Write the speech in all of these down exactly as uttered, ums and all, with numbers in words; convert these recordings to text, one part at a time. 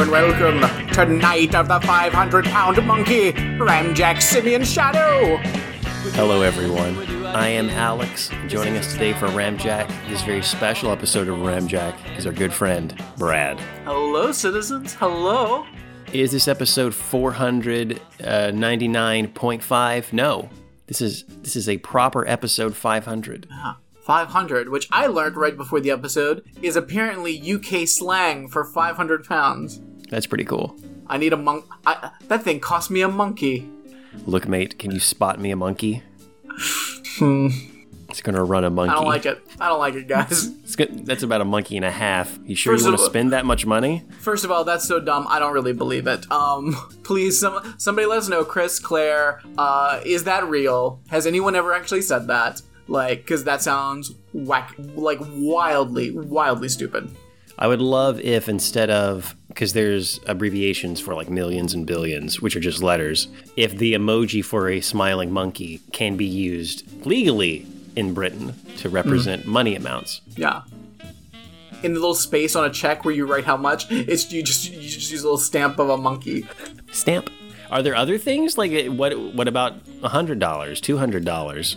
Hello and welcome to Night of the five hundred pound Monkey, Ramjack, Simeon Shadow. Hello everyone, I am Alex. Joining us today for Ramjack, this very special episode of Ramjack, is our good friend, Brad. Hello citizens, hello. Is this episode four ninety-nine point five? No, this is this is a proper episode five hundred. Uh-huh. five hundred, which I learned right before the episode, is apparently U K slang for five hundred pounds. That's pretty cool. I need a monk. I, that thing cost me a monkey. Look, mate, can you spot me a monkey? Hmm. It's gonna run a monkey. I don't like it. I don't like it, guys. It's good. That's about a monkey and a half. You sure first you want to spend that much money? First of all, that's so dumb. I don't really believe it. Um, please, some somebody let us know, Chris, Claire, uh, is that real? Has anyone ever actually said that? Like, because that sounds whack, like wildly, wildly stupid. I would love if instead of, because there's abbreviations for like millions and billions, which are just letters, if the emoji for a smiling monkey can be used legally in Britain to represent mm-hmm. money amounts. Yeah. In the little space on a check where you write how much, it's you just, you just use a little stamp of a monkey. Stamp. Are there other things? Like, what What about one hundred dollars, two hundred dollars?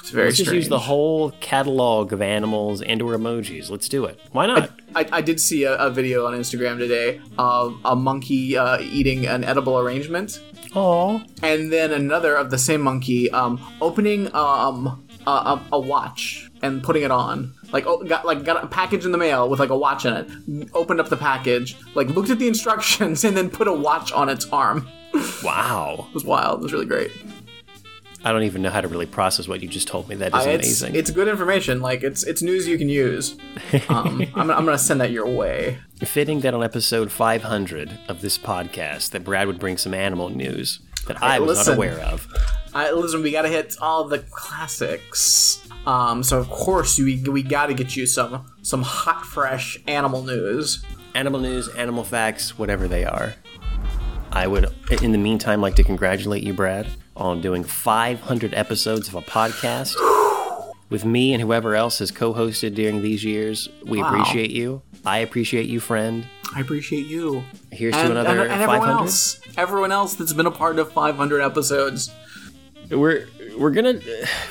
It's very strange. Let's just use the whole catalog of animals and or emojis. Let's do it. Why not? I, I, I did see a, a video on Instagram today of a monkey uh, eating an edible arrangement. Aww. And then another of the same monkey um, opening um, a, a, a watch and putting it on. Like, oh, got like got a package in the mail with like a watch in it. Opened up the package, like looked at the instructions, and then put a watch on its arm. Wow. It was wild. It was really great. I don't even know how to really process what you just told me. That is uh, it's, amazing. It's good information. Like, it's it's news you can use. Um, I'm, I'm going to send that your way. Fitting that on episode five hundred of this podcast, that Brad would bring some animal news that I, I was listen, not aware of. I, listen, we got to hit all the classics. Um, so, of course, we, we got to get you some some hot, fresh animal news. Animal news, animal facts, whatever they are. I would, in the meantime, like to congratulate you, Brad, on doing five hundred episodes of a podcast with me and whoever else has co-hosted during these years. We wow. appreciate you. I appreciate you, friend. I appreciate you. Here's and, to another and, and everyone five hundred. Else, everyone else that's been a part of five hundred episodes. We're we're gonna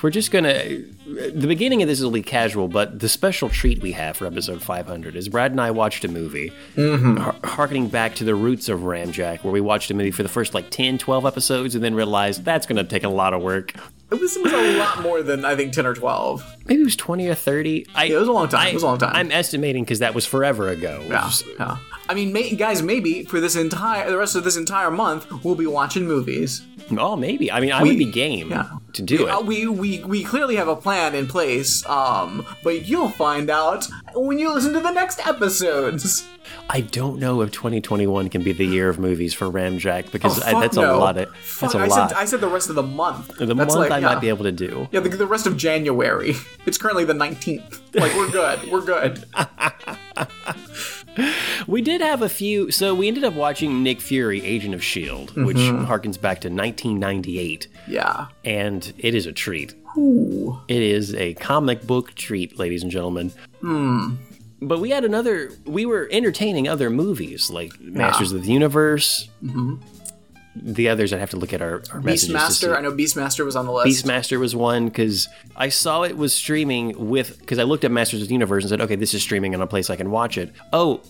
we're just gonna. The beginning of this will be casual, but the special treat we have for episode five hundred is Brad and I watched a movie, mm-hmm. har- harkening back to the roots of Ramjack, where we watched a movie for the first like ten, twelve episodes, and then realized that's gonna take a lot of work. It was, it was a lot more than I think ten or twelve. Maybe it was twenty or thirty. I, yeah, it was a long time. I, it was a long time. I'm estimating because that was forever ago. Yeah, was, yeah. I mean, may, guys, maybe for this entire the rest of this entire month, we'll be watching movies. Oh, maybe. I mean, I we, would be game yeah. to do we, it. Uh, we, we we clearly have a plan in place, um, but you'll find out when you listen to the next episodes. I don't know if twenty twenty-one can be the year of movies for Ramjack because oh, I, that's no. a lot. Of, fuck, that's a I lot. Said, I said the rest of the month. The that's month like, I yeah. might be able to do. Yeah, the, the rest of January. It's currently the nineteenth. Like, we're good. We're good. We did have a few. So we ended up watching Nick Fury, Agent of S H I E L D, mm-hmm. which harkens back to nineteen ninety-eight. Yeah. And it is a treat. Ooh. It is a comic book treat, ladies and gentlemen. Hmm. But we had another, we were entertaining other movies, like yeah. Masters of the Universe. Mm-hmm. The others I'd have to look at our, our messages. Beastmaster, I know Beastmaster was on the list. Beastmaster was one, because I saw it was streaming with, because I looked at Masters of the Universe and said, okay, this is streaming on a place I can watch it. Oh,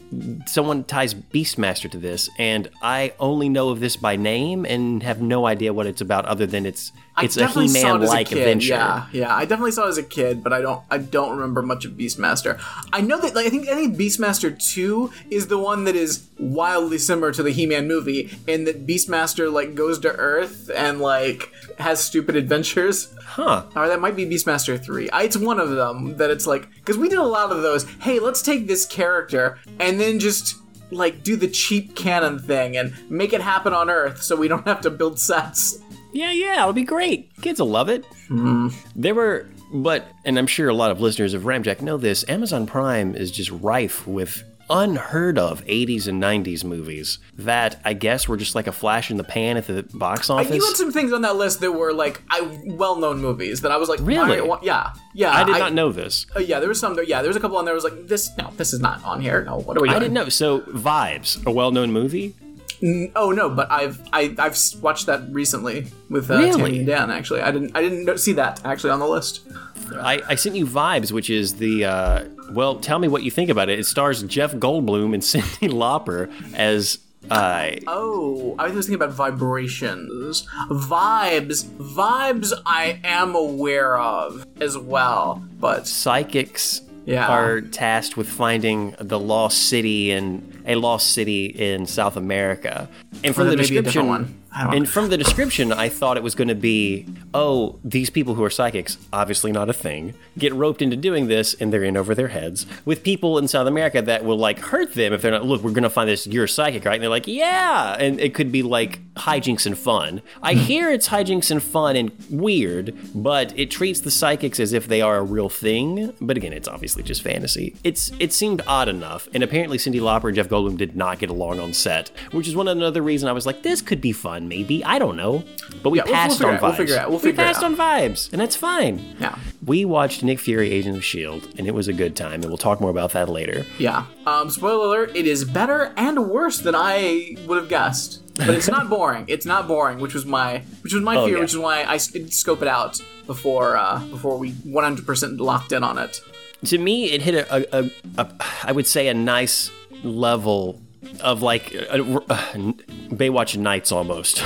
someone ties Beastmaster to this, and I only know of this by name and have no idea what it's about other than it's it's a He-Man-like adventure. Yeah, yeah, I definitely saw it as a kid, but I don't I don't remember much of Beastmaster. I know that, like, I think I think Beastmaster two is the one that is wildly similar to the He-Man movie, and that Beastmaster, like, goes to Earth and, like, has stupid adventures. Huh. Or that might be Beastmaster three. I, it's one of them that it's, like, because we did a lot of those, hey, let's take this character and then just, like, do the cheap canon thing and make it happen on Earth so we don't have to build sets. Yeah, yeah, it'll be great. Kids will love it. Mm. There were, but, and I'm sure a lot of listeners of Ramjack know this, Amazon Prime is just rife with unheard of eighties and nineties movies that I guess were just like a flash in the pan at the box office. You had some things on that list that were like I, well-known movies that I was like, really? Why, why, yeah, yeah. I did I, not know this. Uh, yeah, there was some. Yeah, there was a couple on there. I was like, this. No, this is not on here. No, what are we? I doing? didn't know. So, Vibes, a well-known movie. Oh no, but I've I, I've watched that recently with uh, really? Tammy and Dan. Actually, I didn't I didn't see that actually on the list. I, I sent you Vibes, which is the uh, well. Tell me what you think about it. It stars Jeff Goldblum and Cyndi Lauper as. Uh, oh, I was thinking about vibrations, vibes, vibes. I am aware of as well, but psychics. Yeah. Are tasked with finding the lost city in a lost city in South America, and from the description, one. and from the description, I thought it was going to be, oh, these people who are psychics, obviously not a thing, get roped into doing this, and they're in over their heads with people in South America that will like hurt them if they're not. Look, we're going to find this. You're psychic, right? And they're like, yeah, and it could be like hijinks and fun. I hear it's hijinks and fun and weird, but it treats the psychics as if they are a real thing. But again, it's obviously. Just fantasy. It's it seemed odd enough, and apparently Cyndi Lauper and Jeff Goldblum did not get along on set, which is one another reason I was like, this could be fun, maybe. I don't know, but we yeah, passed we'll, we'll on out. Vibes. We'll figure it out. We'll figure we passed it out. on vibes, and that's fine. Yeah, we watched Nick Fury, Agent of S H I E L D, and it was a good time, and we'll talk more about that later. Yeah. Um. Spoiler alert: it is better and worse than I would have guessed, but it's not boring. It's not boring, which was my which was my oh, fear, yeah. which is why I did scope it out before uh, before we one hundred percent locked in on it. To me, it hit a, a, a, a, I would say, a nice level of like a, a, a Baywatch Nights almost,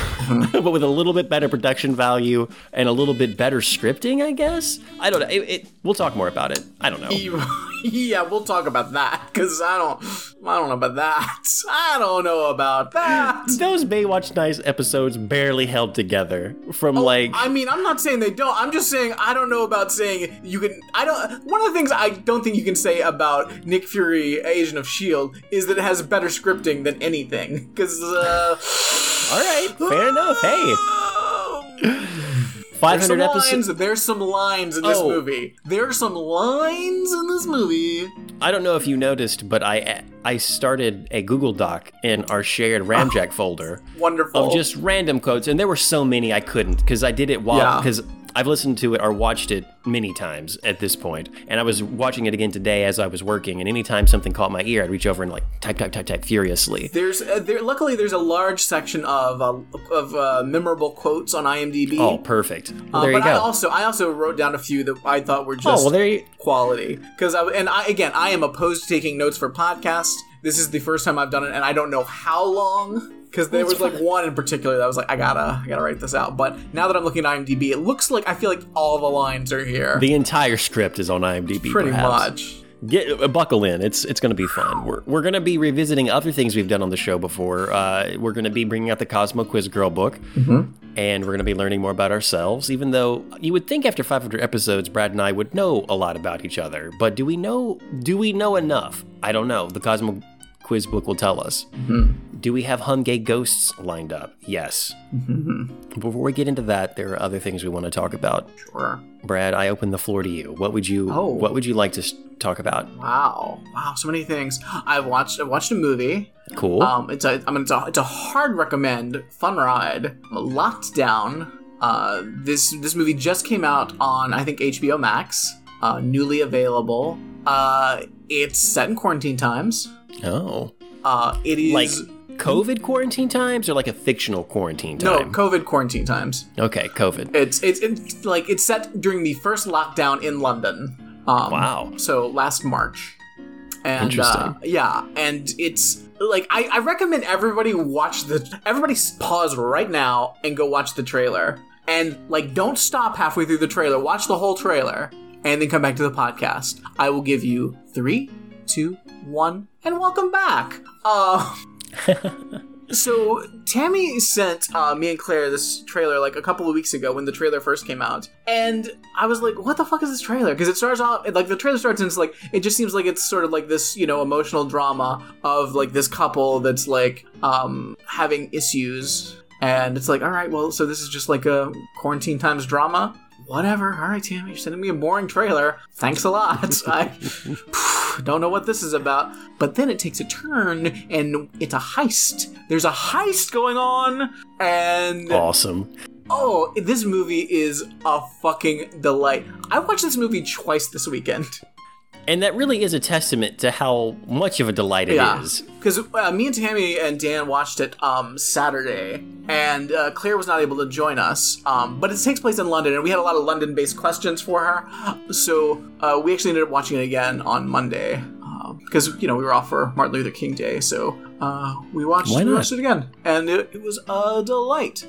but with a little bit better production value and a little bit better scripting, I guess. I don't know. It, it, we'll talk more about it. I don't know. Yeah, we'll talk about that because I don't, I don't know about that. I don't know about that. Those Baywatch Nights episodes barely held together from oh, like. I mean, I'm not saying they don't. I'm just saying I don't know about saying you can. I don't. One of the things I don't think you can say about Nick Fury, Agent of S H I E L D, is that it has better scripting than anything. Because. Uh, All right, fair enough. Hey. five hundred there's some episodes. Lines, there's some lines in this oh. movie. There are some lines in this movie. I don't know if you noticed, but I I started a Google Doc in our shared Ramjack oh, folder. Wonderful. Of just random quotes, and there were so many I couldn't because I did it while because. Yeah. I've listened to it or watched it many times at this point, and I was watching it again today as I was working, and anytime something caught my ear, I'd reach over and like type, type, type, type furiously. There's uh, there, luckily, there's a large section of uh, of uh, memorable quotes on I M D B. Oh, perfect. Well, there uh, but you go. I also, I also wrote down a few that I thought were just oh, well, there you... quality. 'Cause I, and I, again, I am opposed to taking notes for podcasts. This is the first time I've done it, and I don't know how long. Because there was like one in particular that was like, I gotta, I gotta write this out. But now that I'm looking at I M D B, it looks like I feel like all the lines are here. The entire script is on I M D B, pretty perhaps. much. Get uh, buckle in. It's it's going to be fun. We're we're going to be revisiting other things we've done on the show before. Uh, we're going to be bringing out the Cosmo Quiz Girl book, mm-hmm. and we're going to be learning more about ourselves. Even though you would think after five hundred episodes, Brad and I would know a lot about each other, but do we know? Do we know enough? I don't know. The Cosmo Quiz book will tell us. Mm-hmm. Do we have Hungay ghosts lined up? Yes. Mm-hmm. Before we get into that, there are other things we want to talk about. Sure. Brad, I open the floor to you. What would you oh. What would you like to talk about? Wow, wow, so many things. I've watched. I watched a movie. Cool. Um, it's a. I mean, it's a. It's a hard recommend. Fun ride. Locked Down. Uh, this this movie just came out on I think H B O Max. Uh, newly available. Uh, it's set in quarantine times. Oh. Uh, it is... Like COVID quarantine times or like a fictional quarantine time? No, COVID quarantine times. Okay, COVID. It's it's, it's like it's set during the first lockdown in London. Um, wow. So last March. And, Interesting. Uh, yeah, and it's... Like, I, I recommend everybody watch the... Everybody pause right now and go watch the trailer. And, like, don't stop halfway through the trailer. Watch the whole trailer. And then come back to the podcast. I will give you three, two, one... And welcome back. Uh, so Tammy sent uh, me and Claire this trailer like a couple of weeks ago when the trailer first came out. And I was like, what the fuck is this trailer? Because it starts off, like the trailer starts and it's like, it just seems like it's sort of like this, you know, emotional drama of like this couple that's like um, having issues. And it's like, all right, well, so this is just like a quarantine times drama. whatever. All right, Tammy, you're sending me a boring trailer. Thanks a lot. I don't know what this is about. But then it takes a turn, and it's a heist. There's a heist going on, and... Awesome. Oh, this movie is a fucking delight. I watched this movie twice this weekend. And that really is a testament to how much of a delight it yeah. is. Because uh, me and Tammy and Dan watched it um, Saturday, and uh, Claire was not able to join us. Um, but it takes place in London, and we had a lot of London-based questions for her. So uh, we actually ended up watching it again on Monday. Because, um, you know, we were off for Martin Luther King Day, so uh, we watched, we watched it again. And it, it was a delight.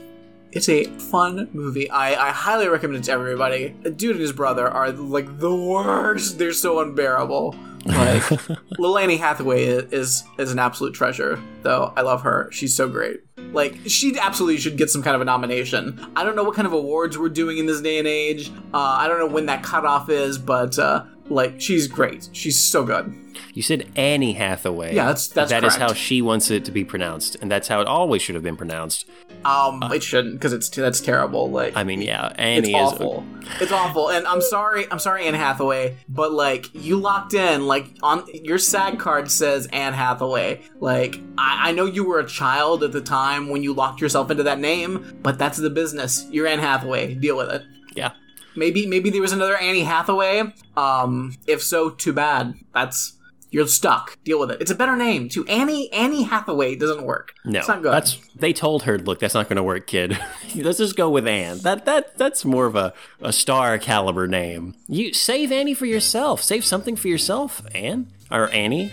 It's a fun movie. I, I highly recommend it to everybody. Dude and his brother are, like, the worst. They're so unbearable. Like, Lil Annie Hathaway is is an absolute treasure, though. I love her. She's so great. Like, she absolutely should get some kind of a nomination. I don't know what kind of awards we're doing in this day and age. Uh, I don't know when that cutoff is, but, uh, like, she's great. She's so good. You said Annie Hathaway. Yeah, that's that's That correct. Is how she wants it to be pronounced, and that's how it always should have been pronounced. Um, uh, it shouldn't, because it's that's terrible. Like, I mean, yeah, Annie it's awful. is awful. It's awful, and I'm sorry, I'm sorry, Anne Hathaway, but like you locked in, like on your SAG card says Anne Hathaway. Like, I, I know you were a child at the time when you locked yourself into that name, but that's the business. You're Anne Hathaway. Deal with it. Yeah. Maybe maybe there was another Annie Hathaway. Um, if so, too bad. That's. You're stuck. Deal with it. It's a better name, too. Annie Annie Hathaway doesn't work. No, it's not good. That's, they told her, look, that's not going to work, kid. Let's just go with Anne. That that that's more of a, a star caliber name. You save Annie for yourself. Save something for yourself, Anne or Annie,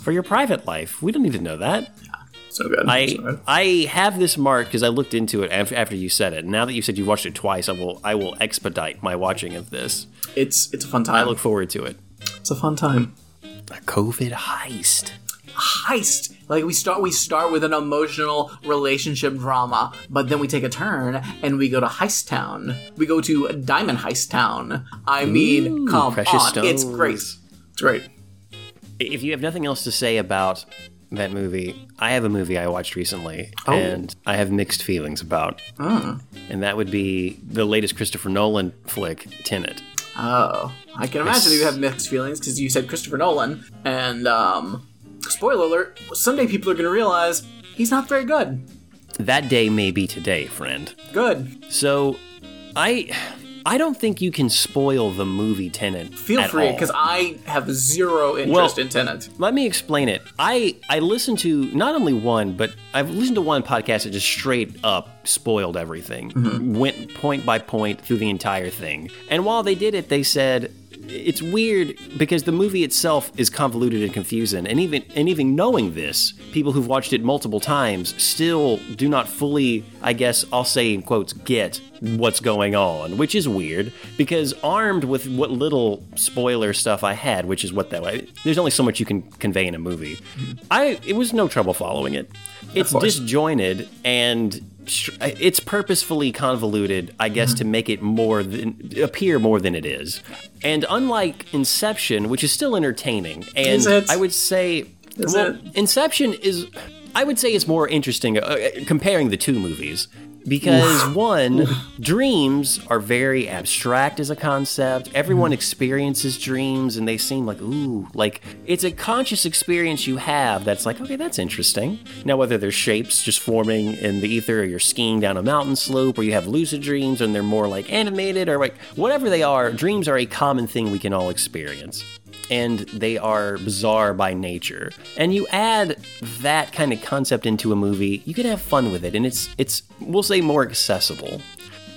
for your private life. We don't need to know that. Yeah, so good. I so good. I have this marked because I looked into it after you said it. Now that you said you watched it twice, I will I will expedite my watching of this. It's it's a fun time. I look forward to it. It's a fun time. A COVID heist. Heist. Like we start, we start with an emotional relationship drama, but then we take a turn and we go to Heist Town. We go to Diamond Heist Town. I mean, Ooh, come precious on, stones. It's great. It's great. If you have nothing else to say about that movie, I have a movie I watched recently, oh. and I have mixed feelings about. Mm. And that would be the latest Christopher Nolan flick, Tenet. Oh, I can imagine you have mixed feelings because you said Christopher Nolan, and um, spoiler alert, someday people are going to realize he's not very good. That day may be today, friend. Good. So, I I don't think you can spoil the movie Tenet. Feel at free, because I have zero interest well, in Tenet. Let me explain it. I, I listened to not only one, but I've listened to one podcast that just straight up spoiled everything, mm-hmm. went point by point through the entire thing. And while they did it, they said, it's weird because the movie itself is convoluted and confusing. And even and even knowing this, people who've watched it multiple times still do not fully, I guess I'll say in quotes, get what's going on, which is weird because armed with what little spoiler stuff I had, which is what that way, there's only so much you can convey in a movie. I It was no trouble following it. It's disjointed and it's purposefully convoluted, I guess, mm-hmm. to make it more than, appear more than it is. And unlike Inception, which is still entertaining, and I would say is well, it? Inception is, I would say, it's more interesting uh, comparing the two movies. Because one, dreams are very abstract as a concept. Everyone experiences dreams and they seem like, ooh, like it's a conscious experience you have that's like, okay, that's interesting. Now, whether they're shapes just forming in the ether or you're skiing down a mountain slope or you have lucid dreams and they're more like animated or like whatever they are, dreams are a common thing we can all experience. And they are bizarre by nature. And you add that kind of concept into a movie, you can have fun with it, and it's, it's we'll say, more accessible.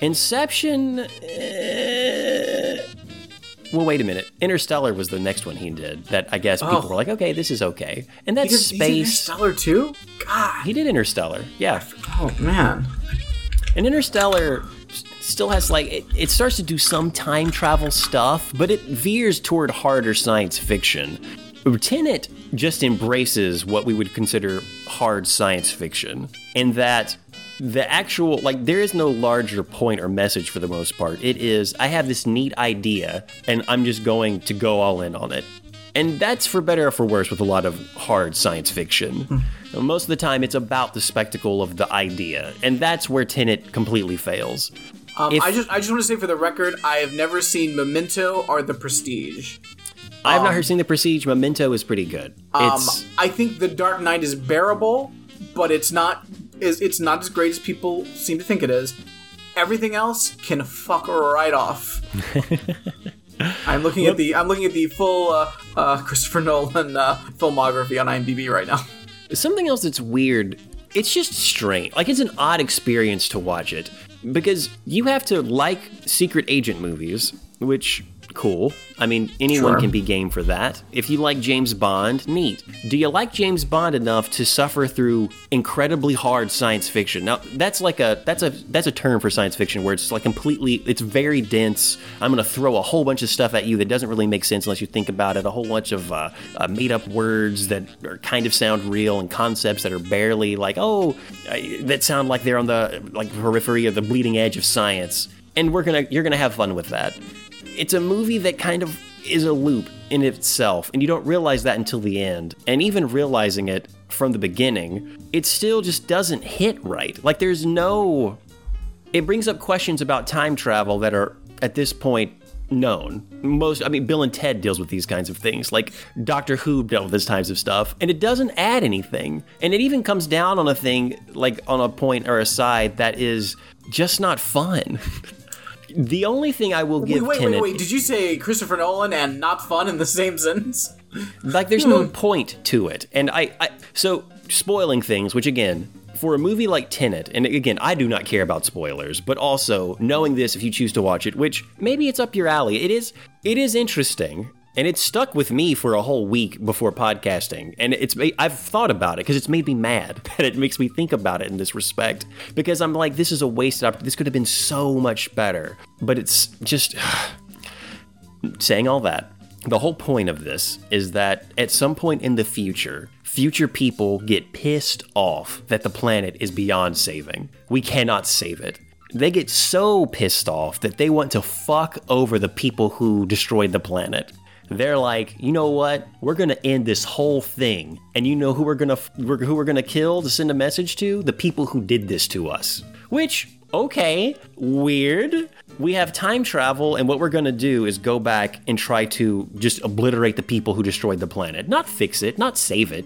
Inception... Uh... Well, wait a minute. Interstellar was the next one he did that I guess people oh. were like, okay, this is okay. And that's he did, space... He did Interstellar too? God. He did Interstellar, yeah. Oh, man. And Interstellar... still has like it, it starts to do some time travel stuff, but it veers toward harder science fiction. Tenet just embraces what we would consider hard science fiction, in that the actual like there is no larger point or message for the most part. It is I have this neat idea and I'm just going to go all in on it. And that's for better or for worse with a lot of hard science fiction. Most of the time, it's about the spectacle of the idea. And that's where Tenet completely fails. Um, if, I just I just want to say for the record, I have never seen Memento or The Prestige. I've um, not heard seen The Prestige. Memento is pretty good. It's, um, I think The Dark Knight is bearable, but it's not is it's not as great as people seem to think it is. Everything else can fuck right off. I'm looking at the I'm looking at the full uh, uh, Christopher Nolan uh, filmography on IMDb right now. Something else that's weird. It's just strange. Like, it's an odd experience to watch it, because you have to like secret agent movies, which, cool. I mean, anyone sure. can be game for that. If you like James Bond, neat. Do you like James Bond enough to suffer through incredibly hard science fiction? Now, that's like a that's a that's a term for science fiction where it's like completely, it's very dense. I'm going to throw a whole bunch of stuff at you that doesn't really make sense unless you think about it. A whole bunch of uh, uh, made-up words that are kind of sound real and concepts that are barely like, oh, uh, that sound like they're on the like periphery of the bleeding edge of science. And we're gonna you're gonna have fun with that. It's a movie that kind of is a loop in itself, and you don't realize that until the end. And even realizing it from the beginning, it still just doesn't hit right. Like, there's no... It brings up questions about time travel that are, at this point, known. Most, I mean, Bill and Ted deals with these kinds of things. Like, Doctor Who dealt with these types of stuff, and it doesn't add anything. And it even comes down on a thing, like, on a point or a side that is just not fun. The only thing I will give Tenet... Wait, wait, wait, wait. Did you say Christopher Nolan and not fun in the same sentence? Like, there's hmm. no point to it. And I, I... So, spoiling things, which, again, for a movie like Tenet, and again, I do not care about spoilers, but also knowing this if you choose to watch it, which maybe it's up your alley. It is, it is interesting, and it stuck with me for a whole week before podcasting. And it's I've thought about it because it's made me mad that it makes me think about it in this respect. Because I'm like, this is a wasted opportunity. This could have been so much better. But it's just... saying all that, the whole point of this is that at some point in the future, future people get pissed off that the planet is beyond saving. We cannot save it. They get so pissed off that they want to fuck over the people who destroyed the planet. They're like, you know what? We're gonna end this whole thing, and you know who we're gonna who we're gonna kill to send a message to? The people who did this to us. Which, okay, weird. We have time travel, and what we're gonna do is go back and try to just obliterate the people who destroyed the planet. Not fix it, not save it.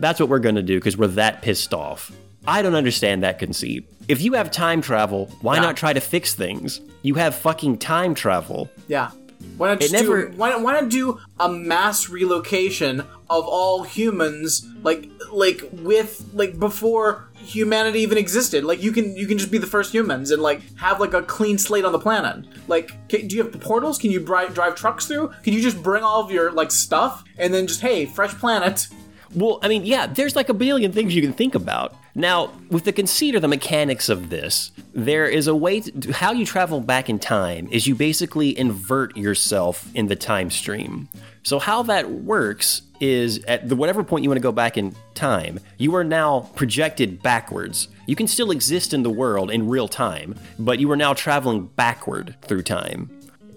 That's what we're gonna do because we're that pissed off. I don't understand that conceit. If you have time travel, why yeah. not try to fix things? You have fucking time travel. Yeah. Why not, never, do, why, not, why not do a mass relocation of all humans, like like with like before humanity even existed? Like you can you can just be the first humans and like have like a clean slate on the planet. Like, can, do you have portals? Can you bri- drive trucks through? Can you just bring all of your like stuff and then just hey, fresh planet? Well, I mean, yeah, there's like a billion things you can think about. Now, with the conceit or the mechanics of this, there is a way to, how you travel back in time is you basically invert yourself in the time stream. So how that works is at the, whatever point you want to go back in time, you are now projected backwards. You can still exist in the world in real time, but you are now traveling backward through time.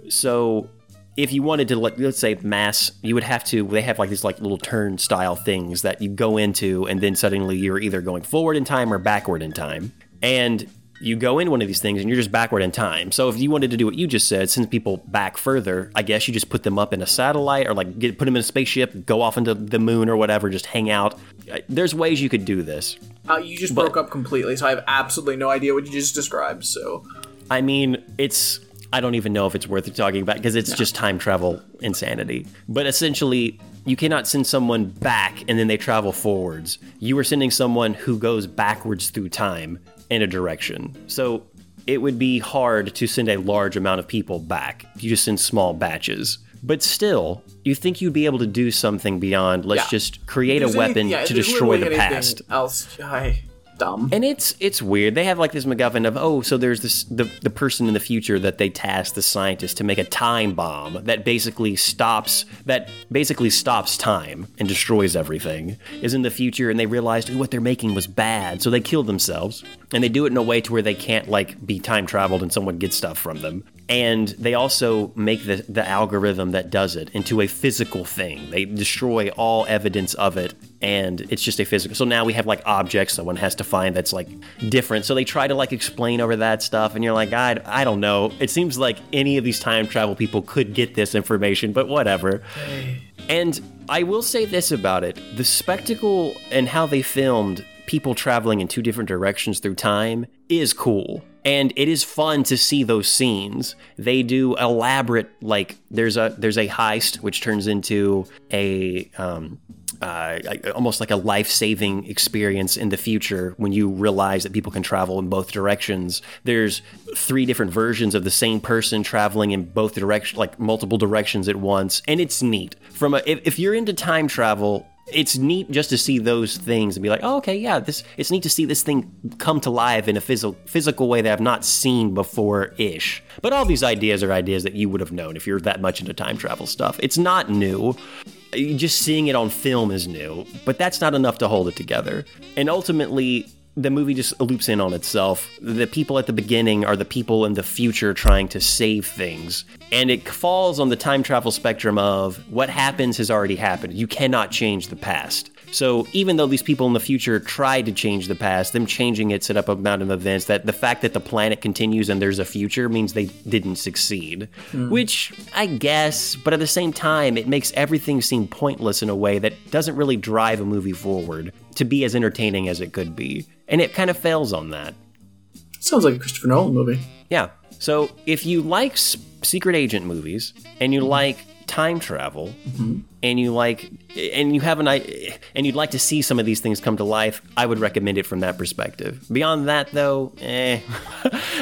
So... if you wanted to, let's say, mass, you would have to, they have like these like little turnstile things that you go into, and then suddenly you're either going forward in time or backward in time. And you go in one of these things and you're just backward in time. So if you wanted to do what you just said, send people back further, I guess you just put them up in a satellite or like get, put them in a spaceship, go off into the moon or whatever, just hang out. There's ways you could do this. Uh, you just but, broke up completely, so I have absolutely no idea what you just described, so. I mean, it's... I don't even know if it's worth talking about because it's no. just time travel insanity. But essentially, you cannot send someone back and then they travel forwards. You are sending someone who goes backwards through time in a direction. So it would be hard to send a large amount of people back. You just send small batches. But still, you think you'd be able to do something beyond, let's yeah. just create there's a weapon any, yeah, to destroy the past. Else, I... Dumb. And it's it's weird. They have like this MacGuffin of, oh, so there's this the, the person in the future that they tasked, the scientist, to make a time bomb that basically stops that basically stops time and destroys everything, is in the future, and they realized what they're making was bad, so they kill themselves, and they do it in a way to where they can't like be time traveled and someone gets stuff from them. And they also make the, the algorithm that does it into a physical thing. They destroy all evidence of it, and it's just a physical. So now we have, like, objects someone has to find that's, like, different. So they try to, like, explain over that stuff, and you're like, I, I don't know. It seems like any of these time travel people could get this information, but whatever. And I will say this about it. The spectacle and how they filmed people traveling in two different directions through time is cool. And it is fun to see those scenes. They do elaborate, like, there's a there's a heist, which turns into a um, uh, almost like a life-saving experience in the future when you realize that people can travel in both directions. There's three different versions of the same person traveling in both directions, like multiple directions at once. And it's neat. From a, if, if you're into time travel, it's neat just to see those things and be like, oh, okay, yeah, this. It's neat to see this thing come to life in a phys- physical way that I've not seen before-ish. But all these ideas are ideas that you would have known if you're that much into time travel stuff. It's not new. Just seeing it on film is new, but that's not enough to hold it together. And ultimately, the movie just loops in on itself. The people at the beginning are the people in the future trying to save things. And it falls on the time travel spectrum of what happens has already happened. You cannot change the past. So even though these people in the future tried to change the past, them changing it set up a amount of events that the fact that the planet continues and there's a future means they didn't succeed, mm. which I guess, but at the same time, it makes everything seem pointless in a way that doesn't really drive a movie forward to be as entertaining as it could be. And it kind of fails on that. Sounds like a Christopher Nolan movie. Yeah. So if you like secret agent movies and you like time travel, mm-hmm. and you like, and you have an, and you'd like to see some of these things come to life, I would recommend it from that perspective. Beyond that, though, eh.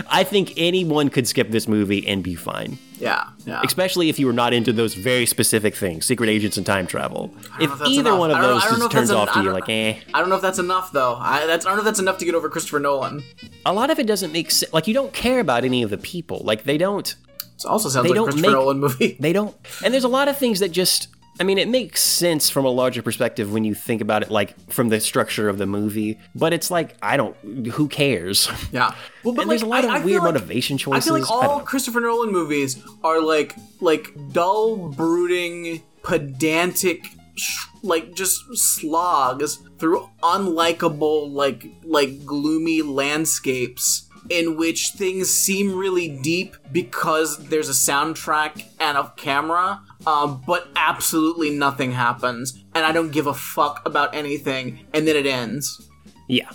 I think anyone could skip this movie and be fine. Yeah, yeah. Especially if you were not into those very specific things, secret agents and time travel. If either enough. one of those just turns off an, to you, like, eh. I don't know if that's enough, though. I, that's, I don't know if that's enough to get over Christopher Nolan. A lot of it doesn't make sense. Like, you don't care about any of the people. Like, they don't. It also sounds they like a Christopher Nolan movie. They don't. And there's a lot of things that just, I mean, it makes sense from a larger perspective when you think about it, like, from the structure of the movie. But it's like, I don't, who cares? Yeah. Well, but and like, there's a lot I, of I weird like, motivation choices. I feel like all Christopher Nolan movies are like, like dull, brooding, pedantic, like, just slogs through unlikable, like, like gloomy landscapes in which things seem really deep because there's a soundtrack and a camera, um, but absolutely nothing happens, and I don't give a fuck about anything, and then it ends. Yeah,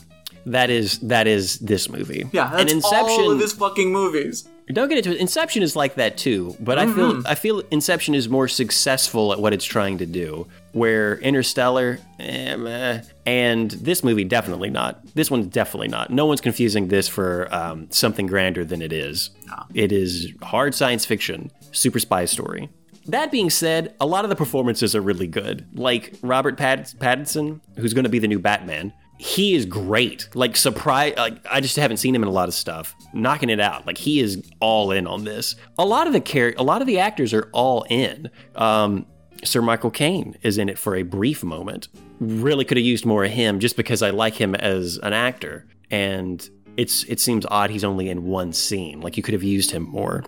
that is that is this movie. Yeah, that's and Inception, all of this fucking movies. Don't get into it. Inception is like that too, but mm-hmm. I feel I feel Inception is more successful at what it's trying to do, where Interstellar, eh, meh, and this movie definitely not. This one's definitely not. No one's confusing this for um, something grander than it is. No. It is hard science fiction, super spy story. That being said, a lot of the performances are really good. Like Robert Patt- Pattinson, who's going to be the new Batman. He is great. Like, surprise, like, I just haven't seen him in a lot of stuff. Knocking it out. Like, he is all in on this. A lot of the char- a lot of the actors are all in. Um, Sir Michael Caine is in it for a brief moment. Really could have used more of him just because I like him as an actor. And it's it seems odd he's only in one scene. Like, you could have used him more.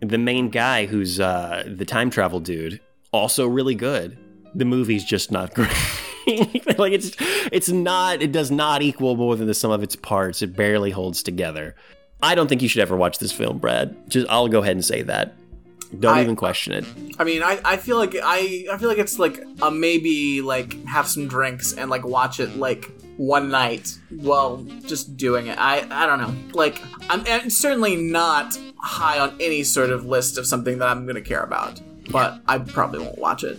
The main guy who's uh, the time travel dude, also really good. The movie's just not great. Like, it's it's not, it does not equal more than the sum of its parts. It barely holds together. I don't think you should ever watch this film, Brad. Just, I'll go ahead and say that. Don't I, even question it. I mean, I, I feel like I, I feel like it's like a maybe, like, have some drinks and, like, watch it, like, one night while just doing it. I, I don't know. Like, I'm, I'm certainly not high on any sort of list of something that I'm going to care about, but I probably won't watch it.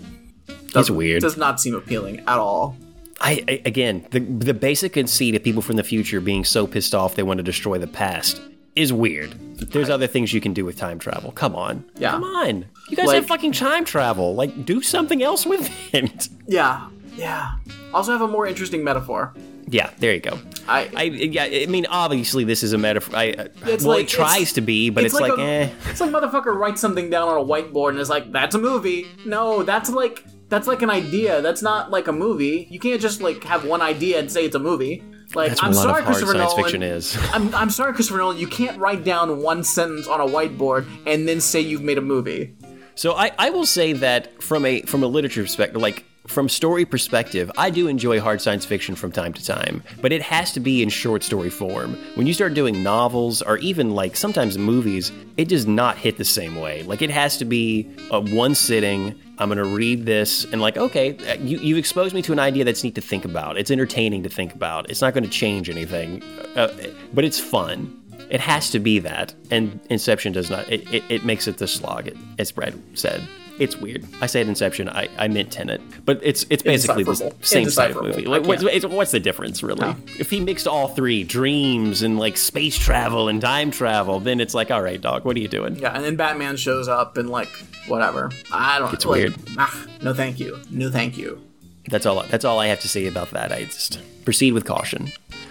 It's weird. Does not seem appealing at all. I, I again, the the basic conceit of people from the future being so pissed off they want to destroy the past is weird. There's I, other things you can do with time travel. Come on. Yeah. Come on. You guys, like, have fucking time travel. Like, do something else with it. Yeah. Yeah. Also have a more interesting metaphor. Yeah, there you go. I, I, yeah, I mean, obviously this is a metaphor. I, it's well, like, it tries it's, to be, but it's, it's like, like a, eh. It's like motherfucker writes something down on a whiteboard and is like, that's a movie. No, that's like... That's like an idea. That's not like a movie. You can't just, like, have one idea and say it's a movie. Like, that's what I'm a lot sorry, of hard Christopher science Nolan, fiction is. I'm, I'm sorry, Christopher Nolan. You can't write down one sentence on a whiteboard and then say you've made a movie. So I, I will say that from a from a literature perspective, like from story perspective, I do enjoy hard science fiction from time to time, but it has to be in short story form. When you start doing novels or even like sometimes movies, it does not hit the same way. Like it has to be a one sitting. I'm going to read this and like, okay, you, you've exposed me to an idea that's neat to think about. It's entertaining to think about. It's not going to change anything, uh, but it's fun. It has to be that. And Inception does not. It, it, it makes it the slog, it, as Brad said. It's weird. I said Inception. I, I meant Tenet. But it's it's basically the same side of movie. Like, what's, it's, what's the difference, really? No. If he mixed all three, dreams and, like, space travel and time travel, then it's like, all right, dog, what are you doing? Yeah, and then Batman shows up and, like, whatever. I don't know. It's like, weird. Ah, no thank you. No thank you. That's all, that's all I have to say about that. I just proceed with caution.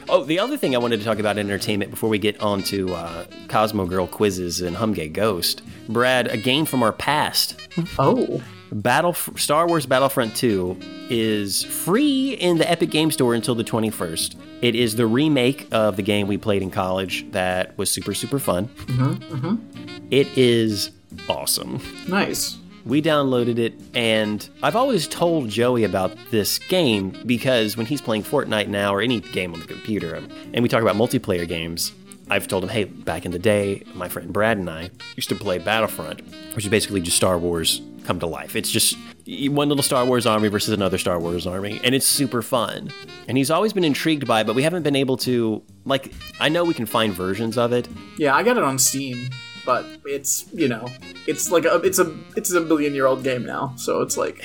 Oh, the other thing I wanted to talk about in entertainment before we get on to uh, Cosmo Girl quizzes and Humgay Ghost, Brad, a game from our past. Oh. Battle Star Wars Battlefront two is free in the Epic Game Store until the twenty-first. It is the remake of the game we played in college that was super, super fun. Mm-hmm, mm-hmm. It is awesome. Nice. We downloaded it, and I've always told Joey about this game because when he's playing Fortnite now or any game on the computer, and we talk about multiplayer games, I've told him, hey, back in the day, my friend Brad and I used to play Battlefront, which is basically just Star Wars come to life. It's just one little Star Wars army versus another Star Wars army, and it's super fun. And he's always been intrigued by it, but we haven't been able to, like, I know we can find versions of it. Yeah, I got it on Steam. But it's, you know, it's like a, it's a, it's a billion year old game now. So it's like,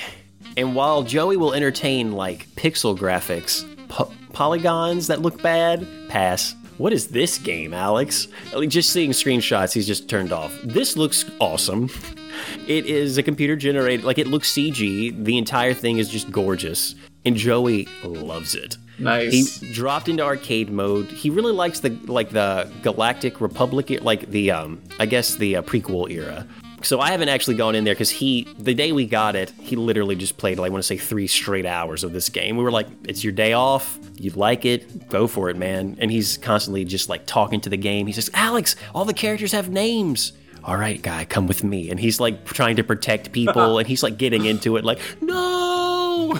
and while Joey will entertain like pixel graphics, po- polygons that look bad, pass. What is this game, Alex? Like just seeing screenshots, he's just turned off. This looks awesome. It is a computer generated, like it looks C G. The entire thing is just gorgeous. And Joey loves it. Nice. He dropped into arcade mode. He really likes the like the Galactic Republic, like the um, I guess the uh, prequel era. So I haven't actually gone in there because he, the day we got it, he literally just played, like, I want to say three straight hours of this game. We were like, it's your day off. You like it. Go for it, man. And he's constantly just like talking to the game. He says, Alex, all the characters have names. All right, guy, come with me. And he's like trying to protect people and he's like getting into it like, no.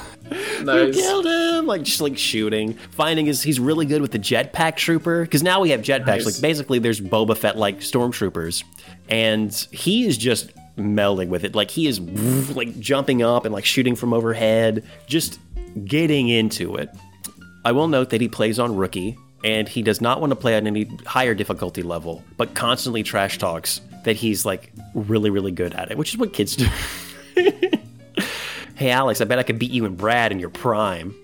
Nice. You killed him! Like, just, like, shooting. Finding is he's really good with the jetpack trooper, because now we have jetpacks. Nice. Like, basically, there's Boba Fett-like stormtroopers, and he is just melding with it. Like, he is, like, jumping up and, like, shooting from overhead, just getting into it. I will note that he plays on Rookie, and he does not want to play on any higher difficulty level, but constantly trash talks that he's, like, really, really good at it, which is what kids do. Hey Alex, I bet I could beat you and Brad in your prime.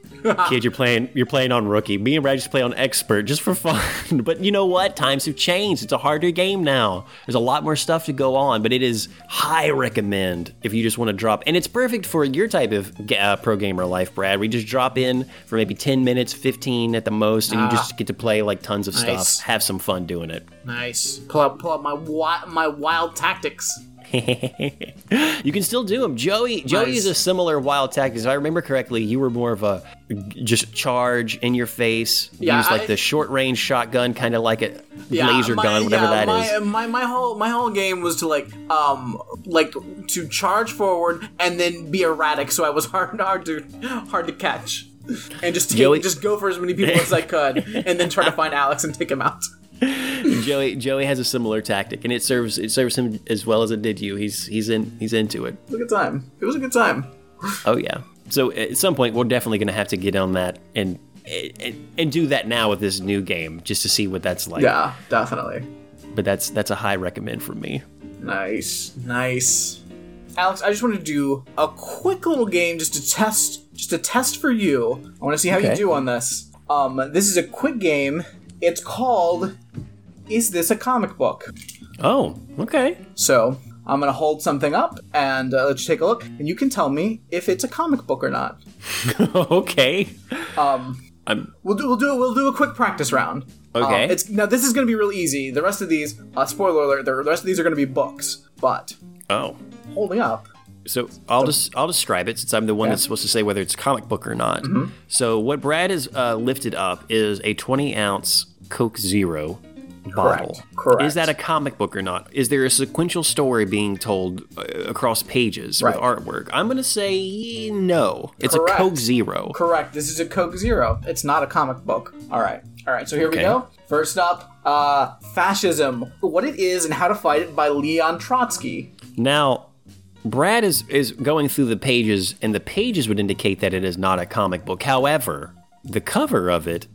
Kid, you're playing you're playing on Rookie. Me and Brad just play on Expert just for fun. But you know what? Times have changed. It's a harder game now. There's a lot more stuff to go on, but it is high recommend if you just want to drop. And it's perfect for your type of uh, pro gamer life, Brad. We just drop in for maybe ten minutes, fifteen at the most, and ah, you just get to play like tons of nice. Stuff. Have some fun doing it. Nice. Pull up, pull up my wi- my wild tactics. You can still do them. Joey Joey nice. Is a similar wild tactics. If I remember correctly, you were more of a just charge in your face. Yeah, use like I, the short range shotgun, kind of like a yeah, laser my, gun, whatever yeah, that my, is. My my whole my whole game was to like um like to charge forward and then be erratic, so I was hard hard to hard to catch. And just take, Joey, just go for as many people as I could and then try to find Alex and take him out. Joey Joey has a similar tactic, and it serves it serves him as well as it did you. He's he's in he's into it. It was a good time. It was a good time. Oh yeah. So at some point we're definitely going to have to get on that and, and and do that now with this new game just to see what that's like. Yeah, definitely. But that's that's a high recommend from me. Nice, nice. Alex, I just want to do a quick little game just to test just to test for you. I want to see how okay. you do on this. Um, this is a quick game. It's called, Is This a Comic Book? Oh, okay. So, I'm going to hold something up and uh, let you take a look, and you can tell me if it's a comic book or not. Okay. Um, I'm... We'll do, we'll do we'll do a quick practice round. Okay. Um, it's, now, this is going to be real easy. The rest of these, uh, spoiler alert, the rest of these are going to be books, but... Oh. Holding up. So I'll just I'll describe it since I'm the one yeah. that's supposed to say whether it's comic book or not. Mm-hmm. So what Brad has uh, lifted up is a twenty ounce Coke Zero bottle. Correct. Correct. Is that a comic book or not? Is there a sequential story being told uh, across pages right. with artwork? I'm going to say no. It's Correct. a Coke Zero. Correct. This is a Coke Zero. It's not a comic book. All right. All right. So here okay. we go. First up, uh, Fascism, What It Is and How to Fight It by Leon Trotsky. Now, Brad is, is going through the pages, and the pages would indicate that it is not a comic book. However, the cover of it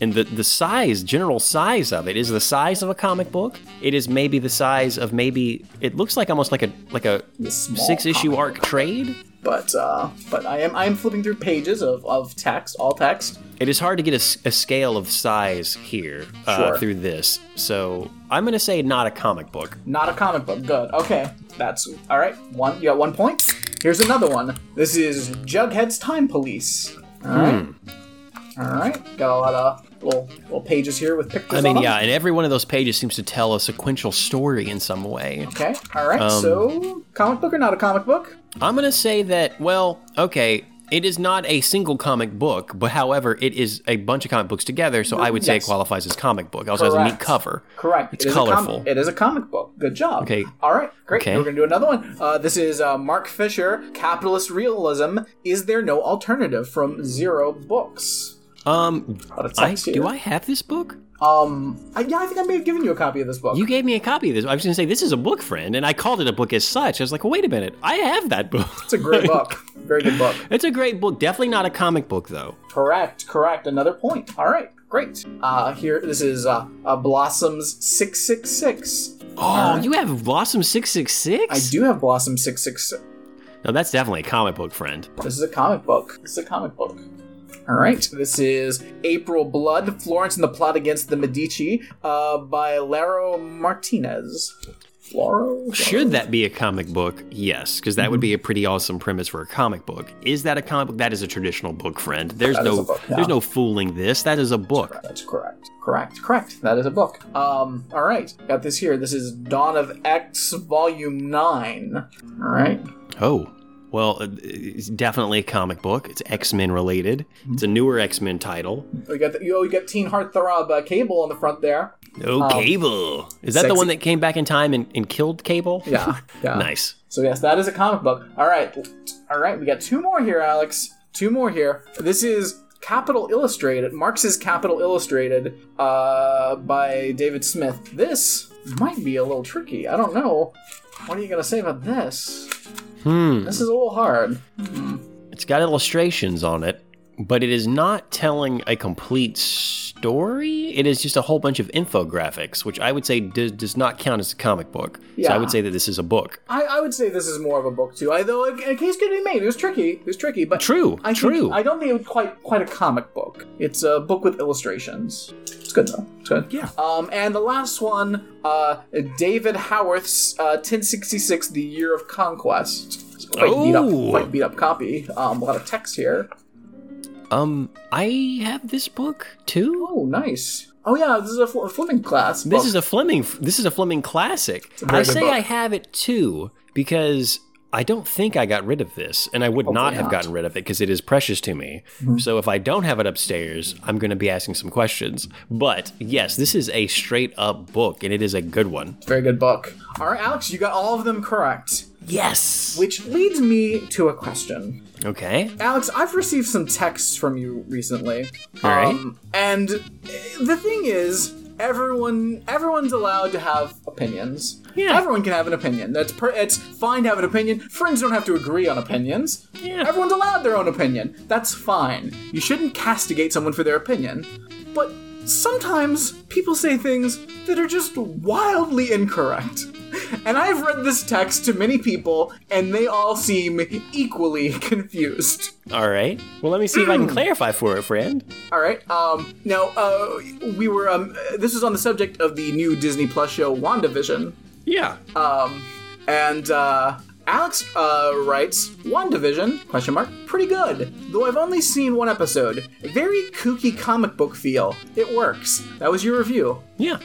and the, the size, general size of it, is the size of a comic book. It is maybe the size of maybe, it looks like almost like a like a six-issue arc trade. But uh, but I am I am flipping through pages of, of text, all text. It is hard to get a, a scale of size here uh, sure. through this. So I'm going to say not a comic book. Not a comic book. Good. Okay. That's all right. One. You got one point. Here's another one. This is Jughead's Time Police. All right. Hmm. All right. Got a lot of little, little pages here with pictures. I mean, on yeah, them. And every one of those pages seems to tell a sequential story in some way. Okay. All right. Um, so comic book or not a comic book? I'm going to say that, well, okay, it is not a single comic book, but however, it is a bunch of comic books together, so I would say yes. it qualifies as comic book. It also Correct. has a neat cover. Correct. It's it colorful. Com- it is a comic book. Good job. Okay. All right, great. Okay. We're going to do another one. Uh, this is uh, Mark Fisher, Capitalist Realism, Is There No Alternative from Zero Books. Um, I, do I have this book? Um, I, yeah, I think I may have given you a copy of this book. You gave me a copy of this. I was going to say, this is a book, friend, and I called it a book as such. I was like, well, wait a minute. I have that book. It's a great book. Very good book. It's a great book. Definitely not a comic book, though. Correct, correct. Another point. All right, great. Uh, here, this is uh, uh, Blossoms six six six. Oh, right. You have Blossom six six six? I do have Blossom six six six. No, that's definitely a comic book, friend. This is a comic book. This is a comic book. All right, this is April Blood, Florence and the Plot Against the Medici uh, by Laro Martinez. Laro? Should that be a comic book? Yes, because that mm-hmm. would be a pretty awesome premise for a comic book. Is that a comic book? That is a traditional book, friend. There's that no book, yeah. there's no fooling this. That is a book. That's correct. Correct. Correct. That is a book. Um. All right, got this here. This is Dawn of X, Volume nine. All right. Oh. Well, it's definitely a comic book. It's X-Men related. It's a newer X-Men title. Oh, you got, the, you got teen heartthrob uh, Cable on the front there. Oh, um, Cable. Is that sexy. The one that came back in time and, and killed Cable? Yeah. yeah. Nice. So, yes, that is a comic book. All right. All right. We got two more here, Alex. Two more here. This is Capital Illustrated. Marx's Capital Illustrated uh, by David Smith. This might be a little tricky. I don't know. What are you going to say about this? Hmm. This is a little hard. Hmm. It's got illustrations on it, but it is not telling a complete story. It is just a whole bunch of infographics, which I would say d- does not count as a comic book. Yeah. So I would say that this is a book. I, I would say this is more of a book, too. I, though a, a case could be made. It was tricky. It was tricky, but true. I true. I don't think it was quite, quite a comic book. It's a book with illustrations. It's good, though. It's good. Yeah. Um, and the last one, uh, David Howarth's uh, ten sixty-six, The Year of Conquest. It's quite, oh. beat up, quite beat up copy. Um, a lot of text here. Um, I have this book, too. Oh, nice. Oh, yeah, this is a Fle- Fleming class book. This is a Fleming, this is a Fleming classic. A I say book. I have it, too, because I don't think I got rid of this, and I would Hopefully not have not. gotten rid of it because it is precious to me. Mm-hmm. So if I don't have it upstairs, I'm going to be asking some questions. But yes, this is a straight-up book, and it is a good one. Very good book. All right, Alex, you got all of them correct. Yes. Which leads me to a question. Okay. Alex, I've received some texts from you recently. All um, right. And the thing is, everyone, everyone's allowed to have opinions. Yeah. Everyone can have an opinion. That's per, it's fine to have an opinion. Friends don't have to agree on opinions. Yeah. Everyone's allowed their own opinion. That's fine. You shouldn't castigate someone for their opinion. But sometimes people say things that are just wildly incorrect. And I've read this text to many people, and they all seem equally confused. All right. Well, let me see if I can clarify for it, friend. All right. Um, now, uh, we were, um, this was on the subject of the new Disney Plus show, WandaVision. Yeah. Um, and, uh... Alex uh, writes, WandaVision, question mark, pretty good, though I've only seen one episode. Very kooky comic book feel. It works. That was your review. Yeah.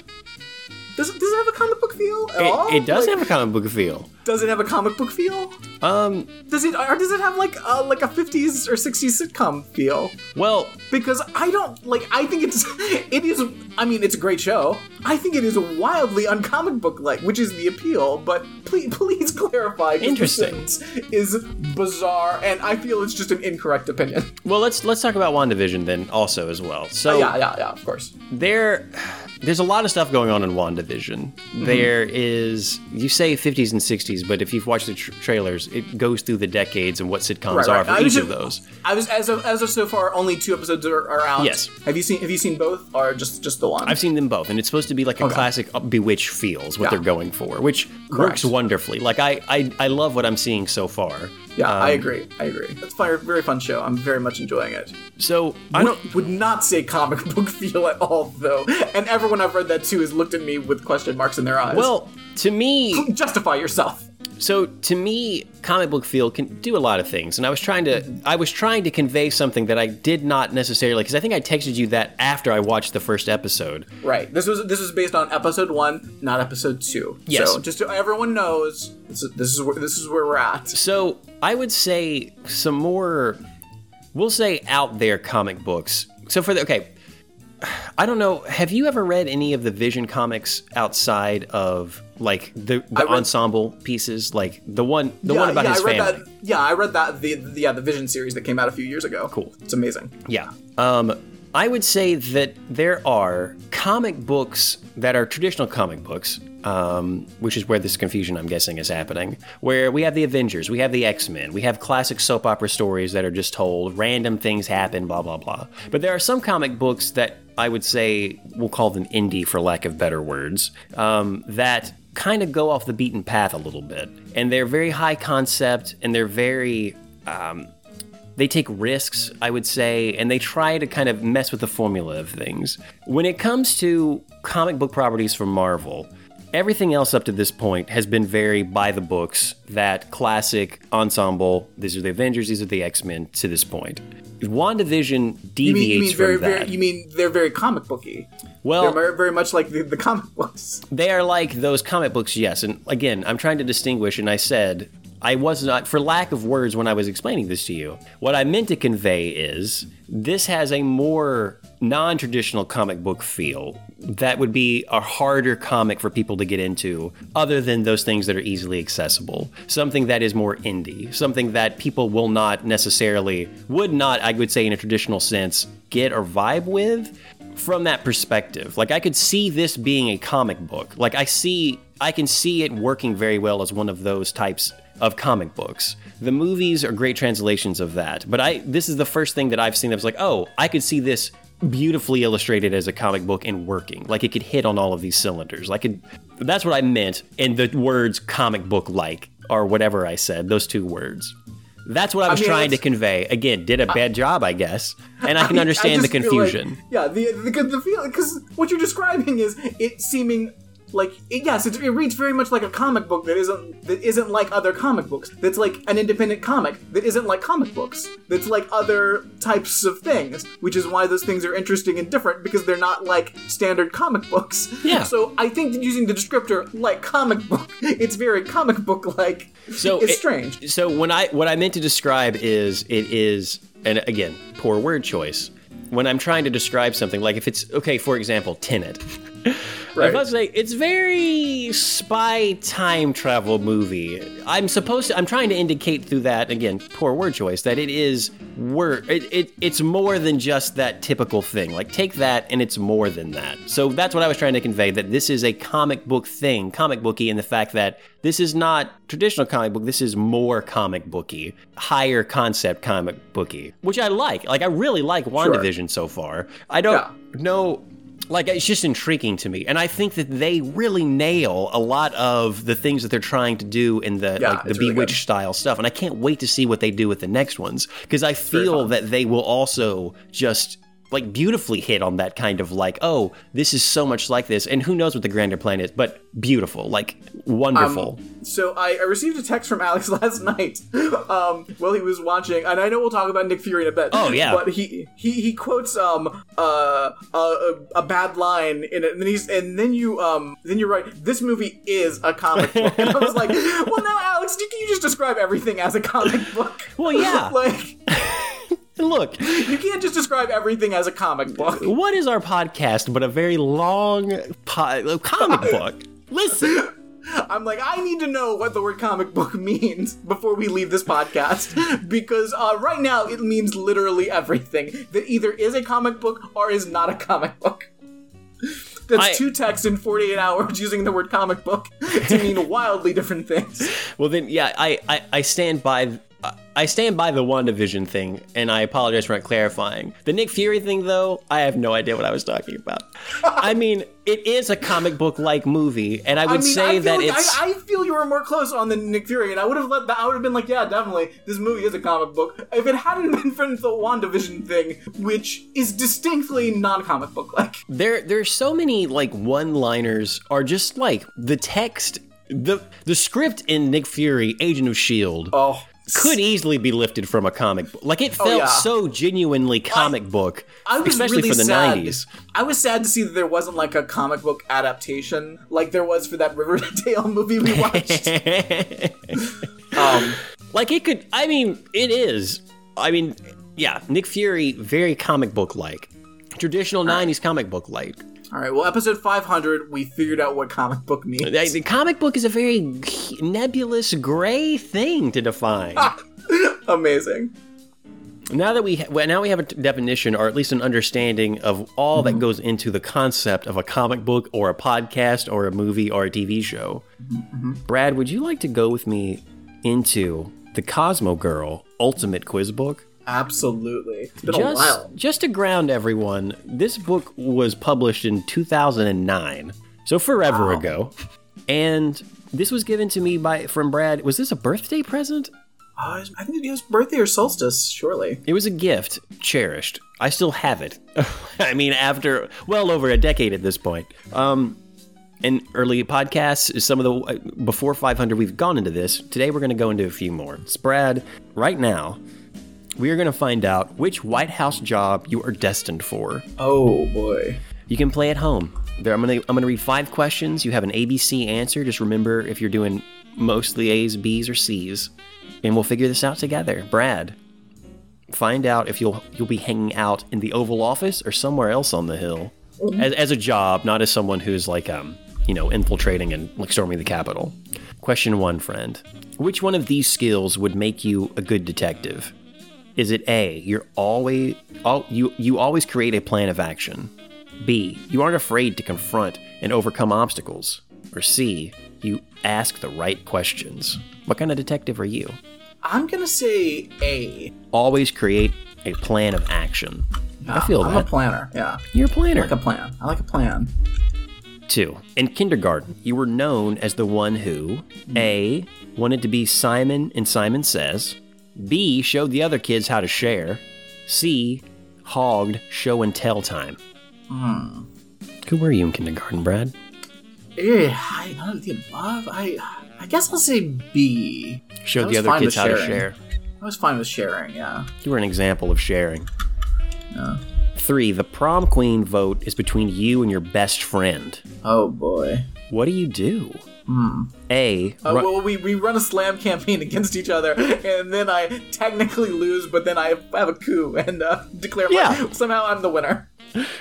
Does it, does it have a comic book feel at it, all? It does like, have a comic book feel. Does it have a comic book feel? Um, does it or does it have like a, like a fifties or sixties sitcom feel? Well, because I don't like. I think it's it is. I mean, it's a great show. I think it is wildly uncomic book like, which is the appeal. But please, please clarify. Interesting. Is bizarre, and I feel it's just an incorrect opinion. Well, let's let's talk about WandaVision then, also as well. So uh, yeah, yeah, yeah. Of course. There, there's a lot of stuff going on in WandaVision. Mm-hmm. There is. You say fifties and sixties. But if you've watched the tra- trailers, it goes through the decades and what sitcoms right, right. are for I each just, of those. I was as of, as of so far, only two episodes are, are out. Yes. Have you seen Have you seen both, or just, just the one? I've seen them both, and it's supposed to be like a okay. classic Bewitched feels what yeah. they're going for, which Correct. works wonderfully. Like I, I, I love what I'm seeing so far. Yeah, um, I agree. I agree. It's a very fun show. I'm very much enjoying it. So I don't, would not say comic book feel at all, though. And everyone I've read that to has looked at me with question marks in their eyes. Well, to me, justify yourself. So to me, comic book feel can do a lot of things, and I was trying to I was trying to convey something that I did not necessarily, because I think I texted you that after I watched the first episode. Right. This was this was based on episode one, not episode two. Yes. So just so everyone knows, this is this is where, this is where we're at. So I would say some more, we'll say out there comic books. So for the okay, I don't know. Have you ever read any of the Vision comics outside of like the, the read, ensemble pieces, like the one, the yeah, one about yeah, his I read family? That, yeah, I read that. The, the yeah, the Vision series that came out a few years ago. Cool, it's amazing. Yeah, um, I would say that there are comic books that are traditional comic books, um, which is where this confusion, I'm guessing, is happening. Where we have the Avengers, we have the X-Men, we have classic soap opera stories that are just told, random things happen, blah blah blah. But there are some comic books that I would say, we'll call them indie for lack of better words, um, that kind of go off the beaten path a little bit. And they're very high concept, and they're very, um, they take risks, I would say, and they try to kind of mess with the formula of things. When it comes to comic book properties from Marvel, everything else up to this point has been very by the books, that classic ensemble, these are the Avengers, these are the X-Men, to this point. WandaVision deviates you mean, you mean from very, that. Very, you mean they're very comic booky? Well, they're very much like the, the comic books. They are like those comic books, yes. And again, I'm trying to distinguish, and I said, I was not, for lack of words when I was explaining this to you, what I meant to convey is this has a more non-traditional comic book feel that would be a harder comic for people to get into, other than those things that are easily accessible. Something that is more indie, something that people will not necessarily, would not, I would say in a traditional sense, get or vibe with from that perspective. Like I could see this being a comic book. Like I see, I can see it working very well as one of those types of comic books. The movies are great translations of that. But I, this is the first thing that I've seen that was like, oh, I could see this beautifully illustrated as a comic book and working. Like it could hit on all of these cylinders. Like it, that's what I meant in the words comic book like, or whatever I said, those two words. That's what I was I mean, trying to convey. Again, did a bad I, job, I guess. And I can I mean, understand I the confusion. Like, yeah, the, the, the feeling, because what you're describing is it seeming like, it, yes, it, it reads very much like a comic book that isn't that isn't like other comic books. That's like an independent comic that isn't like comic books. That's like other types of things, which is why those things are interesting and different, because they're not like standard comic books. Yeah. So I think that using the descriptor like comic book, it's very comic book-like. So it's it, strange. So when I what I meant to describe is it is, and again, poor word choice. When I'm trying to describe something, like if it's, okay, for example, Tenet. Right. If I say it's very spy time travel movie, I'm supposed to, I'm trying to indicate through that, again, poor word choice, that it is word, it, it it's more than just that typical thing. Like take that and it's more than that. So that's what I was trying to convey, that this is a comic book thing, comic booky, and the fact that this is not traditional comic book, this is more comic booky, higher concept comic booky, which I like. Like I really like WandaVision sure. so far. I don't yeah. know. Like, it's just intriguing to me. And I think that they really nail a lot of the things that they're trying to do in the yeah, like the really Bewitched style stuff. And I can't wait to see what they do with the next ones, because I feel that they will also just like beautifully hit on that kind of like, oh, this is so much like this, and who knows what the grander plan is, but beautiful, like wonderful. Um, so I, I received a text from Alex last night um, while he was watching, and I know we'll talk about Nick Fury in a bit. Oh yeah, but he he, he quotes um uh a, a bad line in it, and then he's and then you um then you're right. This movie is a comic book, and I was like, well, now Alex, can you just describe everything as a comic book? Well, yeah, like. Look, you can't just describe everything as a comic book. What is our podcast but a very long po- comic book? Listen. I'm like, I need to know what the word comic book means before we leave this podcast, because uh, right now it means literally everything that either is a comic book or is not a comic book. That's I, two texts in forty-eight hours using the word comic book to mean wildly different things. Well, then, yeah, I, I, I stand by... Th- I stand by the WandaVision thing, and I apologize for not clarifying. The Nick Fury thing, though, I have no idea what I was talking about. I mean, it is a comic book-like movie, and I would I mean, say I that like, it's... I, I feel you were more close on the Nick Fury, and I would have let that, I would have been like, yeah, definitely, this movie is a comic book. If it hadn't been for the WandaVision thing, which is distinctly non-comic book-like. There, there are so many, like, one-liners, or just, like, the text, the the script in Nick Fury, Agent of S H I E L D Oh. could easily be lifted from a comic book. Like, it felt oh, yeah. so genuinely comic I, book, I was especially really for the sad. nineties. I was sad to see that there wasn't, like, a comic book adaptation like there was for that Riverdale movie we watched. um, like, it could... I mean, it is. I mean, yeah, Nick Fury, very comic book-like. Traditional right. nineties comic book-like. All right, well, episode five hundred, we figured out what comic book means. The comic book is a very nebulous, gray thing to define. Amazing. Now that we ha- well, now we have a definition, or at least an understanding of all mm-hmm. that goes into the concept of a comic book, or a podcast, or a movie, or a T V show. Mm-hmm. Brad, would you like to go with me into the Cosmo Girl Ultimate Quiz Book? Absolutely. It's been just, a while. Just to ground everyone, this book was published in two thousand nine, so forever wow. ago. And this was given to me by from Brad. Was this a birthday present? Uh, I think it was birthday or solstice, surely. It was a gift, cherished. I still have it. I mean, after well over a decade at this point. Um, in early podcasts, some of the before five hundred, we've gone into this. Today, we're going to go into a few more. It's Brad, right now, we are going to find out which White House job you are destined for. Oh, boy. You can play at home. There, I'm going to I'm gonna read five questions. You have an A, B, C answer. Just remember if you're doing mostly A's, B's, or C's. And we'll figure this out together. Brad, find out if you'll you'll be hanging out in the Oval Office or somewhere else on the Hill. As, as a job, not as someone who's like, um, you know, infiltrating and like storming the Capitol. Question one, friend. Which one of these skills would make you a good detective? Is it A, you're always all, you you always create a plan of action? B, you aren't afraid to confront and overcome obstacles? Or C, you ask the right questions? What kind of detective are you? I'm gonna say A. Always create a plan of action. No, I feel I'm that. I'm a planner, yeah. You're a planner. I like a plan. I like a plan. Two, in kindergarten, you were known as the one who A, wanted to be Simon and Simon Says. B, showed the other kids how to share. C, hogged show and tell time. Hmm. Who were you in kindergarten, Brad? Eh, I none of the above. I I guess I'll say B. Showed the other kids how to share. I was fine with sharing, yeah. You were an example of sharing. Yeah. Three, the prom queen vote is between you and your best friend. Oh, boy. What do you do? Hmm. A. Uh, run- well, we, we run a slam campaign against each other, and then I technically lose, but then I have a coup and uh, declare yeah. my, somehow I'm the winner.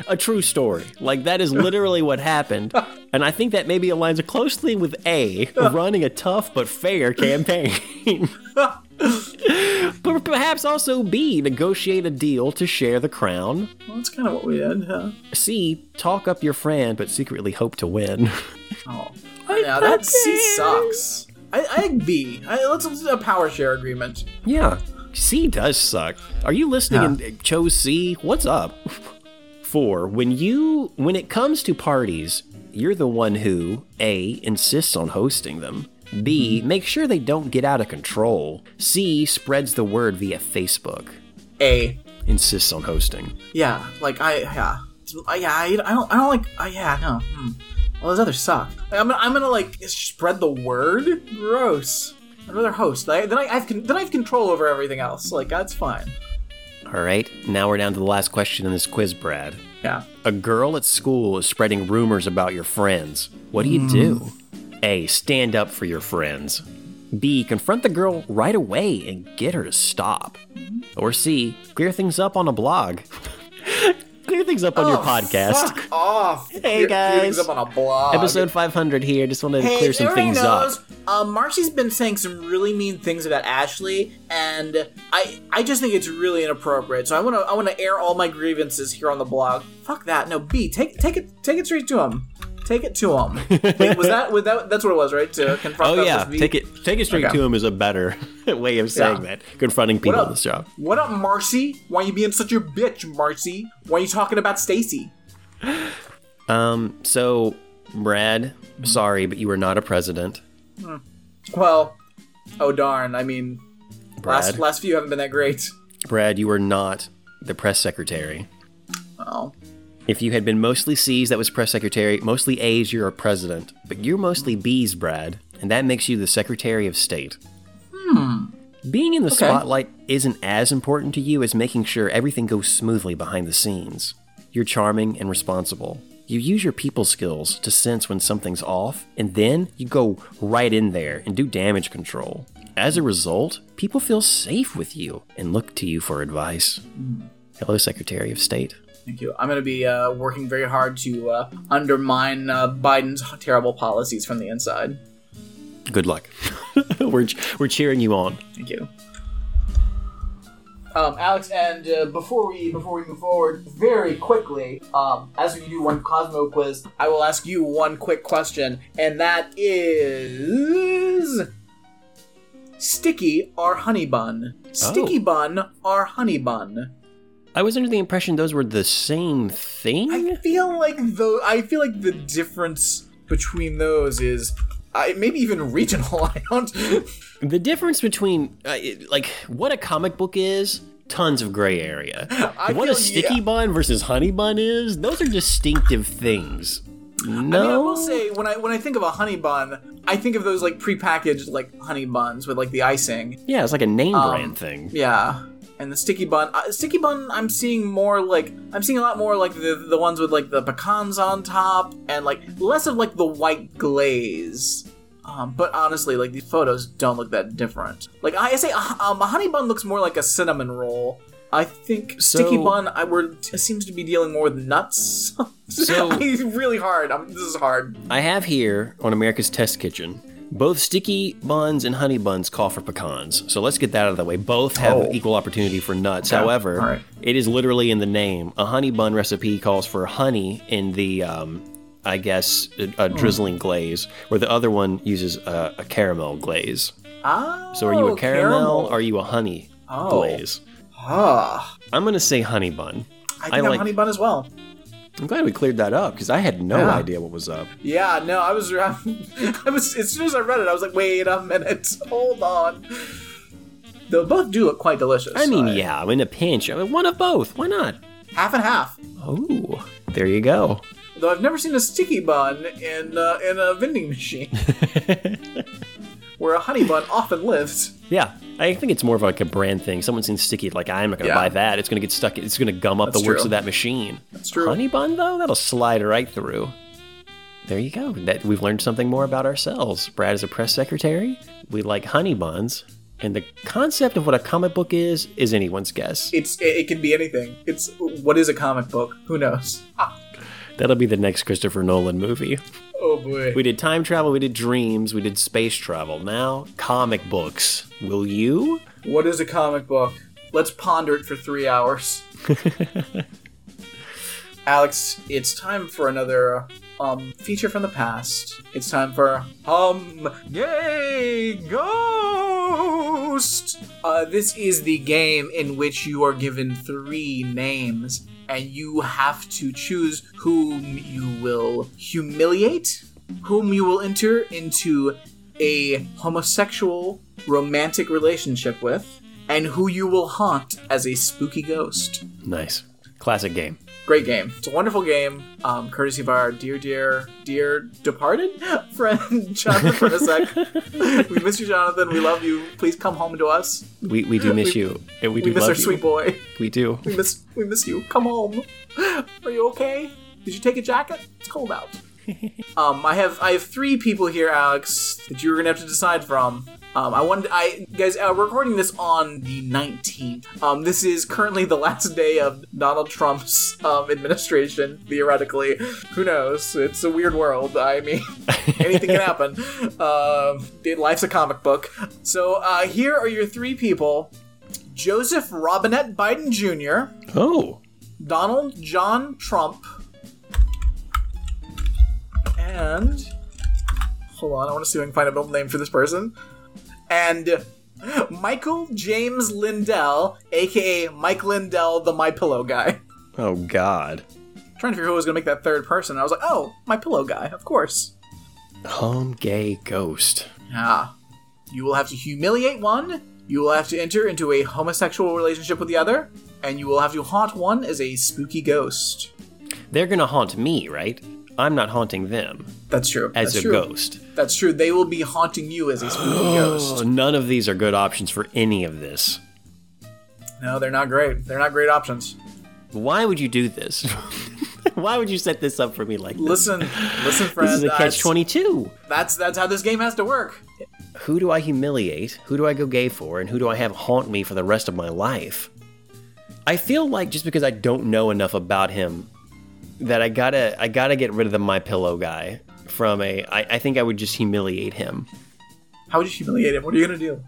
A true story. Like, that is literally what happened. And I think that maybe aligns closely with A, running a tough but fair campaign. But perhaps also B, negotiate a deal to share the crown. Well, that's kind of what we did, huh? C, talk up your friend but secretly hope to win. Oh. Yeah, that C sucks. I, I think B. I, let's do a power share agreement. Yeah, C does suck. Are you listening yeah. and uh, chose C? What's up? Four, when you when it comes to parties, you're the one who A, insists on hosting them. B, mm-hmm. make sure they don't get out of control. C, spreads the word via Facebook. A. insists on hosting. Yeah, like I, yeah, yeah, I, I don't, I don't like, I, yeah, no. Hmm. All those others suck. I'm, I'm gonna like spread the word. Gross. I'd rather host. I, then I, I've, then I have control over everything else. Like that's fine. All right. Now we're down to the last question in this quiz, Brad. Yeah. A girl at school is spreading rumors about your friends. What do you mm. do? A. Stand up for your friends. B. Confront the girl right away and get her to stop. Or C. Clear things up on a blog. Clear things up on oh, your podcast. Fuck off. Hey, You're, guys. Clear things up on a blog. Episode five hundred here. Just wanted to hey, clear some things knows. up. Uh, Marcy's been saying some really mean things about Ashley, and I I just think it's really inappropriate. So I want to I want to air all my grievances here on the blog. Fuck that. No, B. Take take it take it straight to him. Take it to him. Wait, was that, was that? That's what it was, right? To confront. Oh yeah, take it. Take it straight okay. to him is a better way of saying yeah. that. Confronting people on this job. What up, Marcy? Why you being such a bitch, Marcy? Why you talking about Stacy? Um. So, Brad, sorry, but you were not a president. Hmm. Well, oh darn. I mean, Brad, last last few haven't been that great. Brad, you were not the press secretary. Oh. If you had been mostly C's, that was press secretary. Mostly A's, you're a president. But you're mostly B's, Brad. And that makes you the Secretary of State. Hmm. Being in the okay. spotlight isn't as important to you as making sure everything goes smoothly behind the scenes. You're charming and responsible. You use your people skills to sense when something's off, and then you go right in there and do damage control. As a result, people feel safe with you and look to you for advice. Hmm. Hello, Secretary of State. Thank you. I'm going to be uh, working very hard to uh, undermine uh, Biden's terrible policies from the inside. Good luck. we're we're cheering you on. Thank you, um, Alex. And uh, before we before we move forward, very quickly, um, as we do one Cosmo quiz, I will ask you one quick question, and that is: sticky or honey bun? Sticky oh. bun or honey bun? I was under the impression those were the same thing. I feel like the I feel like the difference between those is I, maybe even regional. I don't. The difference between uh, it, like what a comic book is, tons of gray area. I what feel, a sticky yeah. bun versus honey bun is, those are distinctive things. No, I, mean, I will say when I when I think of a honey bun, I think of those like prepackaged like honey buns with like the icing. Yeah, it's like a name um, brand thing. Yeah. And the sticky bun, uh, sticky bun, I'm seeing more like, I'm seeing a lot more like the the ones with like the pecans on top and like less of like the white glaze. Um, but honestly, like these photos don't look that different. Like I say, uh, um, a honey bun looks more like a cinnamon roll. I think so, sticky bun, I were seems to be dealing more with nuts. So I mean, really hard. I'm, this is hard. I have here on America's Test Kitchen. Both sticky buns and honey buns call for pecans. So let's get that out of the way. Both have oh. equal opportunity for nuts. Okay. However, right. it is literally in the name. A honey bun recipe calls for honey in the, um, I guess, a, a drizzling mm. glaze, where the other one uses a, a caramel glaze. Oh, so are you a caramel, caramel. or are you a honey oh. glaze? Ah. I'm going to say honey bun. I think I like, I'm honey bun as well. I'm glad we cleared that up because I had no yeah. idea what was up. Yeah, no, I was, I was. As soon as I read it, I was like, "Wait a minute, hold on." They both do look quite delicious. I mean, right? yeah, I'm in a pinch. I mean, one of both. Why not? Half and half. Oh, there you go. Though I've never seen a sticky bun in uh, in a vending machine, where a honey bun often lives. Yeah, I think it's more of like a brand thing. Someone's in sticky, like, I'm not going to yeah. buy that. It's going to get stuck. It's going to gum up That's the true. works of that machine. That's true. Honey bun, though, that'll slide right through. There you go. That We've learned something more about ourselves. Brad is a press secretary. We like honey buns. And the concept of what a comic book is, is anyone's guess. It's It can be anything. It's what is a comic book? Who knows? Ah. That'll be the next Christopher Nolan movie. Oh boy. We did time travel, we did dreams, we did space travel. Now, comic books. Will you? What is a comic book? Let's ponder it for three hours. Alex, it's time for another um feature from the past. It's time for um Gay Ghost. Uh, this is the game in which you are given three names. And you have to choose whom you will humiliate, whom you will enter into a homosexual romantic relationship with, and who you will haunt as a spooky ghost. Nice. Classic game. Great game. It's a wonderful game, um, courtesy of our dear, dear, dear departed friend, Jonathan Prenasek. We miss you, Jonathan. We love you. Please come home to us. We we do miss we, you. And we do we miss love our you. Sweet boy. We do. We miss we miss you. Come home. Are you okay? Did you take a jacket? It's cold out. um, I have I have three people here, Alex, that you're gonna have to decide from. Um, I wanted, I guys, uh, we're recording this on the nineteenth. Um, this is currently the last day of Donald Trump's um, administration, theoretically. Who knows? It's a weird world. I mean, anything can happen. Uh, life's a comic book. So uh, here are your three people. Joseph Robinette Biden Junior Oh. Donald John Trump. And, hold on, I want to see if I can find a middle name for this person. And Michael James Lindell, a k a. Mike Lindell, the My Pillow guy. Oh, God. I'm trying to figure who was going to make that third person. I was like, oh, My Pillow guy, of course. Home gay ghost. Yeah. You will have to humiliate one, you will have to enter into a homosexual relationship with the other, and you will have to haunt one as a spooky ghost. They're going to haunt me, right? I'm not haunting them. That's true. As That's a true. ghost. That's true. They will be haunting you as a spooky ghost. None of these are good options for any of this. No, they're not great. They're not great options. Why would you do this? Why would you set this up for me like this? Listen, listen, friend. This is a catch twenty-two. That's that's how this game has to work. Who do I humiliate? Who do I go gay for? And who do I have haunt me for the rest of my life? I feel like just because I don't know enough about him, that I gotta, I gotta get rid of the My Pillow guy from a. I, I think I would just humiliate him. How would you humiliate him? What are you gonna do?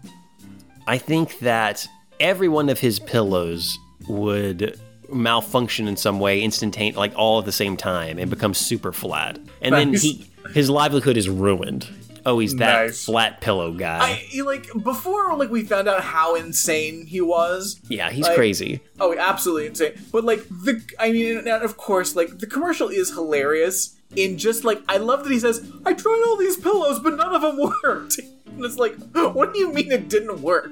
I think that every one of his pillows would malfunction in some way, instantaneously, like all at the same time, and become super flat. And nice. Then he, his livelihood is ruined. Oh, he's that nice. Flat pillow guy. I, like before, like we found out how insane he was. Yeah, he's like, crazy. Oh, absolutely insane. But like the, I mean, and of course, like the commercial is hilarious. In just like, I love that he says, "I tried all these pillows, but none of them worked." And it's like, what do you mean it didn't work?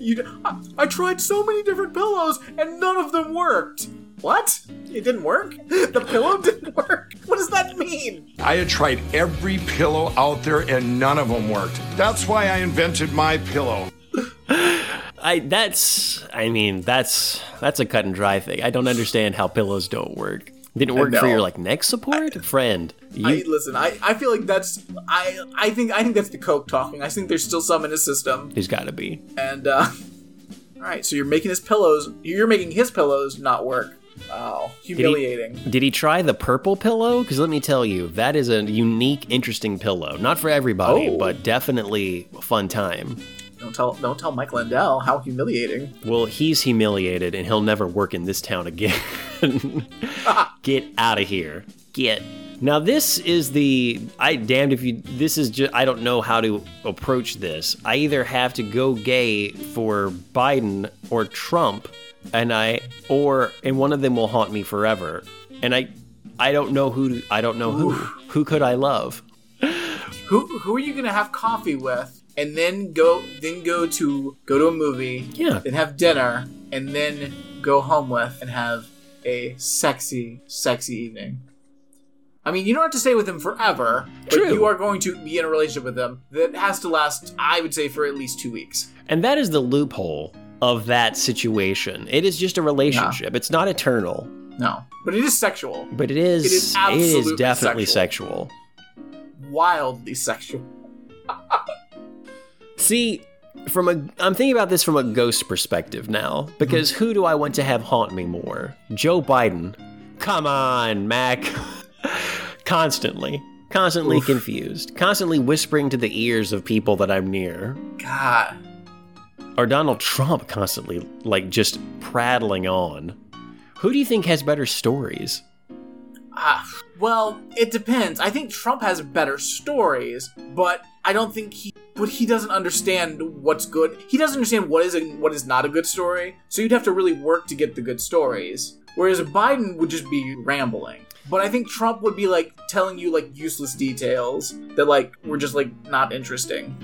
You, I, I tried so many different pillows, and none of them worked. What? It didn't work? The pillow didn't work? What does that mean? I had tried every pillow out there and none of them worked. That's why I invented My Pillow. I that's I mean, that's that's a cut and dry thing. I don't understand how pillows don't work. Didn't work no. for your like neck support? I, Friend. You... I, listen, I, I feel like that's I I think I think that's the Coke talking. I think there's still some in his system. There's gotta be. And uh alright, so you're making his pillows you're making his pillows not work. Wow, humiliating. Did he, did he try the purple pillow? Because let me tell you, that is a unique, interesting pillow. Not for everybody, oh. but definitely a fun time. Don't tell don't tell Mike Lindell how humiliating. Well, he's humiliated, and he'll never work in this town again. Get out of here. Get. Now, this is the... I damned if you... This is just... I don't know how to approach this. I either have to go gay for Biden or Trump... And I, or, and one of them will haunt me forever. And I, I don't know who, I don't know who, who could I love? Who, who are you going to have coffee with and then go, then go to, go to a movie, yeah. then have dinner, and then go home with and have a sexy, sexy evening? I mean, you don't have to stay with him forever, but True. You are going to be in a relationship with them that has to last, I would say, for at least two weeks. And that is the loophole of that situation. It is just a relationship. No. It's not eternal. No. But it is sexual. But it is It is, it is definitely sexual. sexual. Wildly sexual. See, from a I'm thinking about this from a ghost perspective now, because who do I want to have haunt me more? Joe Biden. Come on, Mac. Constantly. Constantly Oof. confused. Constantly whispering to the ears of people that I'm near. God. Or Donald Trump constantly, like, just prattling on. Who do you think has better stories? Uh, well, it depends. I think Trump has better stories, but I don't think he... But he doesn't understand what's good. He doesn't understand what is a, what is not a good story, so you'd have to really work to get the good stories. Whereas Biden would just be rambling. But I think Trump would be, like, telling you, like, useless details that, like, were just, like, not interesting.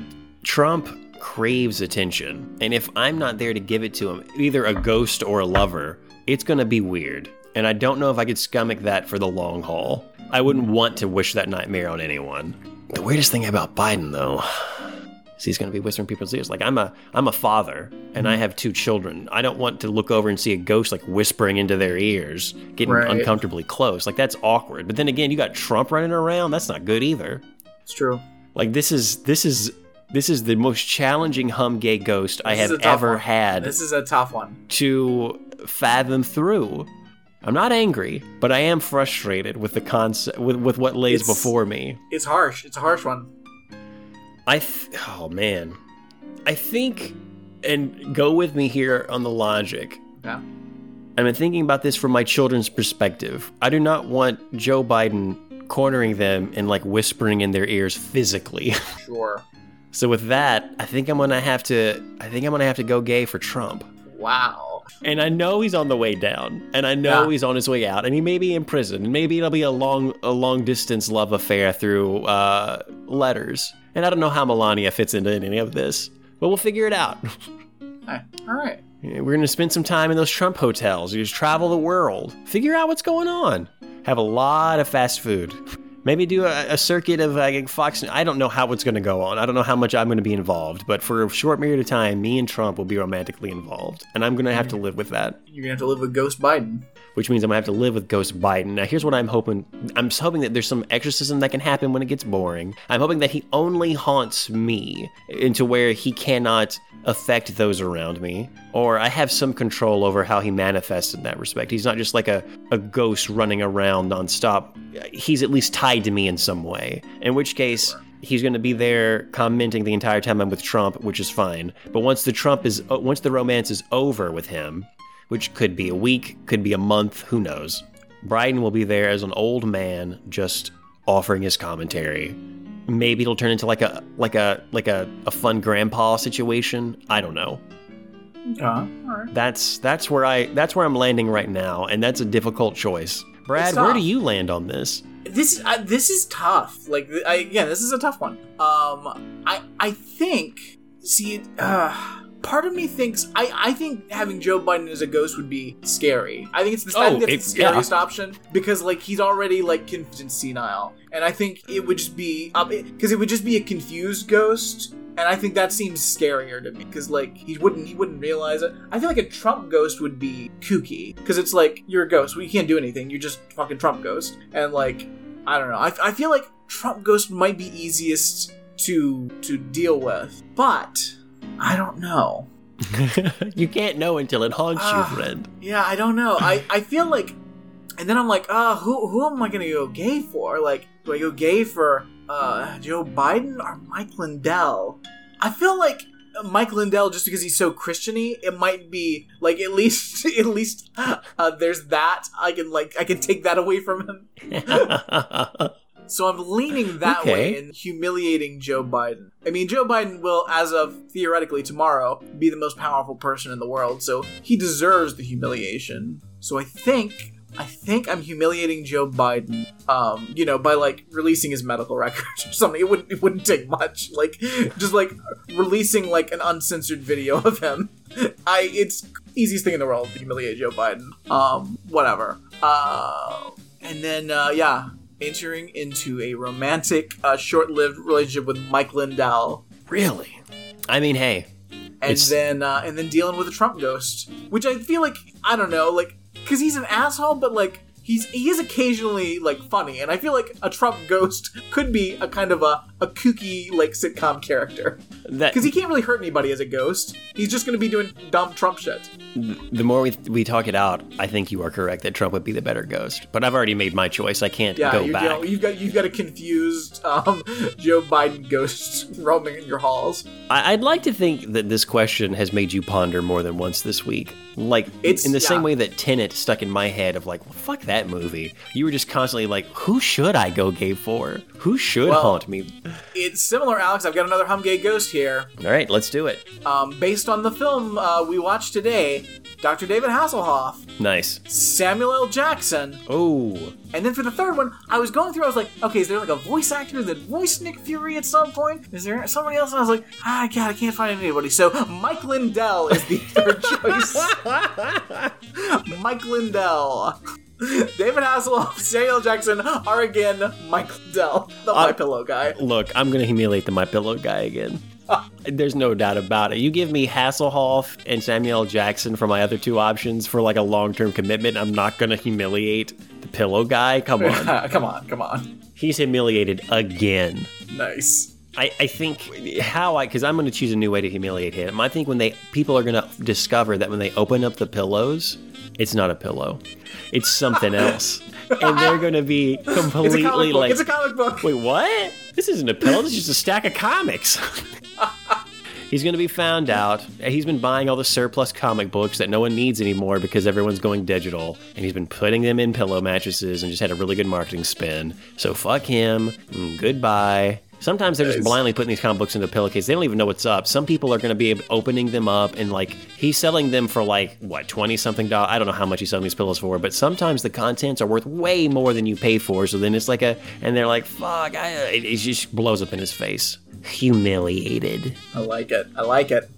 Trump... craves attention, and if I'm not there to give it to him, either a ghost or a lover, it's gonna be weird. And I don't know if I could stomach that for the long haul. I wouldn't want to wish that nightmare on anyone. The weirdest thing about Biden, though, is he's gonna be whispering people's ears. Like, I'm a I'm a father, and I have two children. I don't want to look over and see a ghost, like, whispering into their ears, getting right. uncomfortably close. Like, that's awkward. But then again, you got Trump running around. That's not good either. It's true. Like, this is this is this is the most challenging hum gay ghost I have ever one. had. This is a tough one to fathom through. I'm not angry, but I am frustrated with the concept, with, with what lays it's, before me. It's harsh. It's a harsh one. I th- oh man, I think, and go with me here on the logic. Yeah. I've been thinking about this from my children's perspective. I do not want Joe Biden cornering them and, like, whispering in their ears physically. Sure. So with that, I think I'm gonna have to I think I'm gonna have to go gay for Trump. Wow. And I know he's on the way down, and I know yeah. he's on his way out, and he may be in prison, and maybe it'll be a long a long distance love affair through uh, letters. And I don't know how Melania fits into any of this, but we'll figure it out. All right. We're gonna spend some time in those Trump hotels. You just travel the world, figure out what's going on. Have a lot of fast food. Maybe do a, a circuit of like Fox. I don't know how it's going to go on. I don't know how much I'm going to be involved. But for a short period of time, me and Trump will be romantically involved. And I'm going to have to live with that. You're going to have to live with Ghost Biden. Which means I'm going to have to live with Ghost Biden. Now, here's what I'm hoping. I'm just hoping that there's some exorcism that can happen when it gets boring. I'm hoping that he only haunts me into where he cannot affect those around me. Or I have some control over how he manifests in that respect. He's not just like a, a ghost running around nonstop. He's at least tied to me in some way. In which case, he's going to be there commenting the entire time I'm with Trump, which is fine. But once the Trump is, once the romance is over with him, which could be a week, could be a month, who knows. Biden will be there as an old man just offering his commentary. Maybe it'll turn into like a like a like a, a fun grandpa situation. I don't know. Uh, right. That's that's where I that's where I'm landing right now, and that's a difficult choice. Brad, where do you land on this? This uh, this is tough. Like I, yeah, this is a tough one. Um, I I think see. Uh, Part of me thinks I, I think having Joe Biden as a ghost would be scary. I think it's the, oh, I think that's it, the scariest yeah. option because like he's already like confused and senile, and I think it would just be because it would just be a confused ghost, and I think that seems scarier to me because like he wouldn't he wouldn't realize it. I feel like a Trump ghost would be kooky because it's like you're a ghost, well, you can't do anything, you're just fucking Trump ghost, and like I don't know, I I feel like Trump ghost might be easiest to to deal with, but. I don't know. You can't know until it haunts uh, you, friend. Yeah, I don't know. I, I feel like... And then I'm like, uh, who who am I going to go gay for? Like, do I go gay for uh, Joe Biden or Mike Lindell? I feel like Mike Lindell, just because he's so Christian-y, it might be, like, at least at least uh, there's that. I can, like, I can take that away from him. So I'm leaning that okay. way and humiliating Joe Biden. I mean, Joe Biden will, as of theoretically tomorrow, be the most powerful person in the world, so he deserves the humiliation. So I think, I think I'm humiliating Joe Biden, um, you know, by, like, releasing his medical records or something. It wouldn't, it wouldn't take much. Like, just, like, releasing, like, an uncensored video of him. I, it's easiest thing in the world to humiliate Joe Biden. Um, whatever. Uh, and then, uh, yeah. entering into a romantic, uh, short-lived relationship with Mike Lindell. Really? I mean, hey. And it's... then, uh, and then dealing with a Trump ghost, which I feel like, I don't know, like, because he's an asshole, but like, he's he is occasionally like funny, and I feel like a Trump ghost could be a kind of a, a kooky like sitcom character because that... he can't really hurt anybody as a ghost. He's just going to be doing dumb Trump shit. The more we we talk it out, I think you are correct that Trump would be the better ghost. But I've already made my choice. I can't yeah, go you're, back. You know, you've got you've got a confused um, Joe Biden ghost roaming in your halls. I, I'd like to think that this question has made you ponder more than once this week. Like it's in the yeah. same way that Tenet stuck in my head of like, well, fuck that movie. You were just constantly like, who should I go gay for? Who should well, haunt me? It's similar, Alex. I've got another Humgay Ghost here. All right, let's do it. Um, based on the film uh, we watched today, Doctor David Hasselhoff. Nice. Samuel L. Jackson. Oh. And then for the third one, I was going through, I was like, okay, is there like a voice actor that voiced Nick Fury at some point? Is there somebody else? And I was like, ah, God, I can't find anybody. So Mike Lindell is the third choice. Mike Lindell. David Hasselhoff, Samuel Jackson are again Mike Lindell, the uh, My Pillow guy. Look, I'm going to humiliate the My Pillow guy again. There's no doubt about it. You give me Hasselhoff and Samuel L. Jackson for my other two options for like a long-term commitment, I'm not going to humiliate the Pillow guy. Come on. come on, come on. He's humiliated again. Nice. I, I think how I, because I'm going to choose a new way to humiliate him. I think when they, people are going to discover that when they open up the pillows, it's not a pillow. It's something else. And they're going to be completely it's like... It's a comic book. Wait, what? This isn't a pillow. This is just a stack of comics. He's going to be found out. He's been buying all the surplus comic books that no one needs anymore because everyone's going digital. And he's been putting them in pillow mattresses and just had a really good marketing spin. So fuck him. Mm, goodbye. Sometimes they're just blindly putting these comic books into a pillowcase. They don't even know what's up. Some people are going to be opening them up, and like he's selling them for like, what, twenty-something dollars? I don't know how much he's selling these pillows for, but sometimes the contents are worth way more than you pay for. So then it's like a, and they're like, fuck, I, it, it just blows up in his face. Humiliated. I like it. I like it.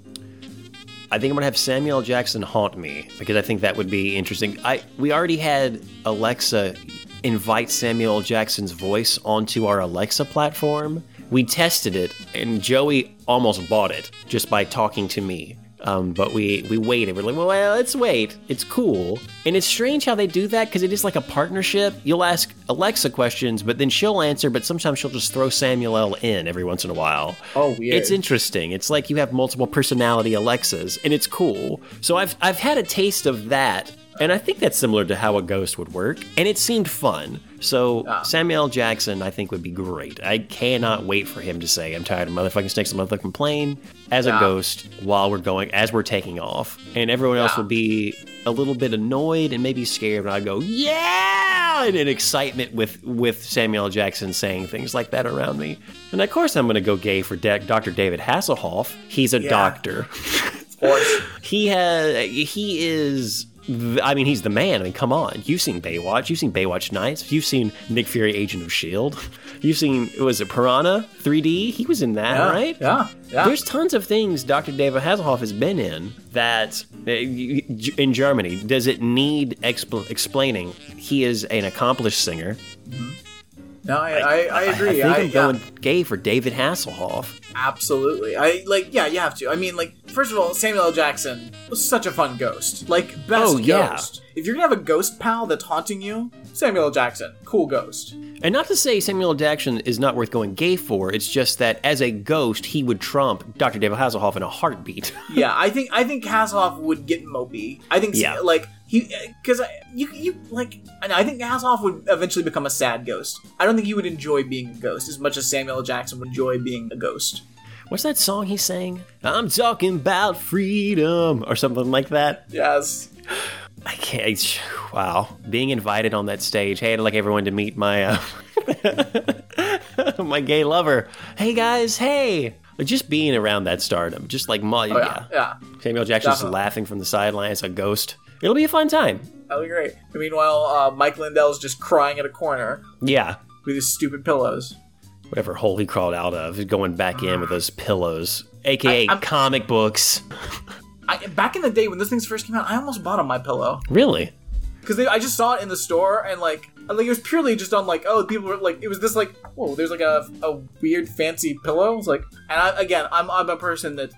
I think I'm going to have Samuel Jackson haunt me because I think that would be interesting. I We already had Alexa invite Samuel L. Jackson's voice onto our Alexa platform. We tested it, and Joey almost bought it just by talking to me. Um, but we, we waited. We're like, well, let's wait. It's cool. And it's strange how they do that because it is like a partnership. You'll ask Alexa questions, but then she'll answer, but sometimes she'll just throw Samuel L. in every once in a while. Oh, weird. It's interesting. It's like you have multiple personality Alexas, and it's cool. So I've I've had a taste of that, and I think that's similar to how a ghost would work, and it seemed fun. So ah. Samuel L. Jackson, I think, would be great. I cannot wait for him to say, I'm tired of motherfucking snakes and motherfucking plane, as ah. a ghost while we're going, as we're taking off. And everyone else ah. will be a little bit annoyed and maybe scared, and I'd go, yeah! And in excitement with, with Samuel L. Jackson saying things like that around me. And of course I'm going to go gay for De- Doctor David Hasselhoff. He's a yeah. doctor. Of course. He has, he is... I mean, he's the man. I mean, come on. You've seen Baywatch. You've seen Baywatch Nights. You've seen Nick Fury, Agent of S H I E L D You've seen, was it Piranha three D? He was in that, yeah, right? Yeah, yeah. There's tons of things Doctor David Hasselhoff has been in that, in Germany, does it need expl- explaining? He is an accomplished singer. Mm-hmm. No, I, I, I, I agree. I, I think I, I'm yeah. going gay for David Hasselhoff. Absolutely. I like. Yeah, you have to. I mean, like, first of all, Samuel L. Jackson was such a fun ghost. Like, best oh, yeah. ghost. If you're going to have a ghost pal that's haunting you, Samuel L. Jackson, cool ghost. And not to say Samuel L. Jackson is not worth going gay for, it's just that as a ghost, he would trump Doctor David Hasselhoff in a heartbeat. yeah, I think I think Hasselhoff would get mopey. I think, yeah. like... He, because you, you like, I think Hasselhoff would eventually become a sad ghost. I don't think he would enjoy being a ghost as much as Samuel L. Jackson would enjoy being a ghost. What's that song he sang? I'm talking about freedom or something like that. Yes. I can't. Wow, being invited on that stage. Hey, I'd like everyone to meet my uh, my gay lover. Hey guys, hey. Just being around that stardom, just like oh, yeah, yeah. Samuel L. Jackson's Definitely. laughing from the sidelines, a ghost. It'll be a fun time. That'll be great. And meanwhile, uh, Mike Lindell's just crying at a corner. Yeah. With his stupid pillows. Whatever hole he crawled out of, going back in with those pillows. A K A I, comic books. I, back in the day when those things first came out, I almost bought a My Pillow. Really? Because I just saw it in the store, and like, like it was purely just on like, oh, people were like, it was this like, whoa, there's like a, a weird fancy pillow. It was like, and I, again, I'm I'm a person that.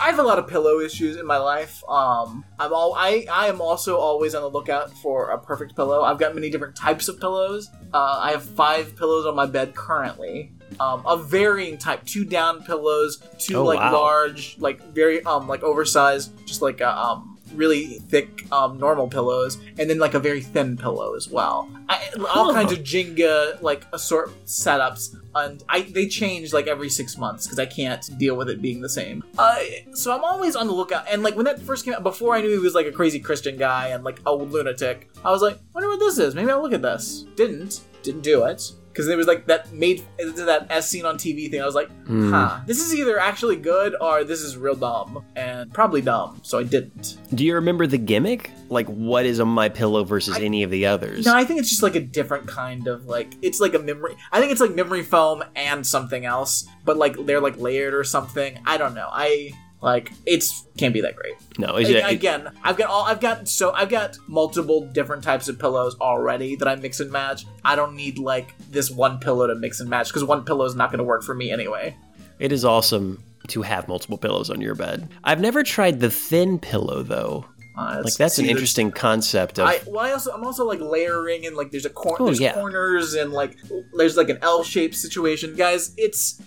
I have a lot of pillow issues in my life. Um, I'm all I, I am also always on the lookout for a perfect pillow. I've got many different types of pillows. Uh, I have five pillows on my bed currently, um, of varying type. Two down pillows, two oh, like wow. large, like very um like oversized, just like a, um. really thick um, normal pillows, and then like a very thin pillow as well. I, all huh. kinds of Jenga like assortment setups, and I they change like every six months because I can't deal with it being the same. Uh, so I'm always on the lookout, and like when that first came out, before I knew he was like a crazy Christian guy and like a lunatic, I was like, wonder what this is. Maybe I'll look at this. Didn't didn't do it. Because there was like that made that S scene on T V thing. I was like, mm. huh, this is either actually good or this is real dumb, and probably dumb. So I didn't. Do you remember the gimmick? Like, what is on My Pillow versus I, any of the others? No, I think it's just like a different kind of like, it's like a memory. I think it's like memory foam and something else, but like they're like layered or something. I don't know. I. Like, it's can't be that great. No, is it, again, I've got all I've got so I've got multiple different types of pillows already that I mix and match. I don't need like this one pillow to mix and match because one pillow is not going to work for me anyway. It is awesome to have multiple pillows on your bed. I've never tried the thin pillow though. Uh, like that's an interesting concept. Of... I, well, I also I'm also like layering and like there's a cor- oh, there's yeah. corners and like there's like an L-shaped situation, guys. It's.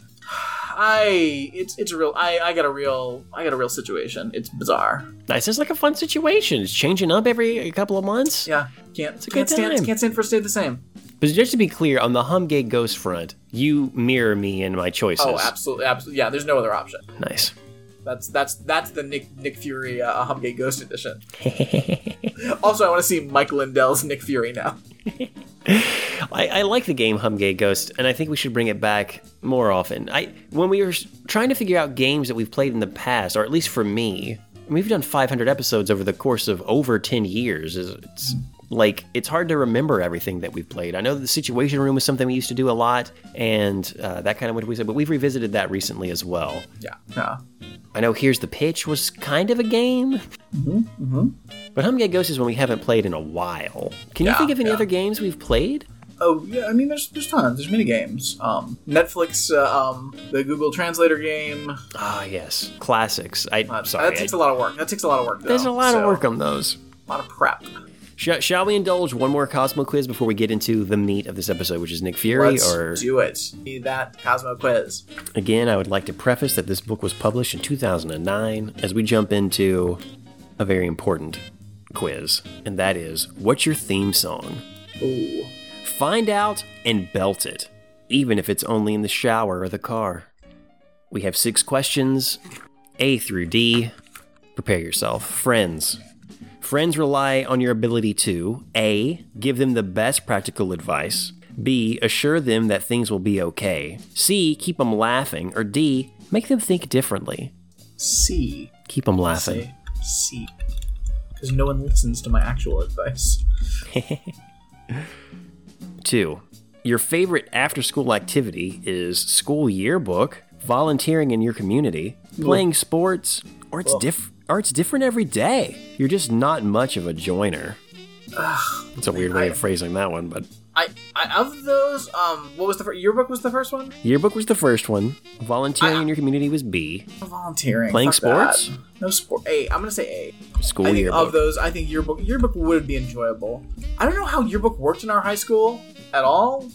I it's it's a real I, I got a real I got a real situation. It's bizarre. This is like a fun situation. It's changing up every couple of months. Yeah, can't it's a can't good stand time. Can't stand for stay the same. But just to be clear, on the Humgay Ghost front, you mirror me in my choices. Oh, absolutely, absolutely. Yeah, there's no other option. Nice. That's that's that's the Nick Nick Fury uh, Humgay Ghost edition. Also, I want to see Mike Lindell's Nick Fury now. I, I like the game Humgay Ghost, and I think we should bring it back more often. I when we were trying to figure out games that we've played in the past, or at least for me, we've done five hundred episodes over the course of over ten years. It's like it's hard to remember everything that we've played. I know the Situation Room was something we used to do a lot, and uh, that kind of what we said, but we've revisited that recently as well. Yeah. Yeah. I know Here's the Pitch was kind of a game. Mm-hmm, mm-hmm. But Humgay Ghost is one we haven't played in a while. Can yeah, you think of any yeah. other games we've played? Oh, yeah, I mean, there's there's tons. There's many games. Um, Netflix, uh, um, the Google Translator game. Ah, oh, yes. Classics. I, uh, sorry, that takes I, a lot of work. That takes a lot of work, though. There's a lot so, of work on those. A lot of prep. Sh- shall we indulge one more Cosmo quiz before we get into the meat of this episode, which is Nick Fury? Let's or... do it. Need that Cosmo quiz. Again, I would like to preface that this book was published in two thousand nine as we jump into a very important quiz, and that is, what's your theme song? Ooh. Find out and belt it, even if it's only in the shower or the car. We have six questions, A through D. Prepare yourself. Friends. Friends rely on your ability to A. Give them the best practical advice. B. Assure them that things will be okay. C. Keep them laughing. Or D. Make them think differently. C. Keep them laughing. C. Because no one listens to my actual advice. Two. Your favorite after-school activity is school yearbook, volunteering in your community, playing Ooh. sports, or it's different. Or it's different every day. You're just not much of a joiner. Ugh, That's a weird man, way I, of phrasing that one, but... I, I of those, um, what was the first... Yearbook was the first one? Yearbook was the first one. Volunteering I, in your community was B. Volunteering. Playing sports? That. No sport. A. I'm going to say A. School I think yearbook. Of those, I think yearbook yearbook would be enjoyable. I don't know how yearbook worked in our high school at all.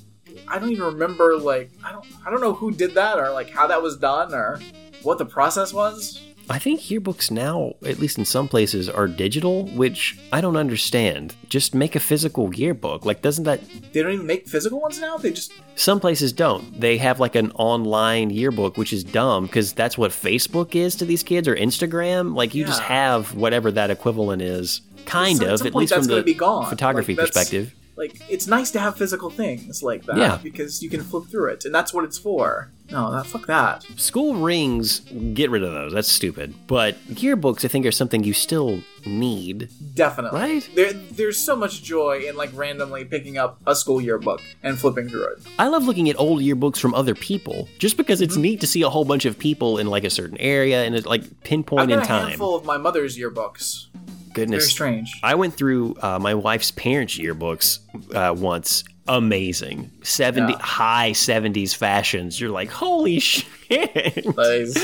I don't even remember, like... I don't, I don't know who did that or, like, how that was done or what the process was. I think yearbooks now, at least in some places, are digital, which I don't understand. Just make a physical yearbook. Like, doesn't that... They don't even make physical ones now? They just... Some places don't. They have, like, an online yearbook, which is dumb, because that's what Facebook is to these kids, or Instagram. Like, you yeah. just have whatever that equivalent is, kind some, of, some at least from the photography like, perspective. Like, it's nice to have physical things like that, yeah. because you can flip through it, and that's what it's for. No, that, fuck that. School rings, get rid of those. That's stupid. But yearbooks, I think, are something you still need. Definitely. Right? There, there's so much joy in, like, randomly picking up a school yearbook and flipping through it. I love looking at old yearbooks from other people, just because it's mm-hmm. neat to see a whole bunch of people in, like, a certain area and, like, pinpoint in time. I've got a handful of my mother's yearbooks. Goodness. Very strange. I went through uh, my wife's parents' yearbooks uh, once. Amazing. seventy yeah. High seventies fashions. You're like, holy shit. Nice.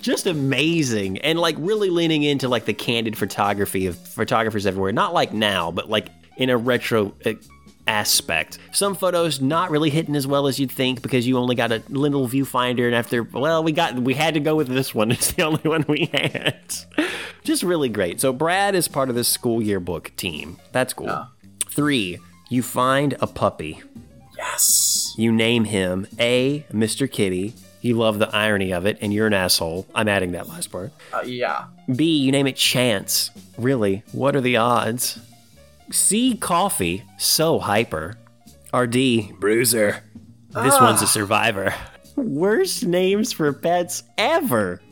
Just amazing. And like really leaning into like the candid photography of photographers everywhere. Not like now, but like in a retro uh, aspect. Some photos not really hitting as well as you'd think because you only got a little viewfinder. And after, well, we got, we had to go with this one. It's the only one we had. Just really great. So Brad is part of this school yearbook team. That's cool. Yeah. Three. You find a puppy. Yes. You name him A, Mister Kitty. You love the irony of it, and you're an asshole. I'm adding that last part. Uh, yeah. B, you name it Chance. Really, what are the odds? C, Coffee. So hyper. Or D, Bruiser. This ah. one's a survivor. Worst names for pets ever.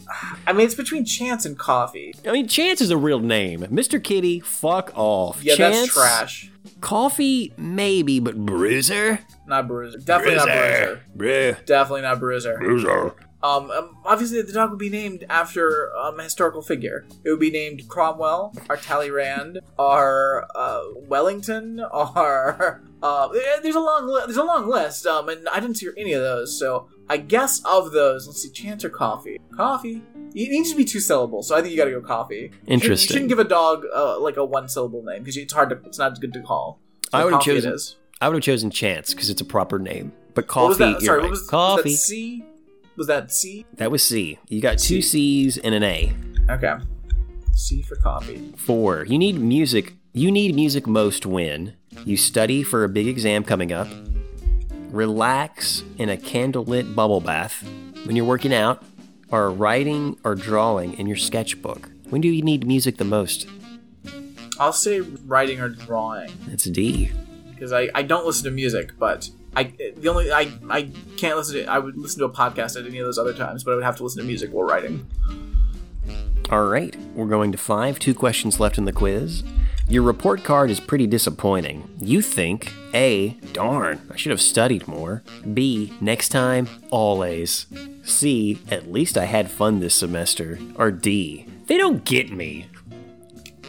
I mean, it's between Chance and Coffee. I mean, Chance is a real name. Mister Kitty, fuck off. Yeah, Chance, that's trash. Coffee, maybe, but Bruiser? Not Bruiser. Definitely bruiser. not Bruiser. Bruh. Definitely not Bruiser. Bruiser. Um, um, obviously, the dog would be named after um, a historical figure. It would be named Cromwell, or Talleyrand, or uh, Wellington, or uh, there's a long li- there's a long list. Um, and I didn't see any of those, so I guess of those, let's see, Chance or Coffee. Coffee. It needs to be two syllables, so I think you got to go Coffee. Interesting. You shouldn't, you shouldn't give a dog uh, like a one syllable name because it's hard to it's not good to call. So I would have chosen. I would have chosen Chance because it's a proper name. But Coffee. What was that? Sorry, right. what was, Coffee. Was that C? Was that C? That was C. You got two C's and an A. Okay. C for Coffee. Four. You need music. You need music most when you study for a big exam coming up, relax in a candlelit bubble bath, when you're working out, or writing or drawing in your sketchbook. When do you need music the most? I'll say writing or drawing. That's a D. Because I, I don't listen to music, but... I the only I, I can't listen to I would listen to a podcast at any of those other times, but I would have to listen to music while writing. All right, we're going to five. Two questions left in the quiz. Your report card is pretty disappointing. You think A, darn, I should have studied more. B, next time, all A's. C, at least I had fun this semester. Or D, they don't get me.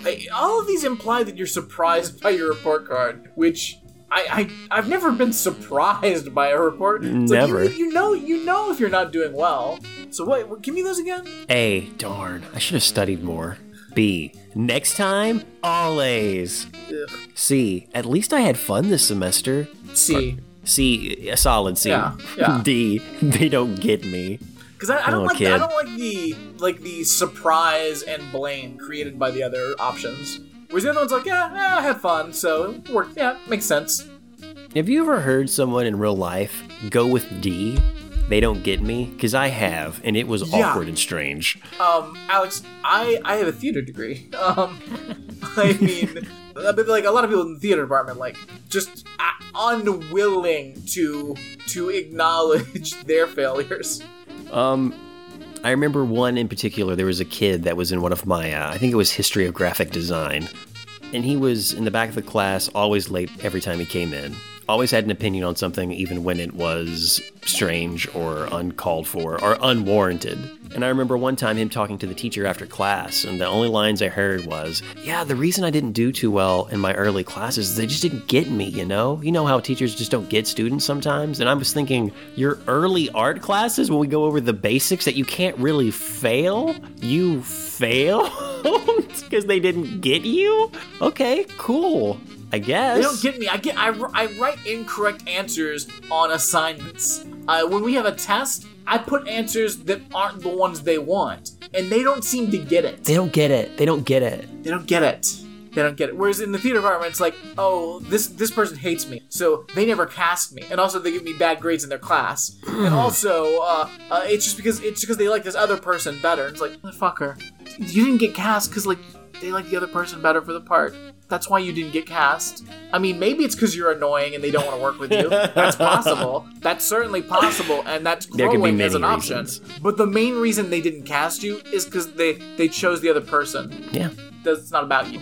I, all of these imply that you're surprised by your report card, which. I, I, I've never been surprised by a report. It's never. Like you, you know you know if you're not doing well. So what, what, give me those again. A, darn, I should have studied more. B, next time, all A's. Ugh. C, at least I had fun this semester. C. Or, C, a solid C. Yeah, yeah. D, they don't get me. Because I, I don't oh, like the, I don't like the like the surprise and blame created by the other options. Whereas the other one's like, yeah, yeah, I had fun, so it worked. Yeah, makes sense. Have you ever heard someone in real life go with D, they don't get me? Because I have, and it was yeah. awkward and strange. Um, Alex, I, I have a theater degree. Um, I mean, like a lot of people in the theater department, like, just unwilling to to acknowledge their failures. Um... I remember one in particular. There was a kid that was in one of my, uh, I think it was History of Graphic Design. And he was in the back of the class, always late every time he came in. Always had an opinion on something, even when it was strange or uncalled for or unwarranted. And I remember one time him talking to the teacher after class, and the only lines I heard was, yeah, the reason I didn't do too well in my early classes is they just didn't get me, you know? You know how teachers just don't get students sometimes? And I was thinking, your early art classes, when we go over the basics that you can't really fail, you failed because they didn't get you? Okay, cool. I guess. They don't get me. I get. I, I write incorrect answers on assignments. Uh, when we have a test, I put answers that aren't the ones they want, and they don't seem to get it. They don't get it. They don't get it. They don't get it. They don't get it. Whereas in the theater department, it's like, oh, this this person hates me, so they never cast me, and also they give me bad grades in their class, and also uh, uh, it's just because it's because they like this other person better. It's like, motherfucker, you didn't get cast because like they like the other person better for the part. That's why you didn't get cast. I mean, maybe it's because you're annoying and they don't want to work with you. That's possible. That's certainly possible, and that's growing as an option. But the main reason they didn't cast you is because they, they chose the other person. Yeah. That's not about you.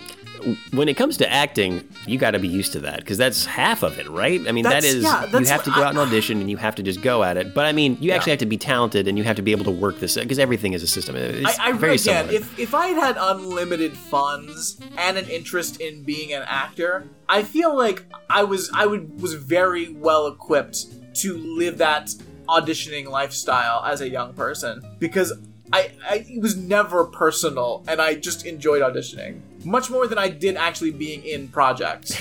When it comes to acting, you got to be used to that because that's half of it, right? I mean, that's, that is, yeah, you have to go out and audition and you have to just go at it. But I mean, you yeah. actually have to be talented and you have to be able to work this because everything is a system. It's I, I, very again, similar. If, if I had had unlimited funds and an interest in being an actor, I feel like I was I would was very well equipped to live that auditioning lifestyle as a young person because I, I it was never personal and I just enjoyed auditioning. Much more than I did actually being in projects,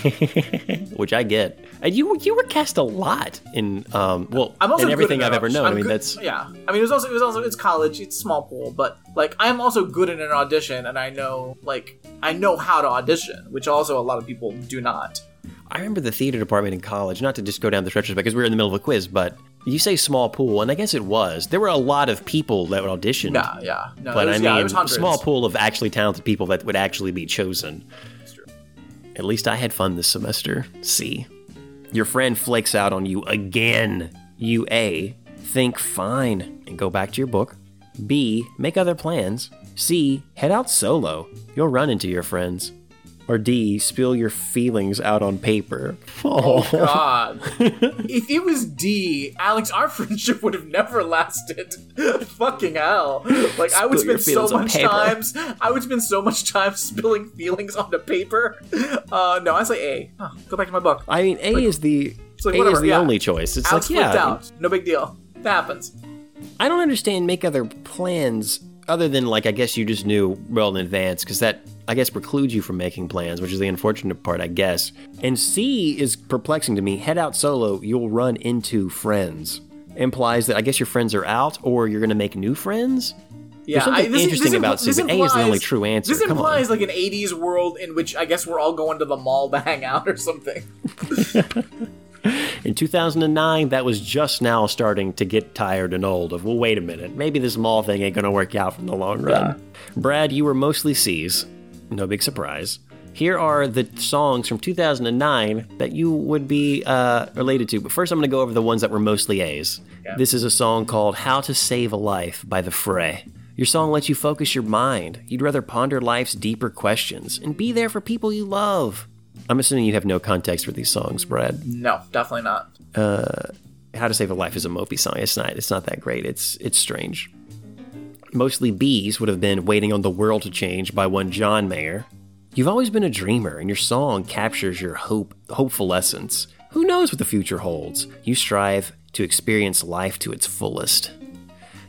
which I get. And you you were cast a lot in um well I'm also in everything I've ever known. I'm I mean good, that's yeah. I mean it was also it was also it's college, it's small pool, but like I am also good in an audition, and I know like I know how to audition, which also a lot of people do not. I remember the theater department in college. Not to just go down this retrospect because we were in the middle of a quiz, but. You say small pool, and I guess it was. There were a lot of people that would auditioned. Yeah, yeah. No, but was, I mean, yeah, it was a small pool of actually talented people that would actually be chosen. That's true. At least I had fun this semester. C. Your friend flakes out on you again. You A, think fine and go back to your book. B, make other plans. C, head out solo. You'll run into your friends. Or D, spill your feelings out on paper. Oh, oh God. If it was D, Alex, our friendship would have never lasted. Fucking hell. Like, spill I would spend so much time, I would spend so much time spilling feelings onto paper. Uh, no, I say A. Oh, go back to my book. I mean, A like, is the, like, A whatever, is the yeah. only choice. It's Alex like, yeah. out. No big deal. That happens. I don't understand make other plans other than, like, I guess you just knew well in advance because that... I guess, precludes you from making plans, which is the unfortunate part, I guess. And C is perplexing to me. Head out solo, you'll run into friends. Implies that I guess your friends are out or you're going to make new friends? Yeah, There's something I, this, interesting this, about C, but implies, A is the only true answer. This Come implies on. Like an eighties world in which I guess we're all going to the mall to hang out or something. In two thousand nine, that was just now starting to get tired and old of, well, wait a minute, maybe this mall thing ain't going to work out from the long run. Yeah. Brad, you were mostly C's. No big surprise. Here are the songs from two thousand nine that you would be uh, related to. But first, I'm going to go over the ones that were mostly A's. Yeah. This is a song called How to Save a Life by The Fray. Your song lets you focus your mind. You'd rather ponder life's deeper questions and be there for people you love. I'm assuming you have no context for these songs, Brad. No, definitely not. Uh, How to Save a Life is a mopey song. It's not, it's not that great. It's, it's strange. Mostly B's would have been Waiting on the World to Change by one John Mayer. You've always been a dreamer, and your song captures your hope, hopeful essence. Who knows what the future holds? You strive to experience life to its fullest.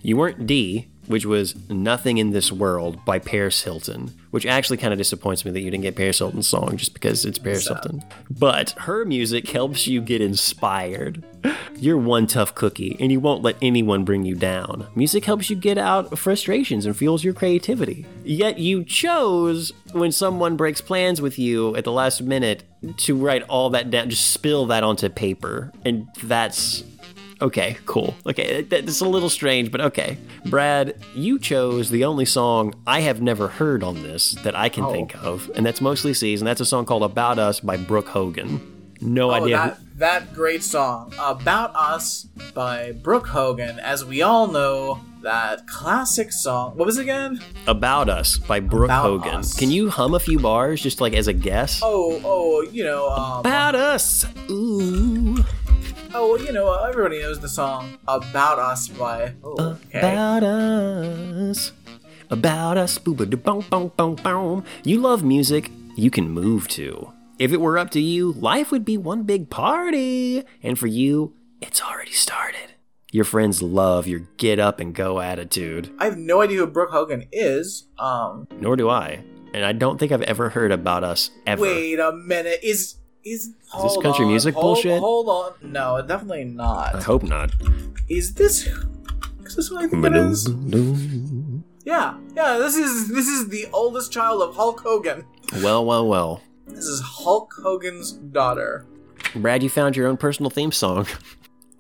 You weren't D, which was Nothing in This World by Paris Hilton, which actually kind of disappoints me that you didn't get Paris Hilton's song just because it's Paris so. Hilton. But her music helps you get inspired. You're one tough cookie, and you won't let anyone bring you down. Music helps you get out of frustrations and fuels your creativity. Yet you chose, when someone breaks plans with you at the last minute, to write all that down, just spill that onto paper. And that's... Okay, cool. Okay, that's a little strange, but okay. Brad, you chose the only song I have never heard on this that I can oh. think of, and that's mostly C's, and that's a song called About Us by Brooke Hogan. No oh, idea. That, who- that great song, About Us by Brooke Hogan. As we all know, that classic song. What was it again? About Us by Brooke About Hogan. Us. Can you hum a few bars just like as a guess? Oh, oh, you know. Um, About Us. Ooh. Oh, well, you know, uh, everybody knows the song About Us by... Oh, okay. About us. About us. Boo-ba-do-bong-bong-bong-bong. You love music you can move to. If it were up to you, life would be one big party. And for you, it's already started. Your friends love your get-up-and-go attitude. I have no idea who Brooke Hogan is. Um, Nor do I. And I don't think I've ever heard About Us, ever. Wait a minute. Is... Is, is this country on, music hold, bullshit? Hold on. No, definitely not. I hope not. Is this... Is this what I think it is? Yeah. Yeah, this is this is the oldest child of Hulk Hogan. Well, well, well. This is Hulk Hogan's daughter. Brad, you found your own personal theme song.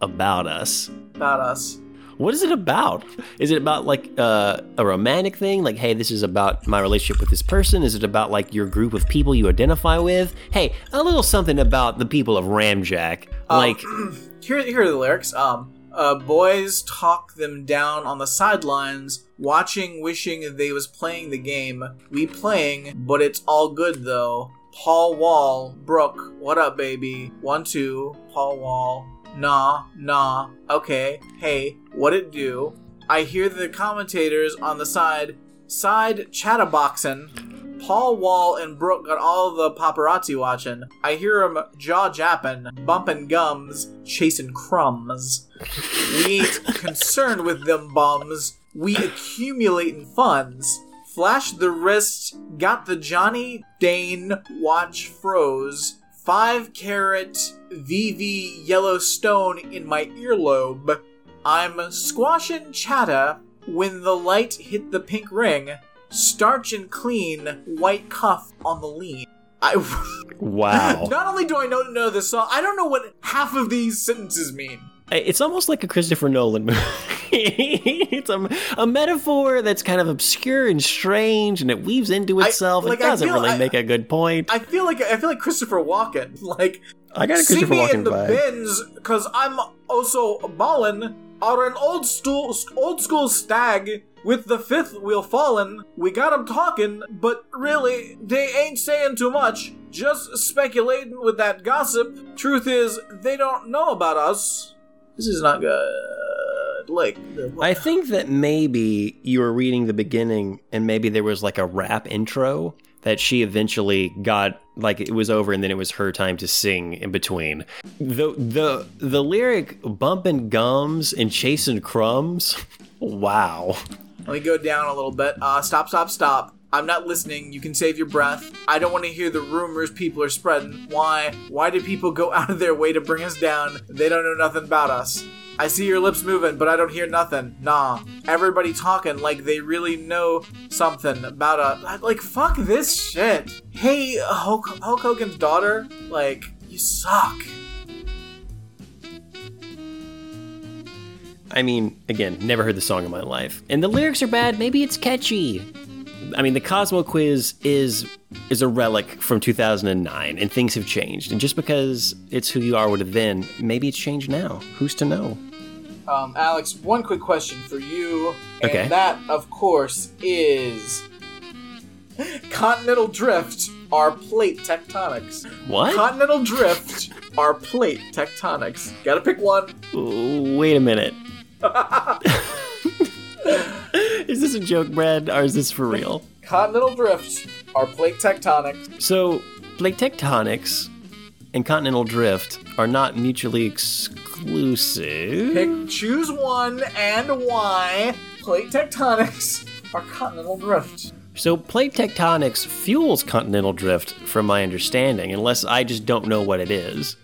About Us. About Us. What is it about? Is it about, like, uh, a romantic thing? Like, hey, this is about my relationship with this person? Is it about, like, your group of people you identify with? Hey, a little something about the people of Ramjack. Like, um, here, here are the lyrics. Um, uh, boys talk them down on the sidelines, watching, wishing they was playing the game. We playing, but it's all good, though. Paul Wall, Brooke, what up, baby? One, two, Paul Wall. Nah, nah, okay, hey, what it do? I hear the commentators on the side, side chatterboxin'. Paul Wall and Brooke got all the paparazzi watching. I hear 'em jaw jappin', bumpin' gums, chasing crumbs. We ain't concerned with them bums. We accumulating funds. Flash the wrist, got the Johnny Dane watch froze. Five carat V V Yellowstone in my earlobe. I'm squashin' chatter when the light hit the pink ring. Starch and clean, white cuff on the lean. I Wow. Not only do I know, know this song, I don't know what half of these sentences mean. It's almost like a Christopher Nolan movie. It's a, a metaphor that's kind of obscure and strange, and it weaves into itself. I, like, it doesn't feel, really I, make a good point. I feel like I feel like Christopher Walken. Like, I got a Christopher Walken vibe. See me in the bins, because I'm Also, Balin are an old school, old school stag with the fifth wheel fallen. We got them talking, but really, they ain't saying too much. Just speculating with that gossip. Truth is, they don't know about us. This is not good. Like, I think that maybe you were reading the beginning and maybe there was like a rap intro that she eventually got, like it was over and then it was her time to sing in between. The the the lyric bumping gums and chasing crumbs. Wow. Let me go down a little bit. Uh, stop, stop, stop. I'm not listening. You can save your breath. I don't want to hear the rumors people are spreading. Why? Why do people go out of their way to bring us down? They don't know nothing about us. I see your lips moving, but I don't hear nothing. Nah. Everybody talking like they really know something about us. Like, fuck this shit. Hey, Hulk, Hulk Hogan's daughter, like, you suck. I mean, again, never heard the song in my life. And the lyrics are bad. Maybe it's catchy. I mean, the Cosmo Quiz is is a relic from two thousand nine, and things have changed. And just because it's who you are would have been, maybe it's changed now. Who's to know? Um, Alex, one quick question for you. And okay. That, of course, is continental drift are plate tectonics. What? Continental drift are plate tectonics. Gotta pick one. Ooh, wait a minute. Is this a joke, Brad, or is this for real? Continental drifts are plate tectonics. So, plate tectonics and continental drift are not mutually exclusive. Pick, choose one and why plate tectonics are continental drift. So, plate tectonics fuels continental drift, from my understanding, unless I just don't know what it is.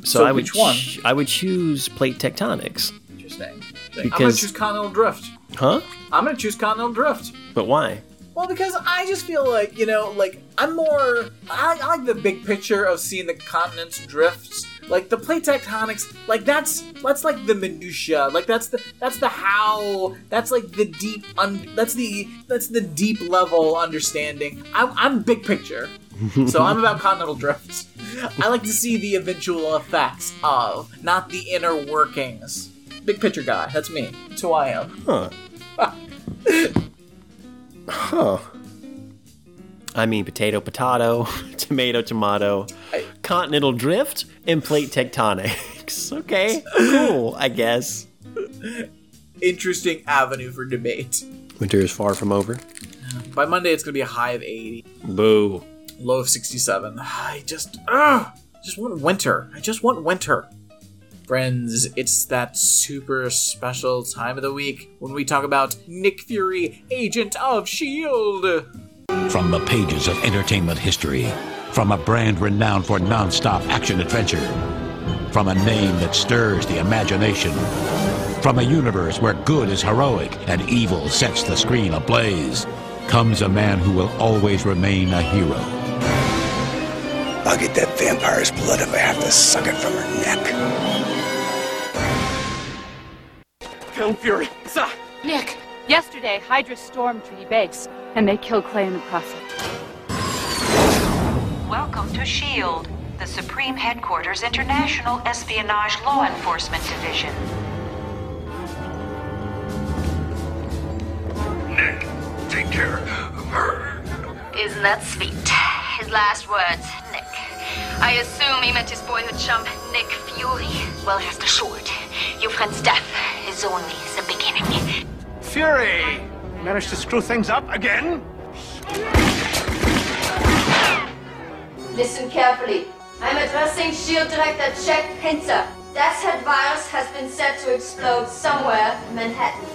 So, so I which would one? Ch- I would choose plate tectonics. Interesting. Because... I'm going to choose continental drift. Huh? I'm going to choose continental drift. But why? Well, because I just feel like, you know, like, I'm more... I, I like the big picture of seeing the continents drift. Like, the plate tectonics, like, that's, that's like, the minutia. Like, that's the, that's the how, that's, like, the deep, un, that's the, that's the deep level understanding. I'm, I'm big picture. So I'm about continental drifts. I like to see the eventual effects of, not the inner workings. Big picture guy. That's me. That's who I am. Huh. Huh. I mean, potato, potato, tomato, tomato, I... continental drift, and plate tectonics. Okay. Cool, I guess. Interesting avenue for debate. Winter is far from over. By Monday, it's going to be a high of eighty. Boo. Low of sixty-seven. I just... Ugh, just want winter. I just want winter. Friends, it's that super special time of the week when we talk about Nick Fury, Agent of S H I E L D From the pages of entertainment history, from a brand renowned for non-stop action-adventure, from a name that stirs the imagination, from a universe where good is heroic and evil sets the screen ablaze, comes a man who will always remain a hero. I'll get that vampire's blood if I have to suck it from her neck. Count Fury. Sir. Nick. Yesterday, Hydra stormed Tree Base, and they killed Clay in the process. Welcome to S H I E L D, the Supreme Headquarters International Espionage Law Enforcement Division. Nick, take care of her. Isn't that sweet? His last words, Nick. I assume he meant his boyhood chum, Nick Fury. Well, rest assured, your friend's death is only the beginning. Fury! Managed to screw things up again? Listen carefully. I'm addressing S H I E L D Director Jack Pinter. That's head virus has been set to explode somewhere in Manhattan.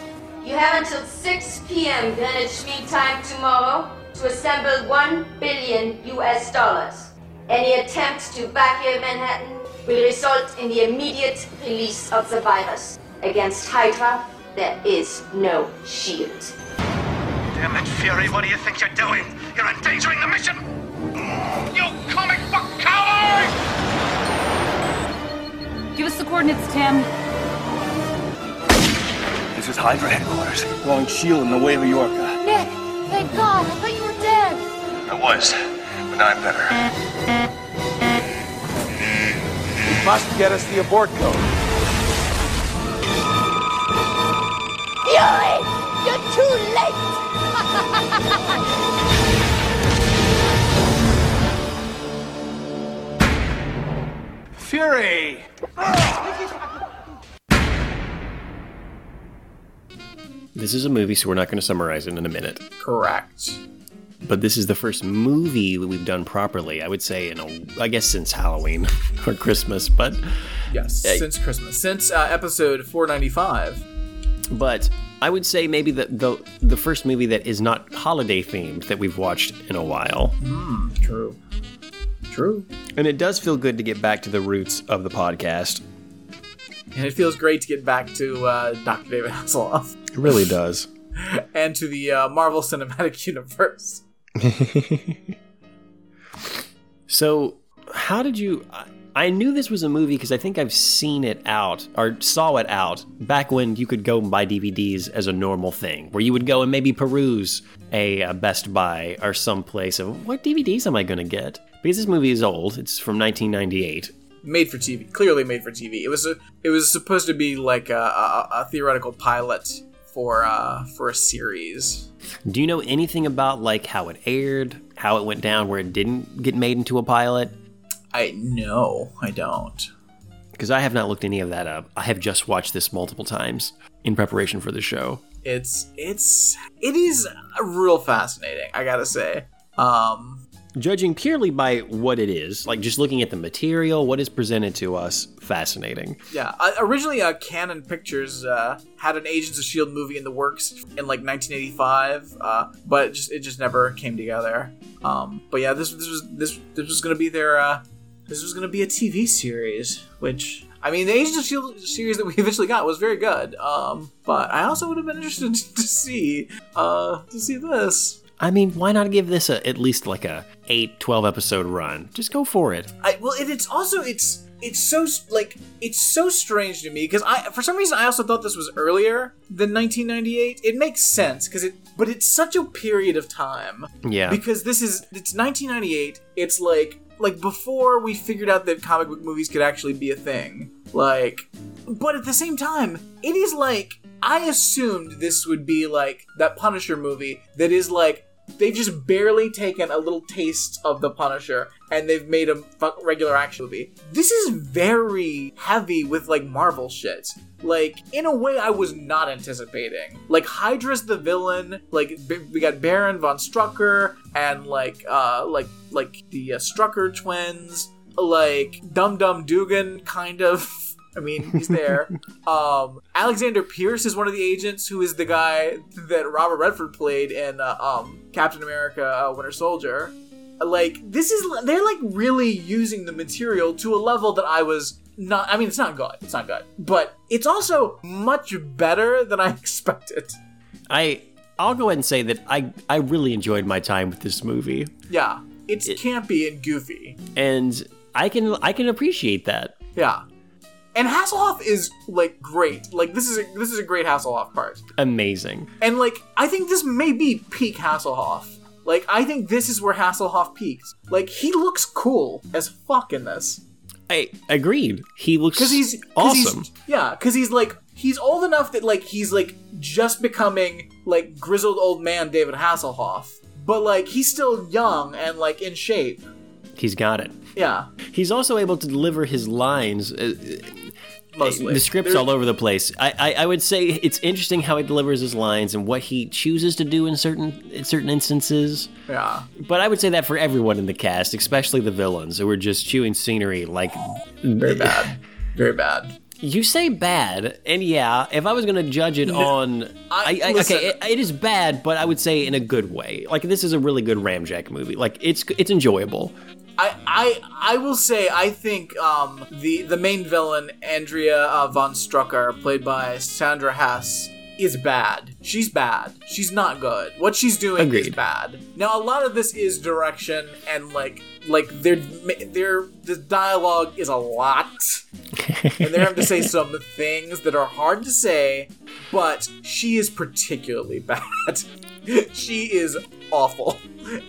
You have until six p.m. Greenwich Mean Time tomorrow to assemble one billion U S dollars. Any attempt to evacuate Manhattan will result in the immediate release of the virus. Against Hydra, there is no shield. Damn it, Fury, what do you think you're doing? You're endangering the mission! You comic book coward! Give us the coordinates, Tim. This is Hydra headquarters. Wrong shield in the way of Yorka. Nick, thank God, I thought you were dead. I was. I'm better. You must get us the abort code. too late! Fury! This is a movie, so we're not going to summarize it in a minute. Correct. But this is the first movie that we've done properly, I would say, in a, I guess since Halloween or Christmas, but... Yes, uh, since Christmas. Since uh, episode four ninety-five. But I would say maybe the, the the first movie that is not holiday-themed that we've watched in a while. Mm, true. True. And it does feel good to get back to the roots of the podcast. And it feels great to get back to uh, Doctor David Hasselhoff. It really does. And to the uh, Marvel Cinematic Universe. So, how did you... I, I knew this was a movie because I think I've seen it out, or saw it out, back when you could go and buy D V Ds as a normal thing, where you would go and maybe peruse a, a Best Buy or someplace of, what D V Ds am I going to get? Because this movie is old. It's from nineteen ninety-eight. Made for T V. Clearly made for T V. It was a, it was supposed to be like a, a, a theoretical pilot for uh, for a series. Do you know anything about like how it aired, how it went down, where it didn't get made into a pilot? I no, I don't. Because I have not looked any of that up. I have just watched this multiple times in preparation for the show. It's it's it is real fascinating, I gotta say. Um, Judging purely by what it is, like just looking at the material, what is presented to us, fascinating. Yeah, uh, originally uh, Canon Pictures uh, had an Agents of S H I E L D movie in the works in like nineteen eighty-five, uh, but it just, it just never came together. Um, but yeah, this this was this this was gonna be their uh, this was gonna be a T V series, which I mean, the Agents of S H I E L D series that we eventually got was very good. Um, but I also would have been interested to see uh, to see this. I mean, why not give this a, at least like a eight, twelve episode run? Just go for it. I, well, and it's also, it's it's so, like, it's so strange to me, because I, for some reason, I also thought this was earlier than nineteen ninety-eight. It makes sense, because it, but it's such a period of time. Yeah. Because this is, it's nineteen ninety-eight, it's like, like, before we figured out that comic book movies could actually be a thing. Like, but at the same time, it is like, I assumed this would be like that Punisher movie that is like, they've just barely taken a little taste of the Punisher and they've made a regular action movie. This is very heavy with like Marvel shit. Like, in a way I was not anticipating. Like, Hydra's the villain. Like, we got Baron von Strucker and like, uh, like, like the uh, Strucker twins. Like, Dum Dum Dugan, kind of. I mean, he's there. um, Alexander Pierce is one of the agents who is the guy that Robert Redford played in uh, um, Captain America uh, Winter Soldier. Like, this is, they're like really using the material to a level that I was not, I mean, it's not good. It's not good. But it's also much better than I expected. I, I'll go ahead and say that I, I really enjoyed my time with this movie. Yeah. It's it, campy and goofy. And I can, I can appreciate that. Yeah. And Hasselhoff is, like, great. Like, this is a, this is a great Hasselhoff part. Amazing. And, like, I think this may be peak Hasselhoff. Like, I think this is where Hasselhoff peaks. Like, he looks cool as fuck in this. I agreed. He looks Cause he's, awesome. Cause he's, yeah, because he's, like, he's old enough that, like, he's, like, just becoming, like, grizzled old man David Hasselhoff. But, like, he's still young and, like, in shape. He's got it. Yeah. He's also able to deliver his lines... Uh, Mostly. The script's There's... all over the place. I, I, I would say it's interesting how he delivers his lines and what he chooses to do in certain in certain instances. Yeah. But I would say that for everyone in the cast, especially the villains who were just chewing scenery like... Very bad. Very bad. You say bad, and yeah, if I was going to judge it on... I, I, okay, it, it is bad, but I would say in a good way. Like, this is a really good Ramjack movie. Like, it's it's enjoyable. I, I I will say, I think um, the, the main villain, Andrea uh, von Strucker, played by Sandra Hess, is bad. She's bad. She's not good. What she's doing Agreed. Is bad. Now, a lot of this is direction, and, like, like they're, they're, the dialogue is a lot, and they're having to say some things that are hard to say, but she is particularly bad. She is awful,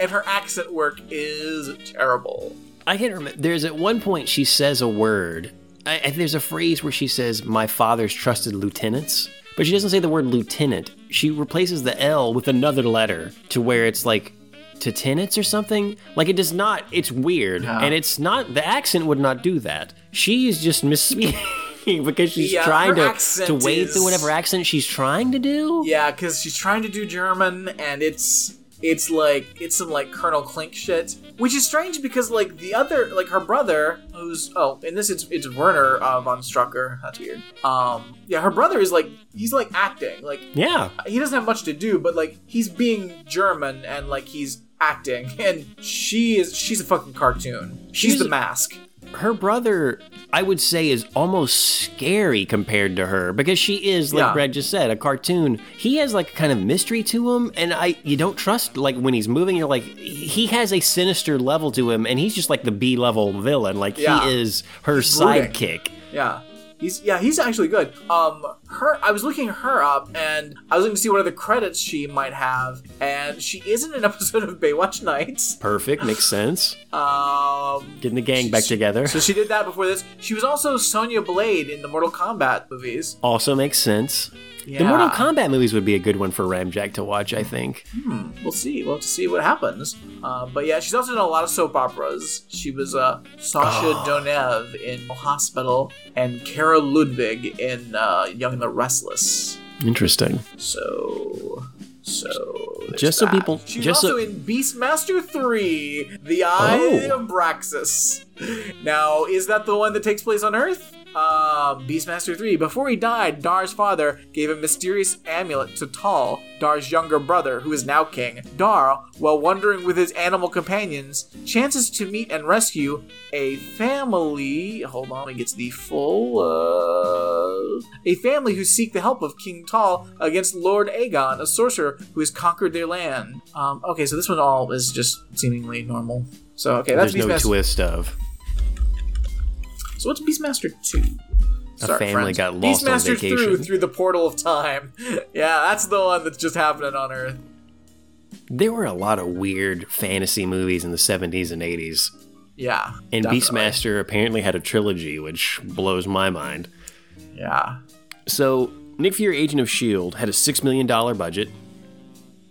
and her accent work is terrible. I can't remember. There's at one point she says a word. I, I, there's a phrase where she says, "My father's trusted lieutenants." But she doesn't say the word lieutenant. She replaces the L with another letter to where it's like to tenants or something. Like it does not, it's weird. No. And it's not, the accent would not do that. She's just misspeaking because she's yeah, trying to, to wade is... through whatever accent she's trying to do. Yeah, because she's trying to do German and it's... It's like, it's some, like, Colonel Klink shit. Which is strange because, like, the other, like, her brother, who's, oh, in this it's, it's Werner uh, von Strucker. That's weird. Um, yeah, her brother is, like, he's, like, acting. Like, yeah. He doesn't have much to do, but, like, he's being German and, like, he's acting. And she is, she's a fucking cartoon. She's, she's the Mask. Her brother, I would say, is almost scary compared to her because she is, like yeah. Brad just said, a cartoon. He has like a kind of mystery to him, and I you don't trust like when he's moving. You're like he has a sinister level to him, and he's just like the B level villain. Like yeah. he is her he's sidekick. Rooting. Yeah, he's yeah he's actually good. Um, her I was looking her up, and I was looking to see what other credits she might have, and she is in an episode of Baywatch Nights. Perfect, makes sense. Um, Getting the gang she, back together. So she did that before this. She was also Sonya Blade in the Mortal Kombat movies. Also makes sense. Yeah. The Mortal Kombat movies would be a good one for Ramjack to watch, I think. Hmm. We'll see. We'll have to see what happens. Uh, but yeah, she's also in a lot of soap operas. She was uh, Sasha oh. Donev in Hospital and Kara Ludwig in uh, Young and the Restless. Interesting. So... So just so that. people, she's just also so... in Beastmaster three, The Eye oh. of Braxis. Now, is that the one that takes place on Earth? Uh, Beastmaster three. Before he died, Dar's father gave a mysterious amulet to Tal, Dar's younger brother, who is now king. Dar, while wandering with his animal companions, chances to meet and rescue a family. Hold on, let me get to the full. Uh, a family who seek the help of King Tal against Lord Aegon, a sorcerer who has conquered their land. Um, okay, so this one all is just seemingly normal. So okay, that's There's Beastmaster. There's no twist of. So what's Beastmaster two? Sorry, a family friends. got lost on vacation. Beastmaster through, through the portal of time. Yeah, that's the one that's just happening on Earth. There were a lot of weird fantasy movies in the seventies and eighties. Yeah, And definitely. Beastmaster apparently had a trilogy, which blows my mind. Yeah. So Nick Fury Agent of S H I E L D had a six million dollars budget.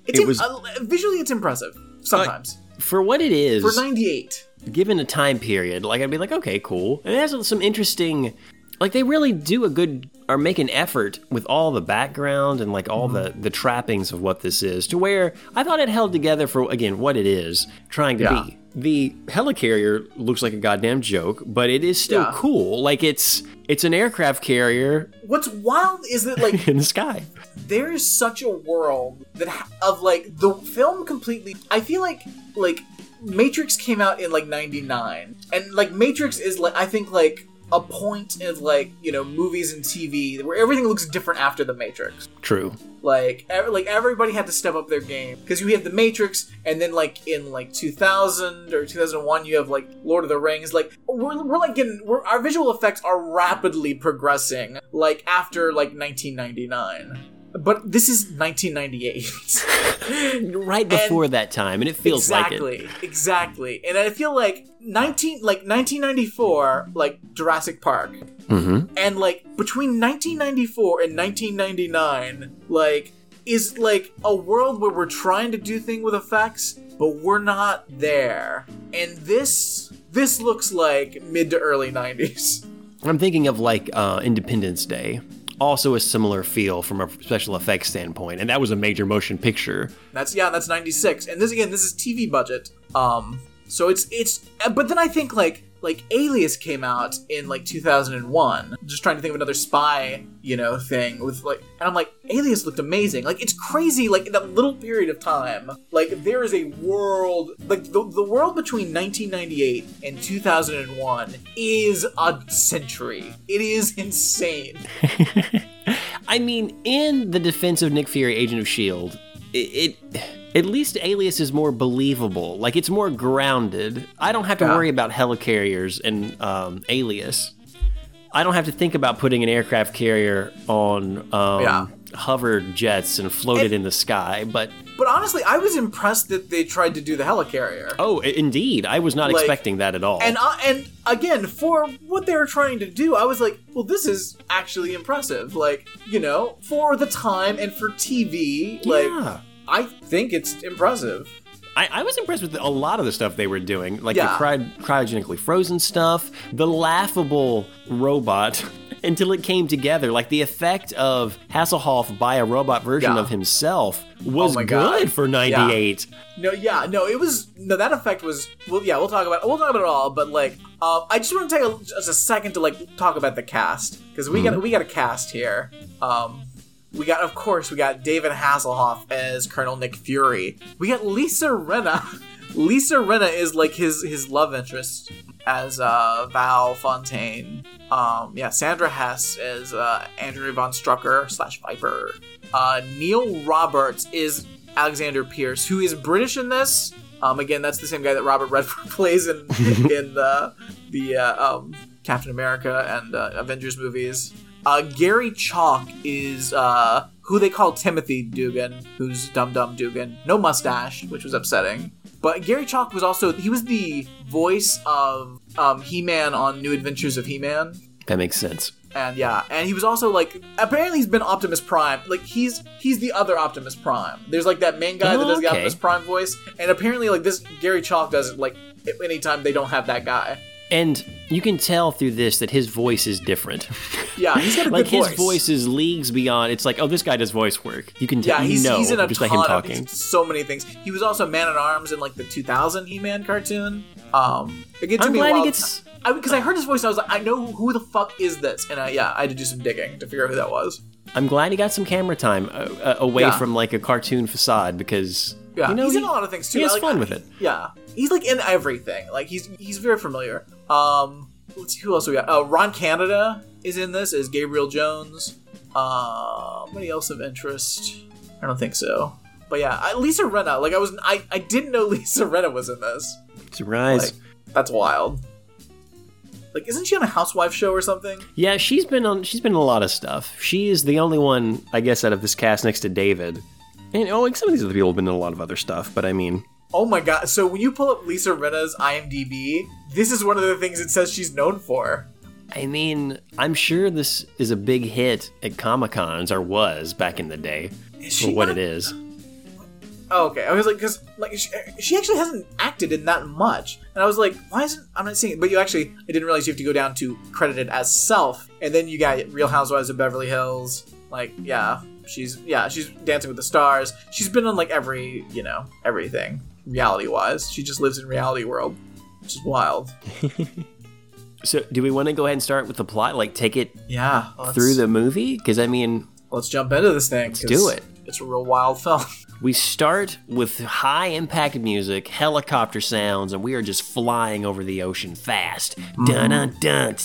It's it in, was uh, Visually, it's impressive. Sometimes. Uh, for what it is. For ninety-eight. Given a time period, like I'd be like, okay, cool. And it has some interesting, like they really do a good, are make an effort with all the background and like all the, the trappings of what this is to where I thought it held together for, again, what it is trying to yeah. be. The helicarrier looks like a goddamn joke, but it is still yeah. cool. Like it's, it's an aircraft carrier. What's wild is that like in the sky. There is such a world that of like the film completely, I feel like, like, Matrix came out in, like, ninety-nine. And, like, Matrix is, like, I think, like, a point of, like, you know, movies and T V where everything looks different after the Matrix. True. Like, ev- like everybody had to step up their game. Because you have the Matrix, and then, like, in, like, two thousand or two thousand one, you have, like, Lord of the Rings. Like, we're, we're like, getting... We're, our visual effects are rapidly progressing, like, after, like, nineteen ninety-nine. But this is nineteen ninety-eight. Right before and that time, and it feels exactly, like it. Exactly, exactly. And I feel like nineteen, like nineteen ninety-four, like Jurassic Park. Mm-hmm. And like between nineteen ninety-four and nineteen ninety-nine, like, is like a world where we're trying to do things with effects, but we're not there. And this, this looks like mid to early nineties. I'm thinking of like uh, Independence Day. Also a similar feel from a special effects standpoint, and that was a major motion picture. That's yeah, that's ninety-six, and this again, this is T V budget. Um, so it's it's, but then I think like like Alias came out in like two thousand one. I'm just trying to think of another spy, you know, thing with like, and I'm like, Alias looked amazing. Like it's crazy, like in that little period of time, like there is a world, like the the world between nineteen ninety-eight and two thousand one is a century. It is insane. I mean, in the defense of Nick Fury, Agent of S H I E L D, it, it at least Alias is more believable. Like it's more grounded. I don't have to yeah. worry about helicarriers and um, Alias. I don't have to think about putting an aircraft carrier on um, yeah. hover jets and float it, it in the sky, but But honestly, I was impressed that they tried to do the helicarrier. Oh, indeed. I was not like, expecting that at all. And uh, and again, for what they were trying to do, I was like, well, this is actually impressive. Like, you know, for the time and for T V, yeah. like, I think it's impressive. I, I was impressed with a lot of the stuff they were doing, like yeah. the cry- cryogenically frozen stuff, the laughable robot until it came together. Like the effect of Hasselhoff by a robot version yeah. of himself was oh good God. for ninety-eight. Yeah. No, yeah, no, it was, no, that effect was, well, yeah, we'll talk about it, we'll talk about it all, but like, uh, I just want to take a, just a second to like talk about the cast, because we mm. got we got a cast here. Um, We got, of course, we got David Hasselhoff as Colonel Nick Fury. We got Lisa Rinna. Lisa Rinna is like his, his love interest as uh, Val Fontaine. Um, yeah, Sandra Hess as uh, Andrew von Strucker slash Viper. Uh, Neil Roberts is Alexander Pierce, who is British in this. Um, again, that's the same guy that Robert Redford plays in in the the uh, um, Captain America and uh, Avengers movies. Uh, Gary Chalk is uh, who they call Timothy Dugan, who's Dum Dum Dugan. No mustache, which was upsetting. But Gary Chalk was also, he was the voice of um, He-Man on New Adventures of He-Man. That makes sense. And yeah, and he was also like, apparently he's been Optimus Prime. Like he's he's the other Optimus Prime. There's like that main guy oh, that does okay. the Optimus Prime voice. And apparently like this Gary Chalk does it like anytime they don't have that guy. And you can tell through this that his voice is different. Yeah, he's got a like good voice. Like, his voice is leagues beyond. It's like, oh, this guy does voice work. You can tell. Yeah, he's, you know, he's in a just ton by him talking. Of so many things. He was also Man-at-Arms in, like, the two thousand He-Man cartoon. Um, it gets I'm to glad he gets... Because I, I heard his voice, and I was like, I know who the fuck is this? And, I, yeah, I had to do some digging to figure out who that was. I'm glad he got some camera time uh, away yeah. from, like, a cartoon facade, because... Yeah, you know, he's he, in a lot of things, too. He has like, fun with it. Yeah. He's, like, in everything. Like, he's he's very familiar. Um, let's see, who else we got? Uh, Ron Canada is in this, is Gabriel Jones. Uh, anybody else of interest? I don't think so. But, yeah, I, Lisa Rinna. Like, I was I, I didn't know Lisa Rinna was in this. Surprise. Like, that's wild. Like, isn't she on a housewife show or something? Yeah, she's been on, she's been in a lot of stuff. She is the only one, I guess, out of this cast next to David. And, oh, like, some of these other people have been in a lot of other stuff, but I mean... Oh my god, so when you pull up Lisa Rinna's IMDb, this is one of the things it says she's known for. I mean, I'm sure this is a big hit at Comic-Cons, or was, back in the day. Is she for what not... it is. Oh, okay. I was like, because like, she, she actually hasn't acted in that much. And I was like, why isn't... I'm not seeing it. But you actually... I didn't realize you have to go down to credited as self, and then you got Real Housewives of Beverly Hills. Like, yeah... She's, yeah, she's Dancing with the Stars. She's been on, like, every, you know, everything, reality-wise. She just lives in reality world, which is wild. So, do we want to go ahead and start with the plot? Like, take it yeah, through the movie? Because, I mean... Let's jump into this thing. Let's do it. It's a real wild film. We start with high-impact music, helicopter sounds, and we are just flying over the ocean fast. Mm. Dun-dun-dun.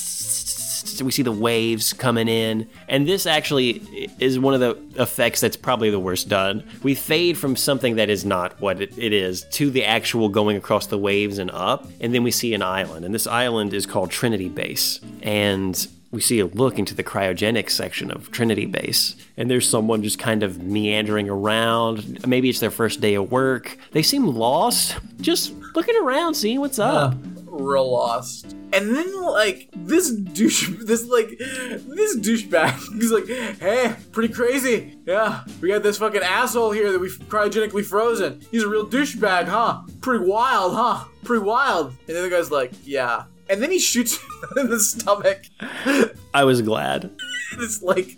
We see the waves coming in, and this actually is one of the effects that's probably the worst done. We fade from something that is not what it, it is to the actual going across the waves and up, and then we see an island, and this island is called Trinity Base, and we see a look into the cryogenic section of Trinity Base, and there's someone just kind of meandering around. Maybe it's their first day of work. They seem lost, just looking around, seeing what's yeah. up. Real lost. And then like this douche this like this douchebag he's like, hey, pretty crazy, yeah, we got this fucking asshole here that we've cryogenically frozen. He's a real douchebag, huh? Pretty wild, huh? Pretty wild. And then the guy's like, yeah. And then he shoots him in the stomach. I was glad. It's like,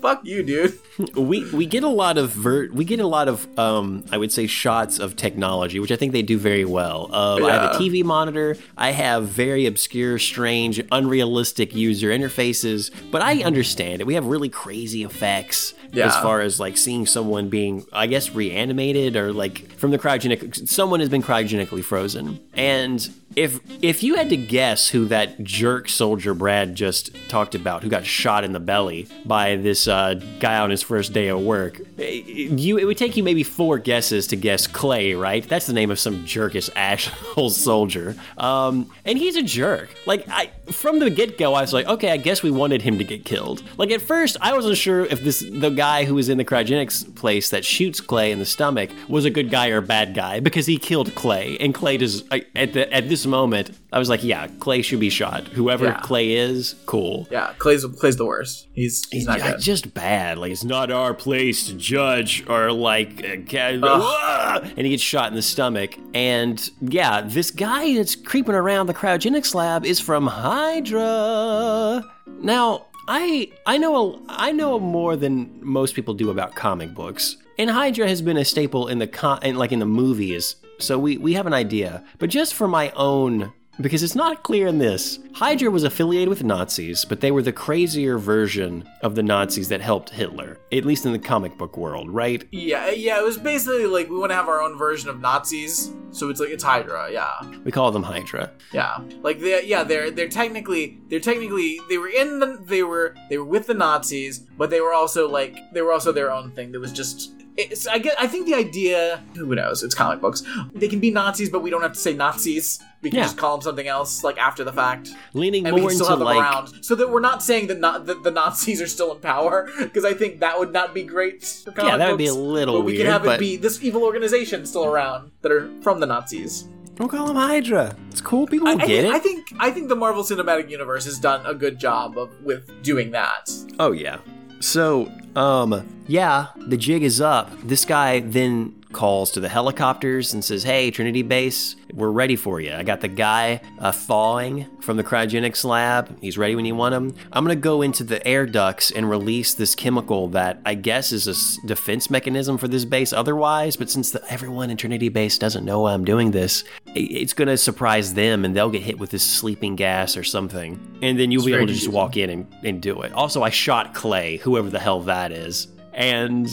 fuck you, dude. We we get a lot of vert. We get a lot of um. I would say shots of technology, which I think they do very well. Uh, yeah. I have a T V monitor. I have very obscure, strange, unrealistic user interfaces. But I understand it. We have really crazy effects yeah. as far as like seeing someone being, I guess, reanimated or like from the cryogenic. Someone has been cryogenically frozen. And if if you had to guess who that jerk soldier Brad just talked about, who got shot in the back. Belly by guy this uh, guy on his first day of work. You, it would take you maybe four guesses to guess Clay, right? That's the name of some jerkish asshole soldier. Um, and he's a jerk. Like, I, from the get-go, I was like, okay, I guess we wanted him to get killed. Like, at first, I wasn't sure if this the guy who was in the cryogenics place that shoots Clay in the stomach was a good guy or a bad guy, because he killed Clay. And Clay does, I, at the at this moment, I was like, yeah, Clay should be shot. Whoever yeah. Clay is, cool. Yeah, Clay's Clay's the worst. He's he's, he's not good. Just bad. Like, it's not our place to judge or like, uh, and he gets shot in the stomach. And yeah, this guy that's creeping around the cryogenics lab is from Hydra. Now, I I know a, I know more than most people do about comic books, and Hydra has been a staple in the con, and like in the movies. So we, we have an idea, but just for my own, because it's not clear in this, Hydra was affiliated with Nazis, but they were the crazier version of the Nazis that helped Hitler, at least in the comic book world, right? Yeah, yeah, it was basically like, we want to have our own version of Nazis, so it's like, it's Hydra, yeah. We call them Hydra. Yeah, like, they, yeah, they're they're technically, they're technically, they were in the, they were, they were with the Nazis, but they were also like, they were also their own thing that was just... It's, I get. I think the idea, who knows, it's comic books. They can be Nazis, but we don't have to say Nazis. We can yeah. just call them something else, like, after the fact. Leaning and more we can still into, have them like... around. So that we're not saying that, not, that the Nazis are still in power, because I think that would not be great for comic Yeah, that would books, be a little but weird, we can have but... it be this evil organization still around that are from the Nazis. Don't call them Hydra. It's cool. People will I, I get think, it. I think, I think the Marvel Cinematic Universe has done a good job of, with doing that. Oh, yeah. So, um, yeah, the jig is up. This guy then calls to the helicopters and says, hey, Trinity Base, we're ready for you. I got the guy uh, thawing from the cryogenics lab. He's ready when you want him. I'm going to go into the air ducts and release this chemical that I guess is a defense mechanism for this base otherwise. But since the, everyone in Trinity Base doesn't know why I'm doing this, it's going to surprise them and they'll get hit with this sleeping gas or something. And then you'll be able to just walk in and, and do it. Also, I shot Clay, whoever the hell that is. And...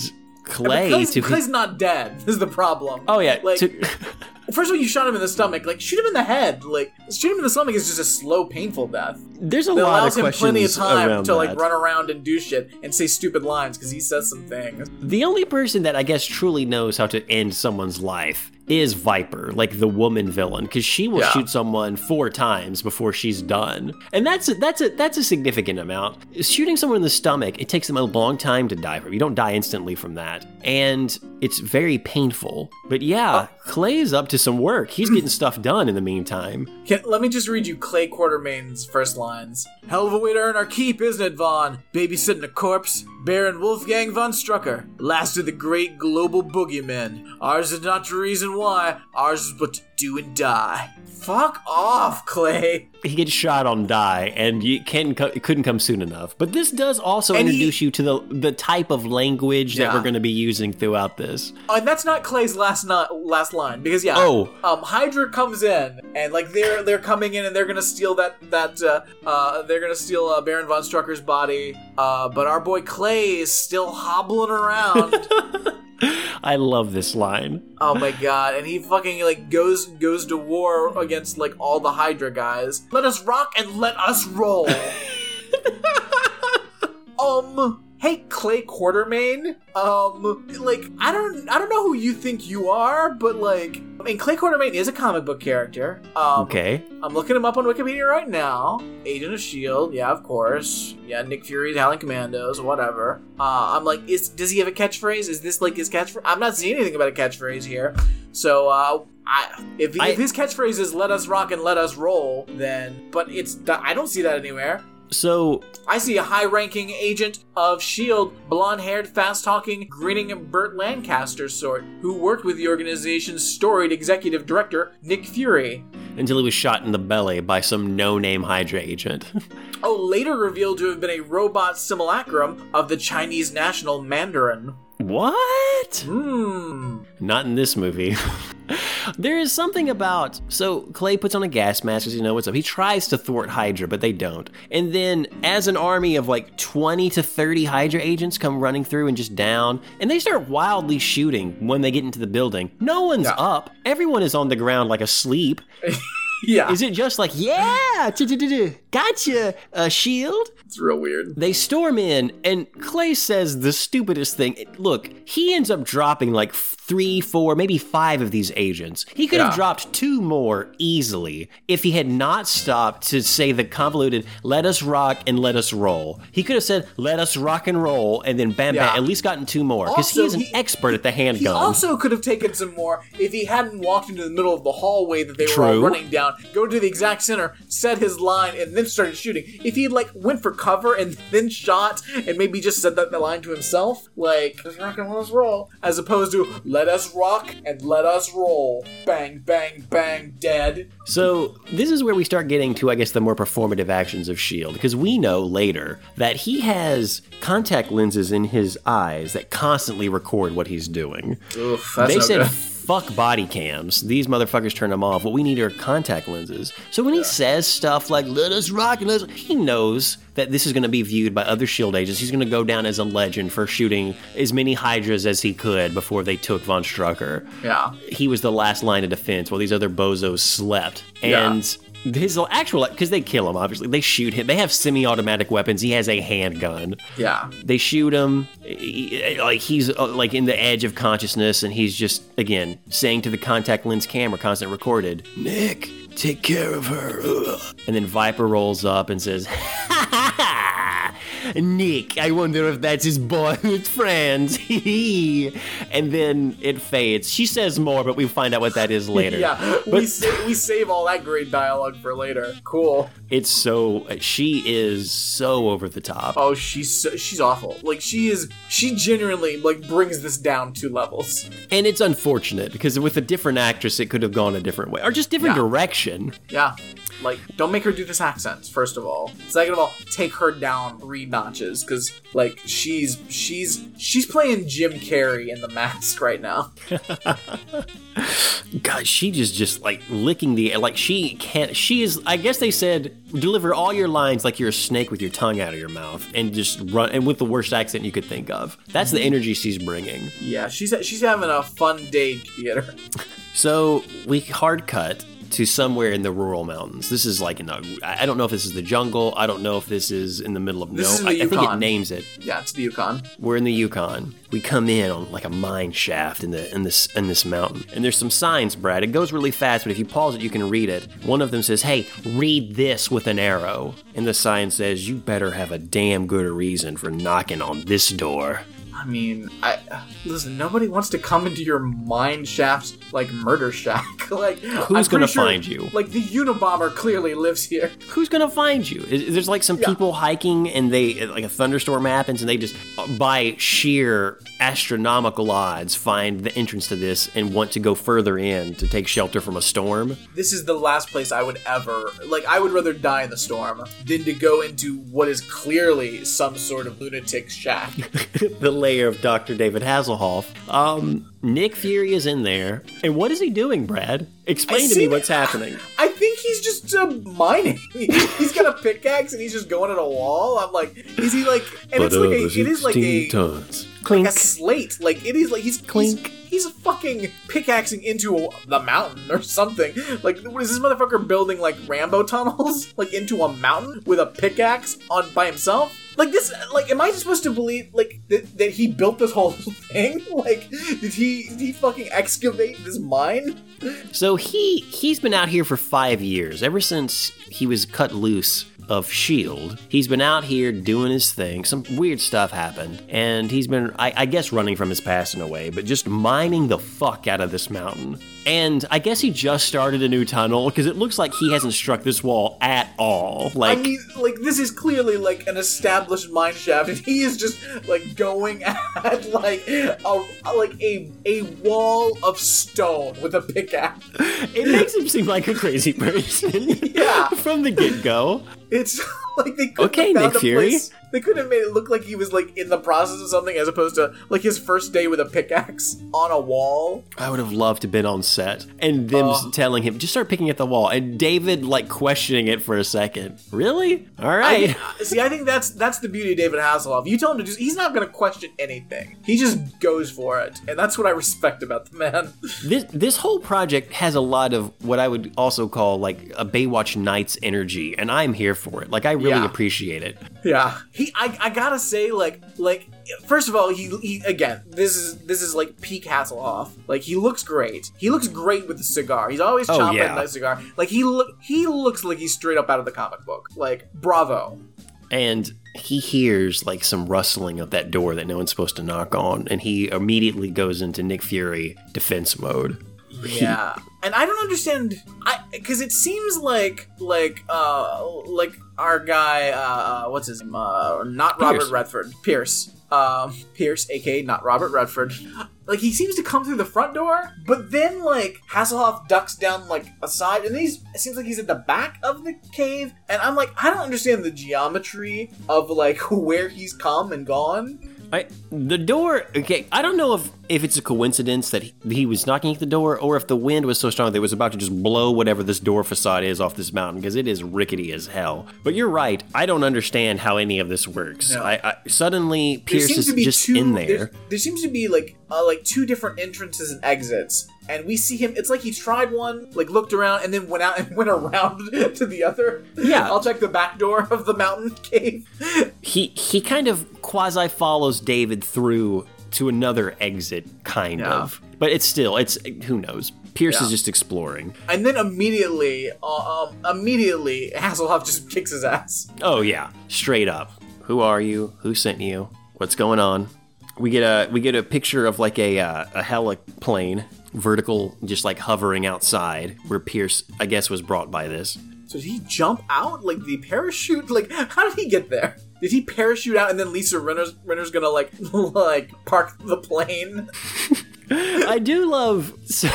Clay, Clay's, to Clay's not dead is the problem. Oh yeah. Like, to... First of all, you shot him in the stomach. Like, shoot him in the head. Like, shoot him in the stomach is just a slow, painful death. There's a that lot of questions around that. Allows him plenty of time to, like, that. run around and do shit and say stupid lines because he says some things. The only person that I guess truly knows how to end someone's life is Viper, like the woman villain, because she will yeah. shoot someone four times before she's done. And that's a, that's a, that's a significant amount. Shooting someone in the stomach, it takes them a long time to die from. You don't die instantly from that. And it's very painful. But yeah, uh, Clay's up to some work. He's getting stuff done in the meantime. Can, let me just read you Clay Quartermain's first lines. Hell of a way to earn our keep, isn't it, Vaughn? Babysitting a corpse. Baron Wolfgang von Strucker, last of the great global boogeymen. Ours is not the reason why, ours is but to do and die. Fuck off, Clay. He gets shot on die, and you can, couldn't come soon enough. But this does also and introduce he, you to the the type of language yeah. that we're going to be using throughout this. Oh, and that's not Clay's last not, last line, because yeah, oh. um, Hydra comes in, and like they're they're coming in, and they're going to steal that that uh, uh, they're going to steal uh, Baron von Strucker's body. Uh, but our boy Clay is still hobbling around. I love this line. Oh my god! And he fucking like goes goes to war against like all the Hydra guys. Let us rock and let us roll. um. Hey, Clay Quartermain. Um, like I don't, I don't know who you think you are, but like, I mean, Clay Quartermain is a comic book character. Um, okay. I'm looking him up on Wikipedia right now. Agent of S H I E L D. Yeah, of course. Yeah, Nick Fury, Howling Commandos, whatever. Uh, I'm like, is does he have a catchphrase? Is this like his catchphrase? I'm not seeing anything about a catchphrase here. So, uh, I, if, he, I, if his catchphrase is "Let us rock and let us roll," then, but it's, I don't see that anywhere. So I see a high-ranking agent of S H I E L D, blonde-haired, fast-talking, grinning Burt Lancaster sort, who worked with the organization's storied executive director, Nick Fury. Until he was shot in the belly by some no-name Hydra agent. Oh, later revealed to have been a robot simulacrum of the Chinese national Mandarin. What? Hmm. Not in this movie. There is something about... So, Clay puts on a gas mask because you know what's up. He tries to thwart Hydra, but they don't. And then, as an army of like twenty to thirty Hydra agents come running through and just down, and they start wildly shooting when they get into the building. No one's yeah. up. Everyone is on the ground like asleep. Yeah. Is it just like, yeah, gotcha, uh, S H I E L D? It's real weird. They storm in, and Clay says the stupidest thing. Look, he ends up dropping like three, four, maybe five of these agents. He could yeah. have dropped two more easily if he had not stopped to say the convoluted, let us rock and let us roll. He could have said, let us rock and roll, and then bam, yeah. bam, at least gotten two more. Because he is an he, expert at the handgun. He also could have taken some more if he hadn't walked into the middle of the hallway that they True. were all running down, go to the exact center, said his line, and then started shooting. If he had, like, went for cover and then shot and maybe just said that the line to himself, like, let's rock and let us roll, as opposed to let us rock and let us roll. Bang, bang, bang, dead. So this is where we start getting to, I guess, the more performative actions of S H I E L D, because we know later that he has contact lenses in his eyes that constantly record what he's doing. Oof, that's they said, okay. Fuck body cams. These motherfuckers turn them off. What we need are contact lenses. So when yeah. he says stuff like, let us rock, and let us, he knows that this is going to be viewed by other S H I E L D agents. He's going to go down as a legend for shooting as many Hydras as he could before they took von Strucker. Yeah. He was the last line of defense while these other bozos slept. And... Yeah. His actual, because they kill him, obviously. They shoot him. They have semi-automatic weapons. He has a handgun. Yeah. They shoot him. He, like he's uh, like in the edge of consciousness, and he's just, again, saying to the contact lens camera, constant recorded, Nick, take care of her. Ugh. And then Viper rolls up and says, ha ha ha, Nick, I wonder if that's his boyhood friend. And then it fades. She says more, but we find out what that is later. yeah, but, we, sa- we save all that great dialogue for later. Cool. It's so, she is so over the top. Oh, she's so, she's awful. Like, she is, she genuinely, like, brings this down two levels. And it's unfortunate, because with a different actress, it could have gone a different way. Or just different yeah. direction. Yeah. Like, don't make her do this accent, first of all. Second of all, take her down three notches, because, like, she's, she's, she's playing Jim Carrey in The Mask right now. God, she just, just, like, licking the, like, she can't, she is, I guess they said, deliver all your lines like you're a snake with your tongue out of your mouth, and just run, and with the worst accent you could think of. That's the energy she's bringing. Yeah, she's, she's having a fun day theater. So, we hard cut to somewhere in the rural mountains. This is like in the, I don't know if this is the jungle. I don't know if this is in the middle of this no. Is the I, I think it names it. Yeah, it's the Yukon. We're in the Yukon. We come in on like a mine shaft in the in this in this mountain, and there's some signs, Brad. It goes really fast, but if you pause it, you can read it. One of them says, "Hey, read this with an arrow," and the sign says, "You better have a damn good reason for knocking on this door." I mean, I, listen, nobody wants to come into your mine shafts like murder shack. Like, who's going to sure, find you? Like, the Unabomber clearly lives here. Who's going to find you? There's like some yeah. people hiking, and they, like, a thunderstorm happens, and they just, by sheer astronomical odds, find the entrance to this and want to go further in to take shelter from a storm. This is the last place I would ever, like, I would rather die in the storm than to go into what is clearly some sort of lunatic shack. The of Doctor David Hasselhoff. Um, Nick Fury is in there. And what is he doing, Brad? Explain to me what's happening. I think he's just uh, mining. He's got a pickaxe and he's just going at a wall. I'm like, is he like... And it's like a, it is like a... Tons. Clink. Like a slate. Like, it is like he's... Clink. He's, he's fucking pickaxing into a, the mountain or something. Like, what is this motherfucker building, like, Rambo tunnels? Like, into a mountain with a pickaxe on by himself? Like, this, like, am I supposed to believe, like, that, that he built this whole thing? Like, did he did he fucking excavate this mine? So he, he's been out here for five years, ever since he was cut loose of S H I E L D. He's been out here doing his thing. Some weird stuff happened. And he's been, I, I guess, running from his past in a way, but just mining the fuck out of this mountain. And I guess he just started a new tunnel, because it looks like he hasn't struck this wall at all. Like, I mean, like, this is clearly, like, an established mine shaft, and he is just, like, going at, like, a, like a, a wall of stone with a pickaxe. It makes him seem like a crazy person. Yeah. From the get-go. It's... Like they couldn't okay, have found Nick a Fury. Place. They couldn't have made it look like he was like in the process of something, as opposed to like his first day with a pickaxe on a wall. I would have loved to have been on set and them uh, telling him just start picking at the wall, and David like questioning it for a second. Really? All right. I, see, I think that's that's the beauty of David Hasselhoff. You tell him to do, he's not going to question anything. He just goes for it, and that's what I respect about the man. This this whole project has a lot of what I would also call like a Baywatch Nights energy, and I'm here for it. Like I really yeah. appreciate it. Yeah. He, I, I gotta say, like, like, first of all, he, he, again, this is, this is like peak Hasselhoff. Like, he looks great. He looks great with the cigar. He's always chomping oh, yeah. at that cigar. Like, he look, he looks like he's straight up out of the comic book. Like, bravo. And he hears, like, some rustling of that door that no one's supposed to knock on, and he immediately goes into Nick Fury defense mode. Yeah. He, and I don't understand, I because it seems like, like, uh, like our guy, uh, what's his name, uh, not Pierce. Robert Redford, Pierce, um, Pierce, aka not Robert Redford, like, he seems to come through the front door, but then, like, Hasselhoff ducks down, like, a side, and then he's, it seems like he's at the back of the cave, and I'm like, I don't understand the geometry of, like, where he's come and gone. I, the door, okay, I don't know if, if it's a coincidence that he, he was knocking at the door, or if the wind was so strong that it was about to just blow whatever this door facade is off this mountain, because it is rickety as hell. But you're right, I don't understand how any of this works. No. I, I suddenly, Pierce is just two, in there. There, there seems to be, like, uh, like two different entrances and exits. And we see him, it's like he tried one, like looked around, and then went out and went around to the other. Yeah. I'll check the back door of the mountain cave. He he kind of quasi-follows David through to another exit, kind yeah. of. But it's still, it's, who knows? Pierce yeah. is just exploring. And then immediately, uh, um, immediately, Hasselhoff just kicks his ass. Oh yeah, straight up. Who are you? Who sent you? What's going on? We get a we get a picture of like a uh, a heliplane, vertical, just like hovering outside, where Pierce, I guess, was brought by this. So did he jump out? Like the parachute? Like how did he get there? Did he parachute out and then Lisa Rinna's, Rinna's gonna like like park the plane? I do love. Don't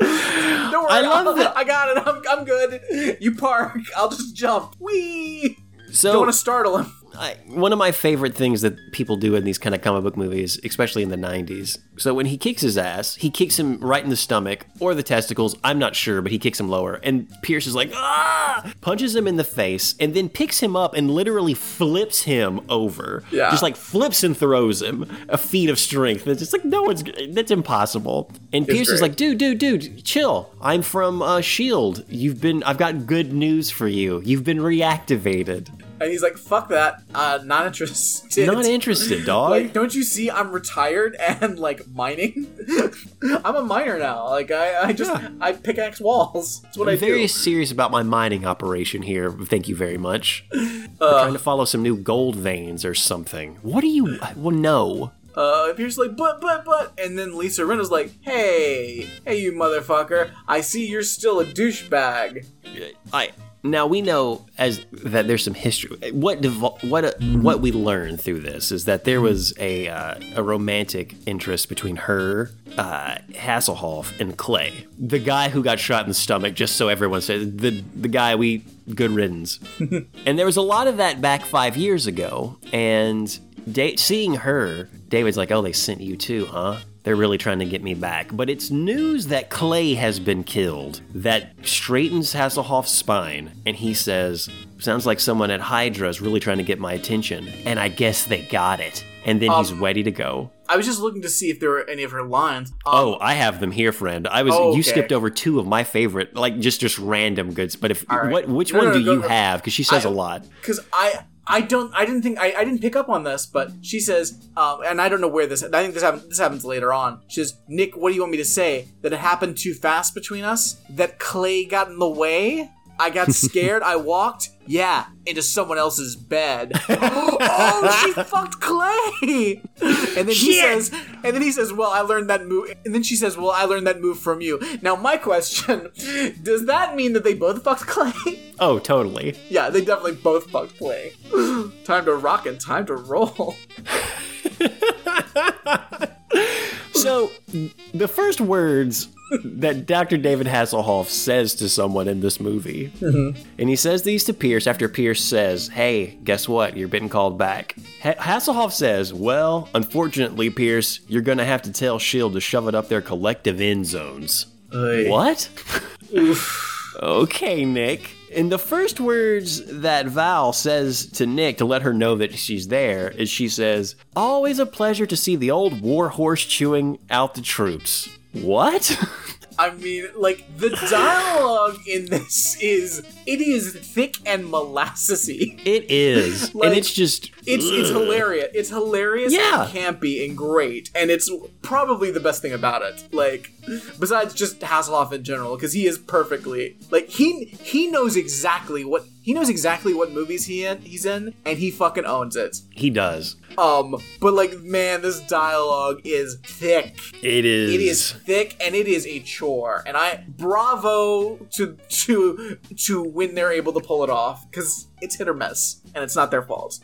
worry, I love that. I got it. I'm I'm good. You park. I'll just jump. Whee! So don't want to startle him. I, one of my favorite things that people do in these kind of comic book movies, especially in the nineties. So when he kicks his ass, he kicks him right in the stomach or the testicles. I'm not sure, but he kicks him lower. And Pierce is like, ah, punches him in the face and then picks him up and literally flips him over. Yeah. Just like flips and throws him a feat of strength. It's just like, no one's, that's impossible. And it's Pierce great. Is like, dude, dude, dude, chill. I'm from uh, S H I E L D. You've been, I've got good news for you. You've been reactivated. And he's like, fuck that, uh, not interested. Not interested, dog. Like, don't you see I'm retired and, like, mining? I'm a miner now. Like, I, I just, yeah. I pickaxe walls. That's what I'm I do. I'm very serious about my mining operation here. Thank you very much. Uh, We're trying to follow some new gold veins or something. What do you, well, no. Uh, Pierce's like, but, but, but. And then Lisa Rinna's like, hey, hey, you motherfucker. I see you're still a douchebag. I... Now, we know as that there's some history. What devo- what uh, what we learned through this is that there was a uh, a romantic interest between her, uh, Hasselhoff, and Clay. The guy who got shot in the stomach, just so everyone says, the, the guy we... Good riddance. And there was a lot of that back five years ago. And da- seeing her, David's like, oh, they sent you too, huh? They're really trying to get me back. But it's news that Clay has been killed that straightens Hasselhoff's spine. And he says, sounds like someone at Hydra is really trying to get my attention. And I guess they got it. And then um, he's ready to go. I was just looking to see if there were any of her lines. Um, oh, I have them here, friend. I was oh, okay. You skipped over two of my favorite, like just just random goods. But if right. what which no, one no, no, do go, you no. have? Because she says I, a lot. Because I. I don't, I didn't think, I, I didn't pick up on this, but she says, um, and I don't know where this, I think this happens, this happens later on. She says, Nick, what do you want me to say? That it happened too fast between us? That Clay got in the way? I got scared, I walked, yeah, into someone else's bed. Oh, she fucked Clay! And then he Shit. says, and then he says, well, I learned that move, and then she says, well, I learned that move from you. Now, my question, does that mean that they both fucked Clay? Oh, totally. Yeah, they definitely both fucked Clay. Time to rock and time to roll. So, the first words that Doctor David Hasselhoff says to someone in this movie. Mm-hmm. And he says these to Pierce after Pierce says, hey, guess what? You're being called back. Ha- Hasselhoff says, well, unfortunately, Pierce, you're going to have to tell S H I E L D to shove it up their collective end zones. Oy. What? Oof. Okay, Nick. And the first words that Val says to Nick to let her know that she's there is she says, always a pleasure to see the old war horse chewing out the troops. What? I mean, like, the dialogue in this is, it is thick and molassesy. It is. Like, and it's just... It's ugh. it's hilarious. It's hilarious yeah. and campy and great. And it's probably the best thing about it. Like, besides just Hasselhoff in general, because he is perfectly... Like, he he knows exactly what... He knows exactly what movies he in, he's in, and he fucking owns it. He does. Um, but like, man, this dialogue is thick. It is. It is thick, and it is a chore. And I bravo to to to when they're able to pull it off, because it's hit or miss, and it's not their fault.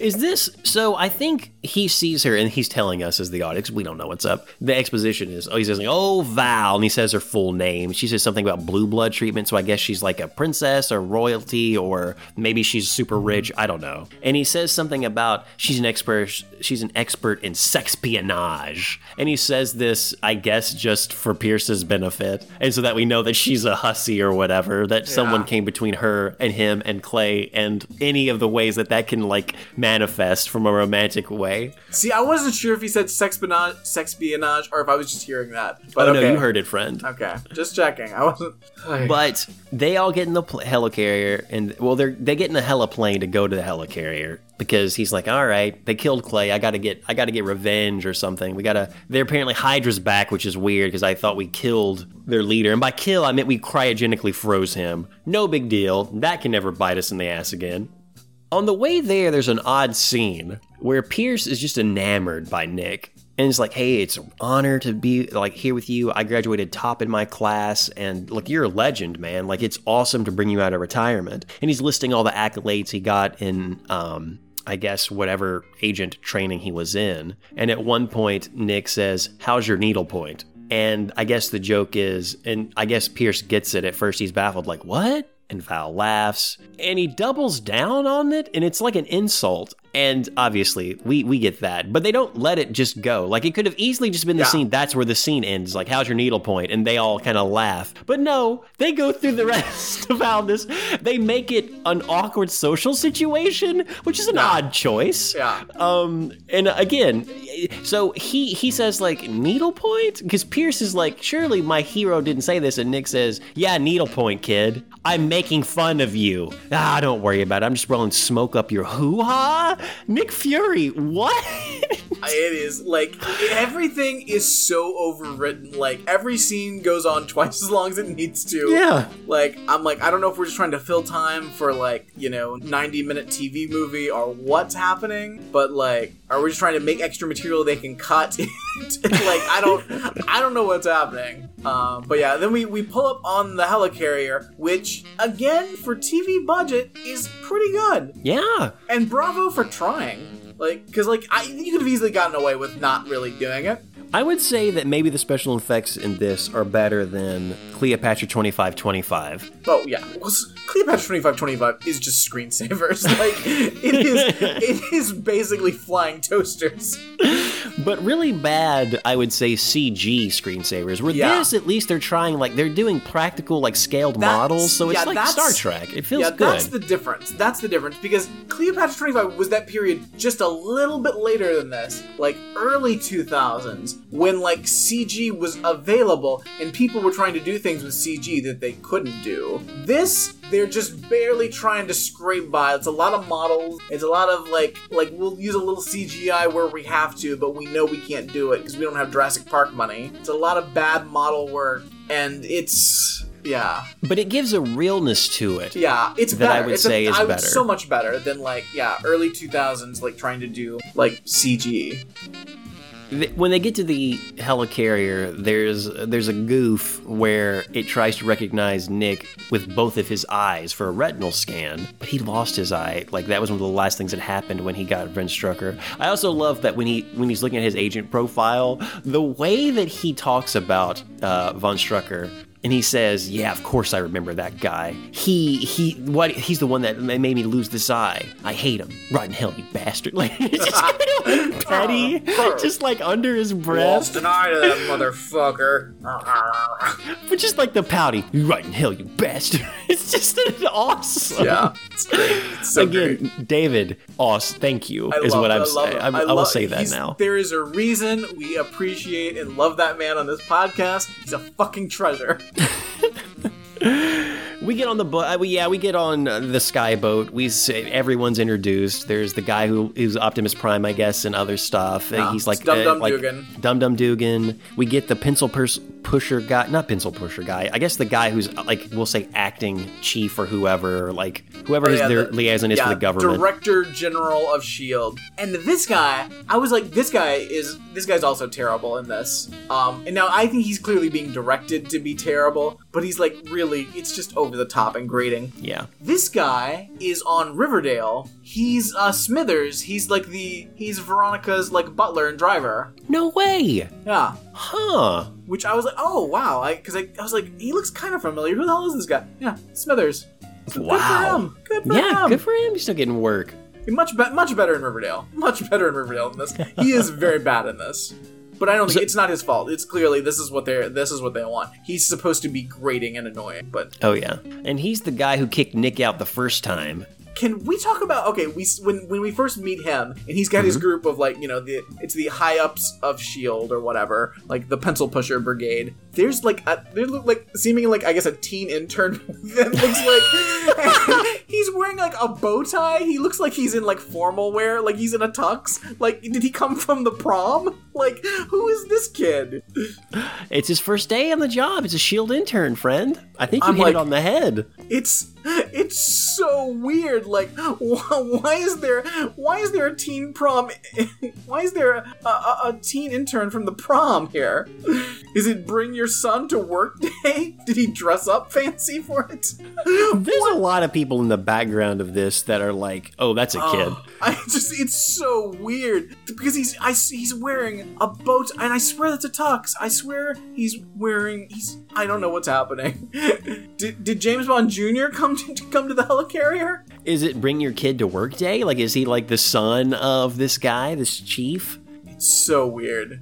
Is this so? I think he sees her, and he's telling us as the audience, we don't know what's up. The exposition is, oh, he says, like, "Oh, Val," and he says her full name. She says something about blue blood treatment, so I guess she's like a princess. Or royalty, or maybe she's super rich. I don't know. And he says something about she's an expert. She's an expert in sexpionage. And he says this, I guess, just for Pierce's benefit, and so that we know that she's a hussy or whatever. That yeah. someone came between her and him and Clay, and any of the ways that that can like manifest from a romantic way. See, I wasn't sure if he said sexpionage, sexpionage, or if I was just hearing that. But oh okay. no, you heard it, friend. Okay, just checking. I wasn't. But they all get in the. Pl- helicarrier and well they're they get in a heliplane to go to the helicarrier because he's like, all right, they killed Clay, I gotta get I gotta get revenge or something. We gotta they're apparently Hydra's back, which is weird because I thought we killed their leader, and by kill I meant we cryogenically froze him. No big deal, that can never bite us in the ass again. On the way there, there's an odd scene where Pierce is just enamored by Nick. And it's like, hey, it's an honor to be, like, here with you. I graduated top in my class. And, look, you're a legend, man. Like, it's awesome to bring you out of retirement. And he's listing all the accolades he got in, um, I guess, whatever agent training he was in. And at one point, Nick says, how's your needlepoint? And I guess the joke is, and I guess Pierce gets it. At first, he's baffled, like, what? And Val laughs, and he doubles down on it, and it's like an insult. And obviously, we, we get that, but they don't let it just go. Like, it could have easily just been the yeah. scene, that's where the scene ends, like, how's your needlepoint? And they all kind of laugh. But no, they go through the rest of how this, they make it an awkward social situation, which is an yeah. odd choice. Yeah. Um. And again, so he, he says, like, needlepoint? Because Pierce is like, surely my hero didn't say this, and Nick says, yeah, needlepoint, kid. I'm making fun of you. Ah, don't worry about it. I'm just blowing smoke up your hoo-ha. Nick Fury, what? It is, like, everything is so overwritten. Like, every scene goes on twice as long as it needs to. Yeah. Like, I'm like, I don't know if we're just trying to fill time for, like, you know, ninety-minute T V movie or what's happening. But, like, are we just trying to make extra material they can cut? Like, I don't, I don't know what's happening. Um, but yeah, then we, we pull up on the helicarrier, which, again, for T V budget, is pretty good. Yeah. And bravo for trying. Like, because, like, I, you could have easily gotten away with not really doing it. I would say that maybe the special effects in this are better than Cleopatra twenty-five twenty-five. Oh, yeah. Well, Cleopatra twenty-five twenty-five is just screensavers. Like, it is it is basically flying toasters. But really bad, I would say, C G screensavers. Where yeah. this, at least they're trying, like, they're doing practical, like, scaled that's, models. So it's yeah, like Star Trek. It feels yeah, good. Yeah, that's the difference. That's the difference. Because Cleopatra twenty-five was that period just a little bit later than this. Like, early two thousands, when, like, C G was available and people were trying to do things with C G that they couldn't do. This... They're just barely trying to scrape by. It's a lot of models. It's a lot of, like, like we'll use a little C G I where we have to, but we know we can't do it because we don't have Jurassic Park money. It's a lot of bad model work, and it's... Yeah. But it gives a realness to it. Yeah, it's that better. I would it's say a, is I would, better. So much better than, like, yeah, early two thousands, like, trying to do, like, C G. when they get to the helicarrier, there's there's a goof where it tries to recognize Nick with both of his eyes for a retinal scan, but he lost his eye. Like, that was one of the last things that happened when he got Von Strucker. I also love that when he when he's looking at his agent profile, the way that he talks about uh, Von Strucker. And he says, yeah, of course I remember that guy. He, he, what? He's the one that made me lose this eye. I hate him. Rotten hell, you bastard. Like, it's just kind of petty, just like under his breath. Lost an eye to that motherfucker. But just like the pouty, you rotten hell, you bastard. It's just awesome. Yeah, it's great. It's so Again, great. David, awesome, thank you, I is what I'm saying. I, I, I will love, say that now. There is a reason we appreciate and love that man on this podcast. He's a fucking treasure. We get on the boat. We, yeah, we get on the sky boat. We say, everyone's introduced. There's the guy who is Optimus Prime, I guess, and other stuff. Yeah, he's like Dum uh, Dum like, Dugan. Dum Dum Dugan. We get the pencil pers- pusher guy, not pencil pusher guy. I guess the guy who's like, we'll say, acting chief or whoever, like whoever oh, yeah, his the, liaison is yeah, for the government. Director General of S H I E L D. And this guy, I was like, this guy is this guy's also terrible in this. Um, and now I think he's clearly being directed to be terrible, but he's like really, it's just over the top and grating. Yeah. This guy is on Riverdale. He's uh, Smithers. He's like the, he's Veronica's like butler and driver. No way. Yeah. Huh. Which I was like, oh, wow. I, Cause I, I was like, he looks kind of familiar. Who the hell is this guy? Yeah. Smithers. Wow. Good for him. Good for yeah, him. Good for him. He's still getting work. Much, be- much better in Riverdale. Much better in Riverdale than this. He is very bad in this. But I don't think so, it's not his fault. It's clearly this is what they this is what they want. He's supposed to be grating and annoying, but oh yeah, and he's the guy who kicked Nick out the first time. Can we talk about okay? We when when we first meet him, and he's got mm-hmm. his group of like you know the it's the high ups of S H I E L D or whatever, like the pencil pusher brigade. There's like a there look like seemingly like I guess a teen intern that looks like he's wearing like a bow tie. He looks like he's in like formal wear, like he's in a tux. Like did he come from the prom? Like who is this kid? It's his first day on the job. It's a S H I E L D intern, friend. I think you I'm hit like, it on the head. It's it's so weird. Like why is there why is there a teen prom? Why is there a, a, a teen intern from the prom here? Is it bring your Your son to work day? Did he dress up fancy for it? There's what? a lot of people in the background of this that are like, "Oh, that's a uh, kid." I just—it's so weird because he's—he's wearing a bow tie, and I swear that's a tux. I swear he's wearing—he's—I don't know what's happening. did, did James Bond Junior come to come to the helicarrier? Is it bring your kid to work day? Like, is he like the son of this guy, this chief? It's so weird.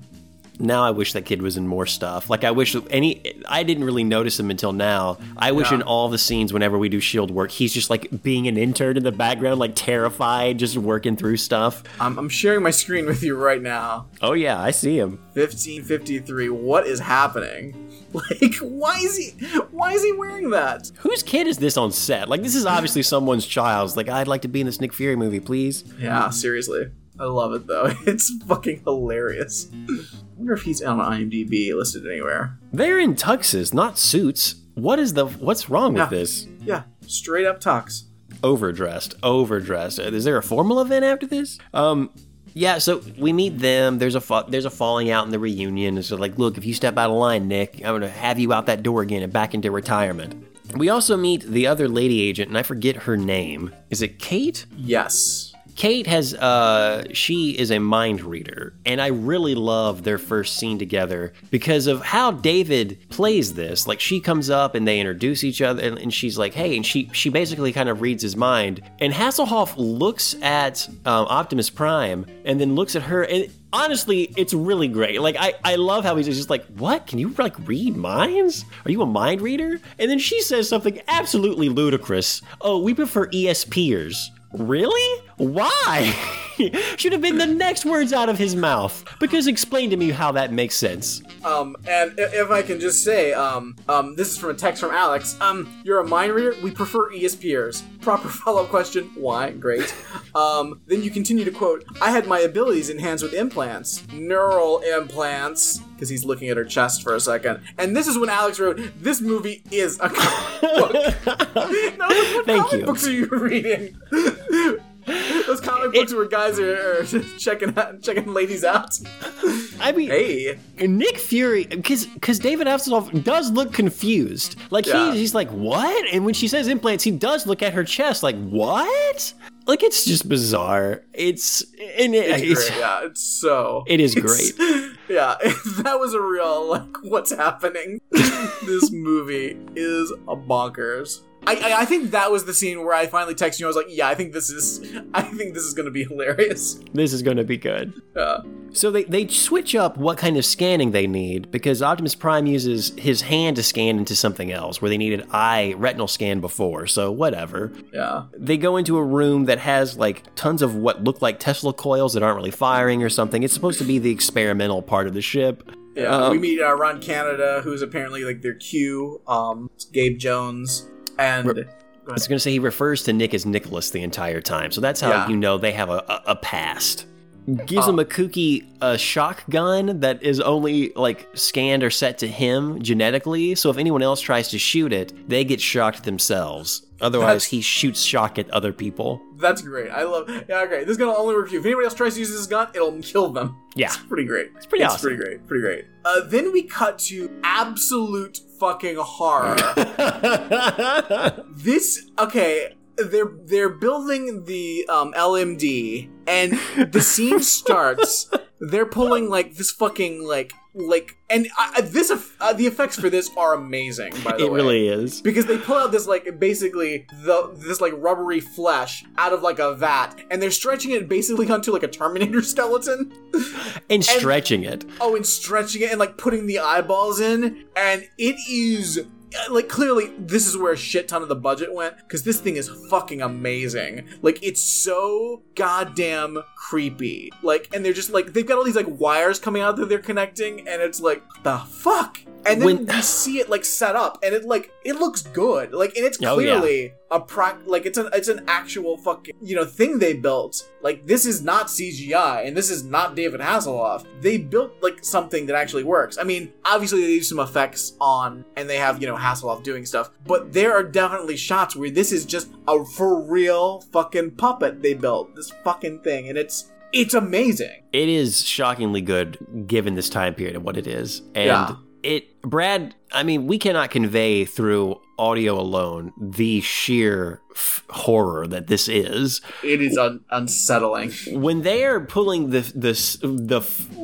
Now I wish that kid was in more stuff. Like I wish any, I didn't really notice him until now. I wish yeah. in all the scenes, whenever we do S H I E L D work, he's just like being an intern in the background, like terrified, just working through stuff. I'm, I'm sharing my screen with you right now. Oh yeah, I see him. fifteen fifty-three. What is happening? Like, why is he, why is he wearing that? Whose kid is this on set? Like, this is obviously someone's child's. Like, I'd like to be in this Nick Fury movie, please. Yeah, seriously. I love it though. It's fucking hilarious. I wonder if he's on IMDb listed anywhere. They're in tuxes, not suits. What is the what's wrong yeah. with this? Yeah, straight up tux. Overdressed, overdressed. Is there a formal event after this? Um Yeah, so we meet them. There's a fa- there's a falling out in the reunion. It's like, look, if you step out of line, Nick, I'm gonna have you out that door again and back into retirement. We also meet the other lady agent, and I forget her name. Is it Kate? Yes. Kate has, uh, she is a mind reader, and I really love their first scene together because of how David plays this. Like, she comes up, and they introduce each other, and, and she's like, hey, and she, she basically kind of reads his mind, and Hasselhoff looks at um, Optimus Prime, and then looks at her, and honestly, it's really great. Like, I, I love how he's just like, what? Can you, like, read minds? Are you a mind reader? And then she says something absolutely ludicrous. Oh, we prefer E S Pers. Really? Why? Should have been the next words out of his mouth. Because explain to me how that makes sense. Um, and if I can just say, um, um, this is from a text from Alex. Um, you're a mind reader? We prefer E S Pers. Proper follow-up question. Why? Great. Um, then you continue to quote, I had my abilities enhanced with implants. Neural implants. Because he's looking at her chest for a second. And this is when Alex wrote, this movie is a comic book. No, what Thank comic you. books are you reading? Those comic books it, where guys are, are checking out, checking ladies out. I mean, hey. Nick Fury, because because David Hasselhoff does look confused. Like, yeah. he, he's like, what? And when she says implants, he does look at her chest like, what? Like, it's just bizarre. It's, and it, it's, it's yeah, it's so. It is great. Yeah, that was a real, like, what's happening? This movie is a bonkers. I, I I think that was the scene where I finally texted you. I was like, yeah, I think this is I think this is going to be hilarious. This is going to be good. Yeah. So they, they switch up what kind of scanning they need, because Optimus Prime uses his hand to scan into something else where they needed eye retinal scan before. So whatever. Yeah. They go into a room that has like tons of what look like Tesla coils that aren't really firing or something. It's supposed to be the experimental part of the ship. Yeah. Um, we meet uh, Ron Canada, who's apparently like their Q. Um, Gabe Jones. And Re- I was going to say he refers to Nick as Nicholas the entire time. So that's how yeah. you know they have a, a, a past. Gives um, him a kooky uh, shotgun that is only like scanned or set to him genetically. So if anyone else tries to shoot it, they get shocked themselves. Otherwise, he shoots shock at other people. That's great. I love it. Yeah, okay, this is going to only work for you. If anybody else tries to use this gun, it'll kill them. Yeah. It's pretty great. It's pretty it's awesome. It's pretty great. Pretty great. Uh, then we cut to absolute fucking horror. This, okay, they're they're building the um, L M D, and the scene starts. They're pulling, like, this fucking, like, like, and I, this uh, the effects for this are amazing, by the way. It really is. Because they pull out this, like, basically, the this, like, rubbery flesh out of, like, a vat, and they're stretching it basically onto, like, a Terminator skeleton. And, and stretching it. Oh, and stretching it and, like, putting the eyeballs in, and it is... Like, clearly, this is where a shit ton of the budget went, because this thing is fucking amazing. Like, it's so goddamn creepy. Like, and they're just, like, they've got all these, like, wires coming out that they're connecting, and it's like, what the fuck? And then when... you see it, like, set up, and it, like, it looks good. Like, and it's clearly... Oh, yeah. A pro- like it's an it's an actual fucking, you know, thing they built. Like, this is not C G I, and this is not David Hasselhoff. They built like something that actually works. I mean, obviously they do some effects on, and they have, you know, Hasselhoff doing stuff, but there are definitely shots where this is just a for real fucking puppet they built, this fucking thing, and it's it's amazing. It is shockingly good given this time period and what it is, and yeah. It, Brad, I mean, we cannot convey through audio alone the sheer f- horror that this is. It is un- unsettling. When they are pulling the, this the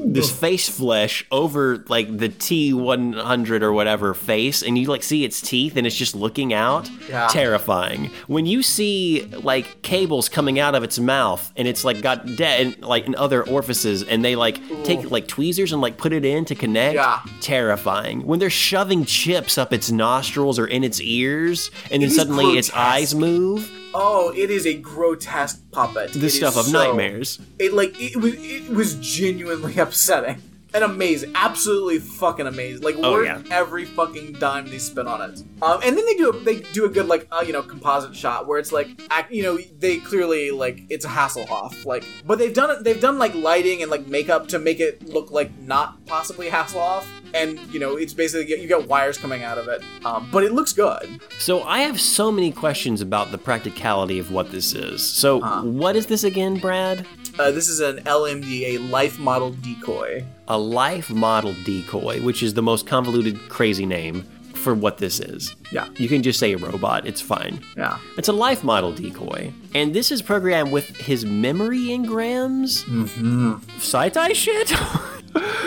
this face flesh over, like, the T one hundred or whatever face, and you, like, see its teeth, and it's just looking out, yeah. Terrifying. When you see, like, cables coming out of its mouth, and it's, like, got dead, like, in other orifices, and they, like, Ooh. Take, like, tweezers and, like, put it in to connect, yeah. Terrifying. When they're shoving chips up its nostrils or in its ears, and then it suddenly grotesque. Its eyes move. Oh, it is a grotesque puppet. The stuff of so, nightmares. It like it was it was genuinely upsetting and amazing, absolutely fucking amazing. Like, oh, worth yeah. every fucking dime they spent on it. Um, and then they do a, they do a good like uh, you know composite shot where it's like act, you know they clearly like it's a Hasselhoff like, but they've done it they've done like lighting and like makeup to make it look like not possibly Hasselhoff. And, you know, it's basically, you got wires coming out of it. Um, but it looks good. So I have so many questions about the practicality of what this is. So uh-huh. What is this again, Brad? Uh, this is an L M D, a Life Model Decoy. A Life Model Decoy, which is the most convoluted, crazy name for what this is. Yeah. You can just say a robot. It's fine. Yeah. It's a Life Model Decoy. And this is programmed with his memory engrams? Mm-hmm. Sci-fi shit?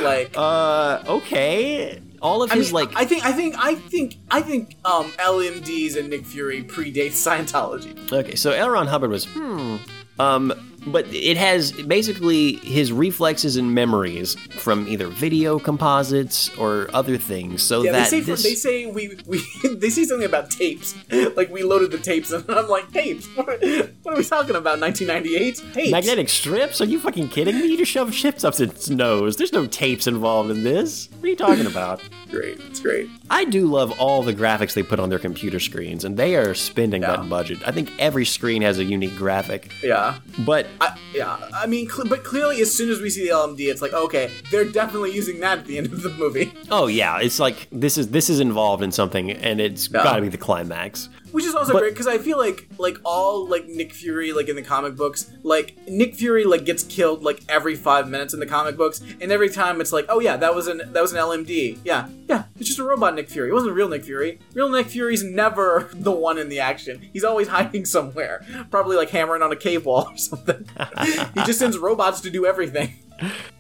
Like, uh, okay. All of I his mean, like, I think, I think, I think, I think, um, L M Ds and Nick Fury predate Scientology. Okay, so L. Ron Hubbard was, hmm, um. But it has basically his reflexes and memories from either video composites or other things. So yeah, that they say, this... they say we, we they say something about tapes. Like, we loaded the tapes, and I'm like, tapes? What are, what are we talking about? nineteen ninety-eight tapes? Magnetic strips? Are you fucking kidding me? You just shove chips up its nose. There's no tapes involved in this. What are you talking about? Great, it's great. I do love all the graphics they put on their computer screens, and they are spending yeah. that budget. I think every screen has a unique graphic. Yeah, but. I, yeah, I mean, cl- but clearly as soon as we see the L M D, it's like, okay, they're definitely using that at the end of the movie. Oh, yeah, it's like, this is this is involved in something, and it's yeah. gotta be the climax. Which is also but, great, because I feel like like all like Nick Fury like in the comic books, like Nick Fury like gets killed like every five minutes in the comic books, and every time it's like, oh yeah, that was an that was an L M D. Yeah, yeah, it's just a robot Nick Fury. It wasn't real Nick Fury. Real Nick Fury's never the one in the action. He's always hiding somewhere, probably like hammering on a cave wall or something. He just sends robots to do everything.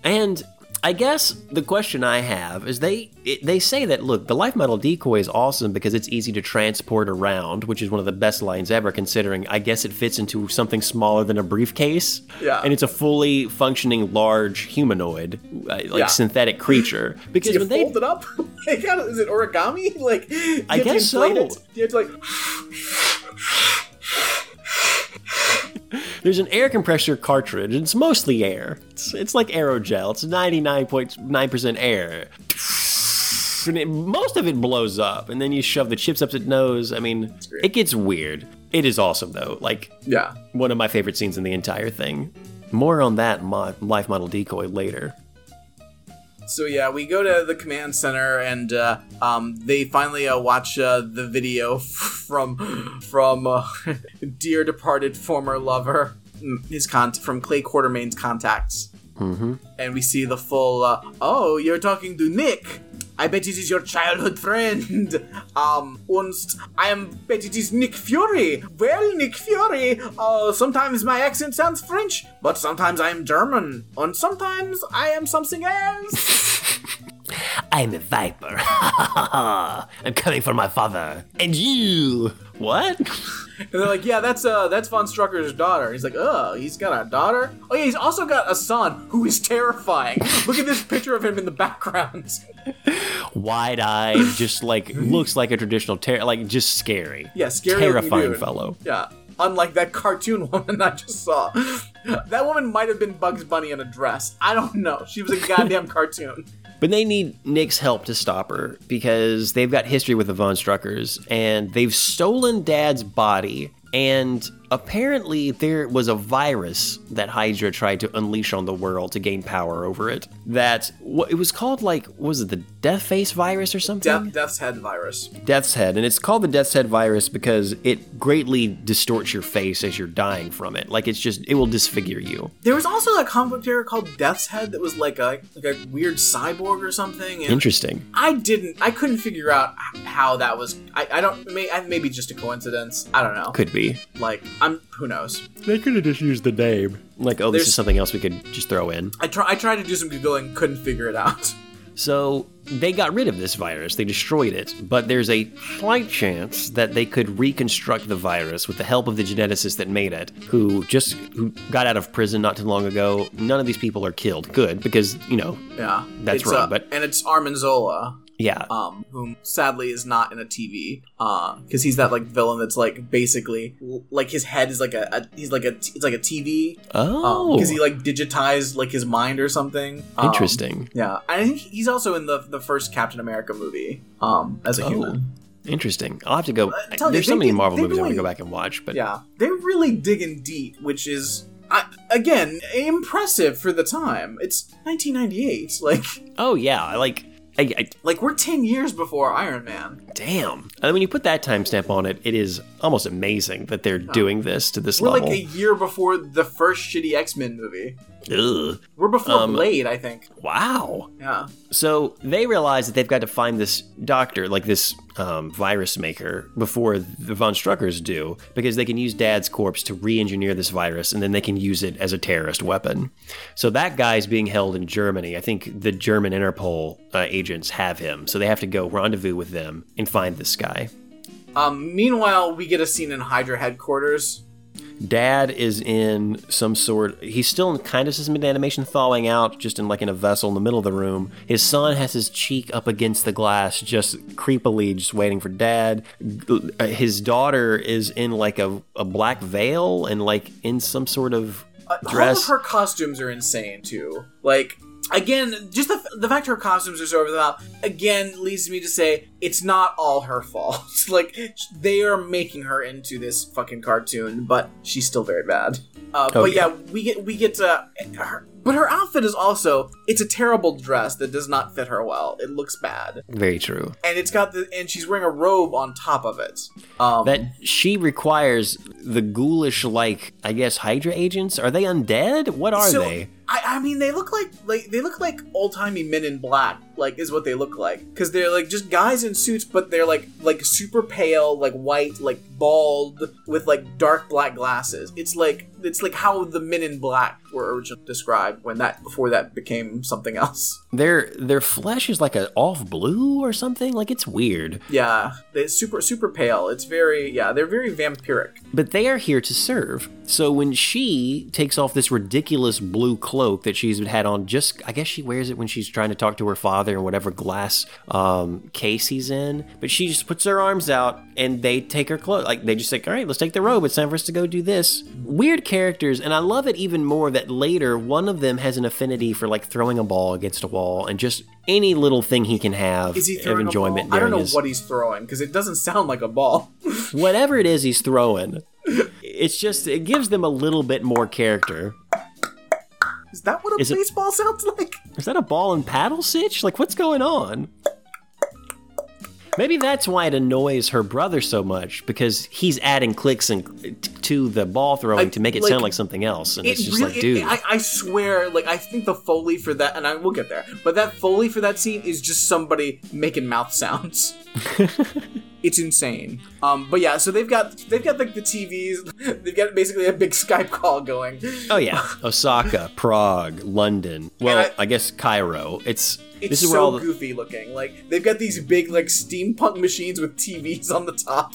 And I guess the question I have is they it, they say that, look, the Life Model Decoy is awesome because it's easy to transport around, which is one of the best lines ever, considering I guess it fits into something smaller than a briefcase. Yeah. And it's a fully functioning large humanoid, like yeah. synthetic creature. Because do you when fold they, it up? Is it origami? Like, I guess so. It? You have to like... There's an air compressor cartridge. It's mostly air. It's, it's like aerogel. It's ninety-nine point nine percent air. And it, most of it blows up. And then you shove the chips up its nose. I mean, it gets weird. It is awesome, though. Like, yeah, one of my favorite scenes in the entire thing. More on that mo- Life Model Decoy later. So yeah, we go to the command center, and uh, um, they finally uh, watch uh, the video from from uh, dear departed former lover, his con- from Clay Quartermain's contacts, mm-hmm. and we see the full. Uh, oh, you're talking to Nick. I bet it is your childhood friend. Um, and I bet it is Nick Fury. Well, Nick Fury, uh, sometimes my accent sounds French, but sometimes I am German, and sometimes I am something else. I'm a viper. I'm coming for my father. And you. What? And they're like, yeah, that's uh, that's Von Strucker's daughter. He's like, oh, he's got a daughter? Oh, yeah, he's also got a son who is terrifying. Look at this picture of him in the background. Wide-eyed, just like, looks like a traditional, ter- like, just scary. Yeah, scary. Terrifying fellow. Yeah, unlike that cartoon woman I just saw. That woman might have been Bugs Bunny in a dress. I don't know. She was a goddamn cartoon. But they need Nick's help to stop her because they've got history with the Von Struckers and they've stolen Dad's body. And apparently there was a virus that Hydra tried to unleash on the world to gain power over it. That what it was called, like, was it the Death Face virus or something? Death, Death's Head virus. Death's Head. And it's called the Death's Head virus because it greatly distorts your face as you're dying from it. Like, it's just, it will disfigure you. There was also that comic character called Death's Head that was like a, like a weird cyborg or something. And interesting. I didn't, I couldn't figure out how that was. I, I don't, may, maybe just a coincidence. I don't know. Could be. Like, I'm, who knows? They could have just used the name. Like, oh, There's, this is something else we could just throw in. I try, I tried to do some Googling, couldn't figure it out. So they got rid of this virus. They destroyed it. But there's a slight chance that they could reconstruct the virus with the help of the geneticist that made it, who just who got out of prison not too long ago. None of these people are killed. Good, because, you know, yeah, that's wrong. Uh, but and it's Armin Zola. Yeah. Um, whom sadly is not in a T V, uh, because he's that like villain that's like basically like his head is like a, a he's like a it's like a T V. Oh. Because um, he like digitized like his mind or something. Um, Interesting. Yeah, I think he's also in the the first Captain America movie. Um, as a oh. human. Interesting. I'll have to go. Uh, There's you, so many did, Marvel movies really, I want to go back and watch, but yeah, they're really digging deep, which is. I, again, impressive for the time. It's nineteen ninety-eight. Like, oh yeah, like. I, I, like, we're ten years before Iron Man. Damn. And when you put that timestamp on it, it is almost amazing that they're oh. doing this to this we're level. We're like a year before the first shitty X-Men movie. Ugh. We're before um, Blade, I think. Wow. Yeah. So they realize that they've got to find this doctor, like this um, virus maker, before the Von Struckers do, because they can use Dad's corpse to re-engineer this virus, and then they can use it as a terrorist weapon. So that guy's being held in Germany. I think the German Interpol uh, agents have him, so they have to go rendezvous with them and find this guy. Um, meanwhile, we get a scene in Hydra headquarters. Dad is in some sort... He's still in kind of suspended animation, thawing out, just in like in a vessel in the middle of the room. His son has his cheek up against the glass, just creepily just waiting for Dad. His daughter is in like a, a black veil and like in some sort of dress. Uh, all of her costumes are insane, too. Like... Again, just the, the fact her costumes are so over the top, again, leads me to say it's not all her fault. Like, they are making her into this fucking cartoon, but she's still very bad. Uh, oh, but yeah, yeah, we get we get to her, but her outfit is also, it's a terrible dress that does not fit her well. It looks bad. Very true. And it's got the, and she's wearing a robe on top of it. Um, that she requires the ghoulish, like, I guess Hydra agents? Are they undead? What are so, they? I, I mean, they look like, like they look like old-timey men in black, like, is what they look like. Because they're, like, just guys in suits, but they're, like, like super pale, like, white, like, bald, with, like, dark black glasses. It's, like, it's, like, how the men in black were originally described when that, before that became something else. Their their flesh is, like, an off-blue or something? Like, it's weird. Yeah. It's super, super pale. It's very, yeah, they're very vampiric. But they are here to serve. So when she takes off this ridiculous blue cloak, cloak that she's had on, just I guess she wears it when she's trying to talk to her father in whatever glass um case he's in, but she just puts her arms out and they take her clothes, like they just say, all right, let's take the robe, it's time for us to go do this. Weird characters. And I love it even more that later one of them has an affinity for, like, throwing a ball against a wall and just any little thing he can have is he of enjoyment. I don't know his... what he's throwing, because it doesn't sound like a ball. Whatever it is he's throwing, it's just, it gives them a little bit more character. Is that what a is baseball it, sounds like? Is that a ball and paddle sitch? Like, what's going on? Maybe that's why it annoys her brother so much, because he's adding clicks and t- to the ball throwing I, to make it like, sound like something else. And it it's just really, like, dude. It, I, I swear, like, I think the Foley for that, and I will get there, but that Foley for that scene is just somebody making mouth sounds. It's insane. Um, but yeah, so they've got, they've got like the T Vs. They've got basically a big Skype call going. Oh yeah. Osaka, Prague, London. Well, I, I guess Cairo. It's... It's this is so where all the- goofy looking. Like, they've got these big, like, steampunk machines with T Vs on the top.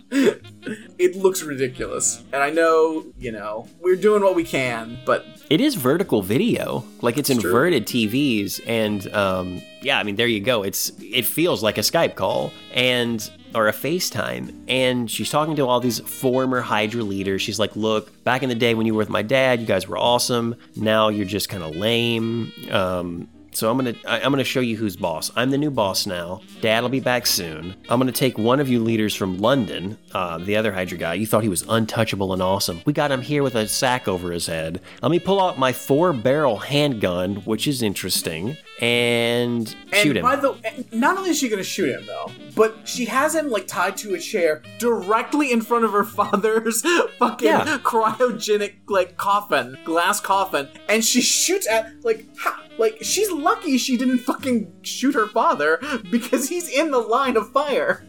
It looks ridiculous. And I know, you know, we're doing what we can, but... It is vertical video. Like, it's, it's inverted true. T Vs. And, um, yeah, I mean, there you go. It's It feels like a Skype call. And... or a FaceTime, and she's talking to all these former Hydra leaders. She's like, look, back in the day when you were with my dad, you guys were awesome. Now you're just kind of lame. Um, so I'm gonna, I, I'm gonna show you who's boss. I'm the new boss now. Dad'll be back soon. I'm gonna take one of you leaders from London, uh, the other Hydra guy. You thought he was untouchable and awesome. We got him here with a sack over his head. Let me pull out my four-barrel handgun, which is interesting. And shoot him. And by the, not only is she going to shoot him, though, but she has him, like, tied to a chair directly in front of her father's fucking yeah. cryogenic, like, coffin, glass coffin, and she shoots at, like, ha, like, she's lucky she didn't fucking shoot her father, because he's in the line of fire.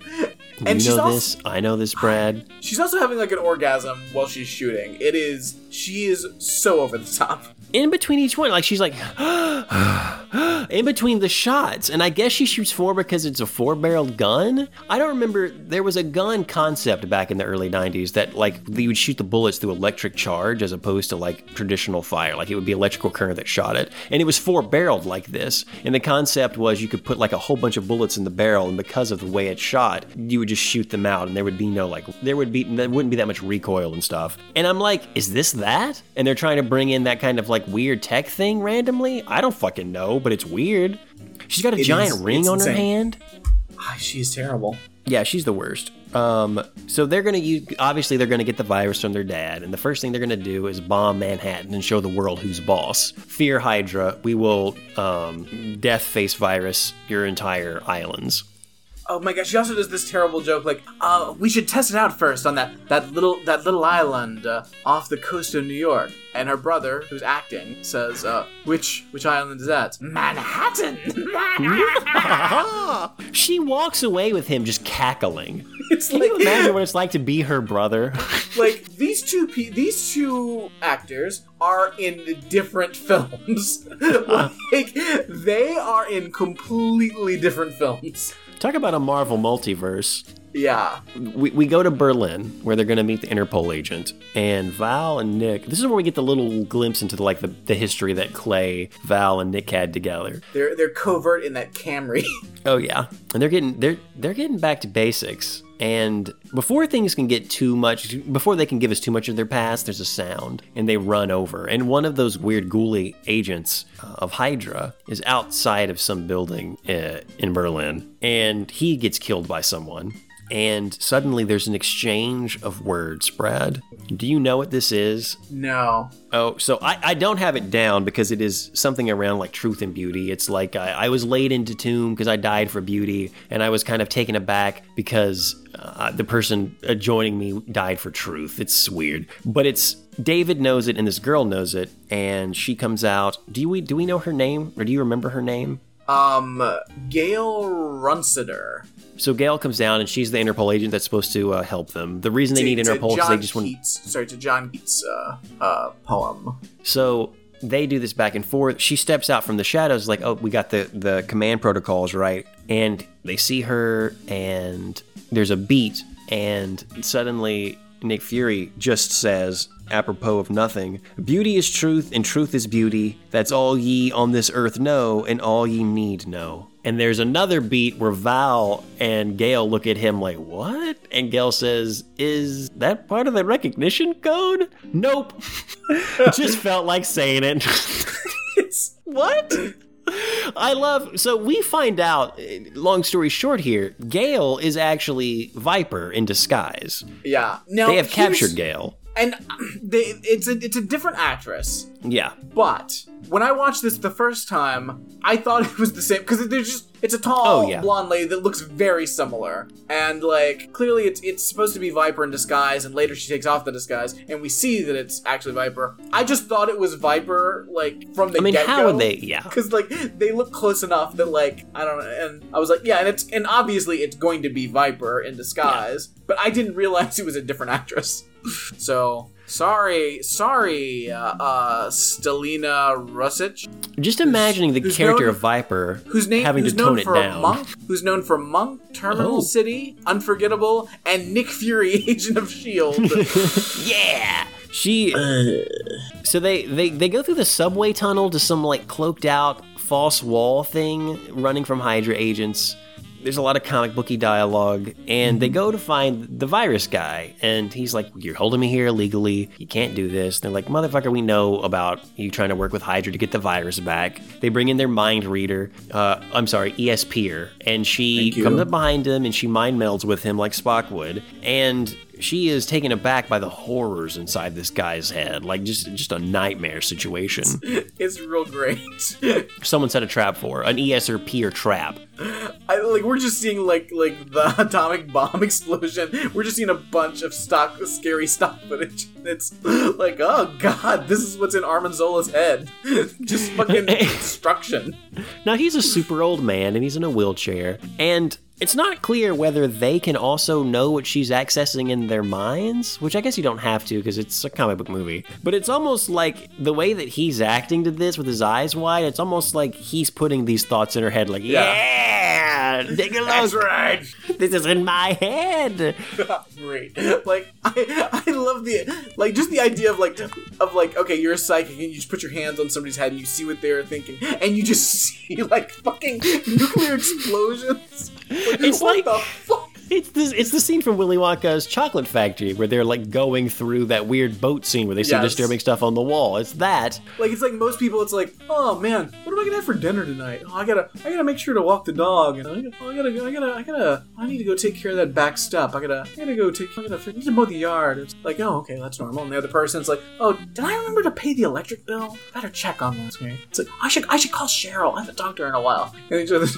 And you know also, this. I know this, Brad. She's also having, like, an orgasm while she's shooting. It is... She is so over the top. In between each one, like, she's like... in between the shots. And I guess she shoots four because it's a four-barreled gun? I don't remember... There was a gun concept back in the early nineties that, like, you would shoot the bullets through electric charge as opposed to, like, traditional fire. Like, it would be electrical current that shot it. And it was four-barreled like this. And the concept was you could put, like, a whole bunch of bullets in the barrel, and because of the way it shot, you would just shoot them out, and there would be no, like, there would be, there wouldn't be that much recoil and stuff. And I'm like, is this that? And they're trying to bring in that kind of, like, weird tech thing randomly? I don't fucking know, but it's weird. She's got a it giant is, ring on insane. Her hand. Oh, she's terrible. Yeah, she's the worst. Um, so they're going to use, obviously they're going to get the virus from their dad. And the first thing they're going to do is bomb Manhattan and show the world who's boss. Fear Hydra. We will, um, death face virus your entire islands. Oh my gosh, she also does this terrible joke, like, uh, we should test it out first on that, that little that little island uh, off the coast of New York. And her brother, who's acting, says, uh, which which island is that? Manhattan! Manhattan! She walks away with him just cackling. It's Can like, you imagine what it's like to be her brother? Like, these two pe- these two actors are in different films. Like, they are in completely different films. Talk about a Marvel multiverse. Yeah. We we go to Berlin, where they're going to meet the Interpol agent. And Val and Nick... This is where we get the little glimpse into, the, like, the, the history that Clay, Val, and Nick had together. They're they're covert in that Camry. Oh, yeah. And they're getting they're they're getting back to basics. And before things can get too much, before they can give us too much of their past, there's a sound, and they run over. And one of those weird ghouly agents of Hydra is outside of some building in Berlin, and he gets killed by someone. And suddenly there's an exchange of words, Brad. Do you know what this is? No. Oh, so I, I don't have it down because it is something around like truth and beauty. It's like I, I was laid into tomb because I died for beauty, and I was kind of taken aback because uh, the person adjoining me died for truth. It's weird. But it's David knows it and this girl knows it, and she comes out. Do we, do we know her name, or do you remember her name? Um, Gail Runciter. So Gail comes down, and she's the Interpol agent that's supposed to uh, help them. The reason they to, need Interpol is they just want... Keats, sorry, to John Keats' uh, uh, poem. So they do this back and forth. She steps out from the shadows like, oh, we got the, the command protocols right. And they see her, and there's a beat, and suddenly Nick Fury just says, apropos of nothing, beauty is truth, and truth is beauty. That's all ye on this earth know, and all ye need know. And there's another beat where Val and Gale look at him like, what? And Gale says, is that part of the recognition code? Nope. Just felt like saying it. What? I love, so we find out, long story short here, Gale is actually Viper in disguise. Yeah. Now, they have captured Gale. And they, it's a it's a different actress. Yeah. But when I watched this the first time, I thought it was the same because there's just it's a tall oh, yeah. blonde lady that looks very similar, and like clearly it's it's supposed to be Viper in disguise, and later she takes off the disguise, and we see that it's actually Viper. I just thought it was Viper like from the get-go. I mean, get-go, how would they? Yeah. Because like they look close enough that like I don't know, and I was like, yeah, and it's and obviously it's going to be Viper in disguise, yeah. But I didn't realize it was a different actress. So, sorry, sorry, uh, uh, Stelina Rusic. Just imagining the who's character known, of Viper who's name, having who's to known tone for it down. Monk, who's known for Monk, Terminal oh. City, Unforgettable, and Nick Fury, Agent of S H I E L D Yeah! She... Uh. So they, they, they go through the subway tunnel to some, like, cloaked out false wall thing, running from Hydra agents. There's a lot of comic booky dialogue, and they go to find the virus guy, and he's like, you're holding me here illegally, you can't do this. And they're like, motherfucker, we know about you trying to work with Hydra to get the virus back. They bring in their mind reader, uh, I'm sorry, ESPer, and she comes up behind him, and she mind melds with him like Spock would, and she is taken aback by the horrors inside this guy's head. Like, just just a nightmare situation. It's, it's real great. Someone set a trap for her. An ESPer trap. I, like, we're just seeing, like, like the atomic bomb explosion. We're just seeing a bunch of stock, scary stock footage. It's like, oh, God, this is what's in Armin Zola's head. Just fucking destruction. Now, he's a super old man, and he's in a wheelchair. And... it's not clear whether they can also know what she's accessing in their minds, which I guess you don't have to because it's a comic book movie. But it's almost like the way that he's acting to this with his eyes wide, it's almost like he's putting these thoughts in her head like, yeah, yeah take a look. That's right. This is in my head. Great. Like, I, I love the, like, just the idea of like, of like, okay, you're a psychic and you just put your hands on somebody's head and you see what they're thinking and you just see like fucking nuclear explosions. Like, it's what like the fuck? It's this, it's the scene from Willy Wonka's Chocolate Factory where they're like going through that weird boat scene where they see yes. disturbing stuff on the wall. It's that. Like it's like most people. It's like, oh man, what am I gonna have for dinner tonight? Oh, I gotta, I gotta make sure to walk the dog, and I gotta, oh, I gotta, I gotta, I gotta, I need to go take care of that back step. I gotta, I gotta go take, I gotta, I need to mow the yard. It's like, oh, okay, that's normal. And the other person's like, oh, did I remember to pay the electric bill? Better check on that. Okay. It's like I should, I should call Cheryl. I haven't talked to her in a while. And each other's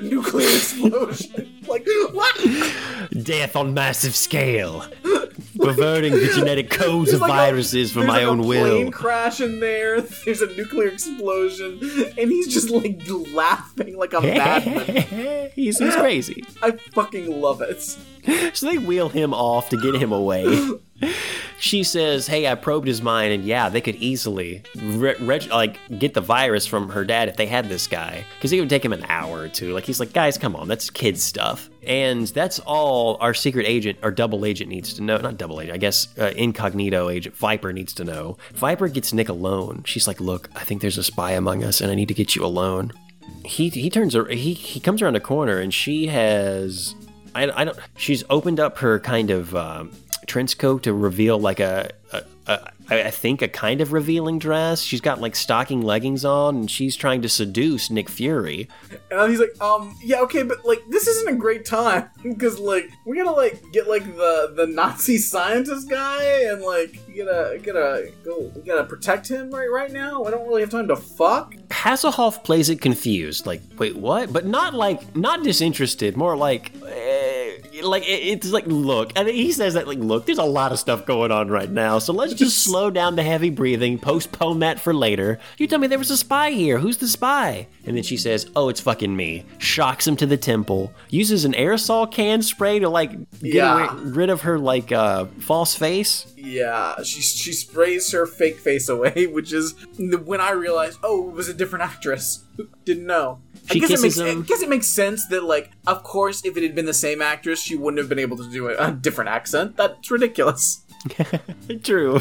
nuclear explosion. Like what? Death on massive scale, perverting the genetic codes of like viruses a, for my like own will. There's a plane crash in there. There's a nuclear explosion, and he's just like laughing like a madman. he's, he's crazy. I fucking love it. So they wheel him off to get him away. She says, hey, I probed his mind, and yeah, they could easily re- re- like get the virus from her dad if they had this guy, because it would take him an hour or two. Like, he's like, guys, come on, that's kid stuff. And that's all our secret agent, our double agent needs to know. Not double agent, I guess uh, incognito agent, Viper needs to know. Viper gets Nick alone. She's like, look, I think there's a spy among us, and I need to get you alone. He he turns, he, he comes around a corner, and she has... I, I don't. She's opened up her kind of um, trench coat to reveal like a, a, a, I think a kind of revealing dress. She's got like stocking leggings on, and she's trying to seduce Nick Fury. And he's like, um, yeah, okay, but like this isn't a great time because like we gotta like get like the, the Nazi scientist guy, and like you gotta gotta go, we gotta protect him right right now. I don't really have time to fuck. Hasselhoff plays it confused, like wait what? But not like not disinterested, more like. Eh. Like, it's like, look, and he says that, like, look, there's a lot of stuff going on right now, so let's just slow down the heavy breathing, postpone that for later. You tell me there was a spy here. Who's the spy? And then she says, oh, it's fucking me. Shocks him to the temple, uses an aerosol can spray to, like, get yeah. away, rid of her, like, uh, false face. Yeah, she she sprays her fake face away, which is when I realized, oh, it was a different actress. Didn't know. She I guess, it makes, I guess it makes sense that, like, of course, if it had been the same actress, she wouldn't have been able to do a different accent. That's ridiculous. True.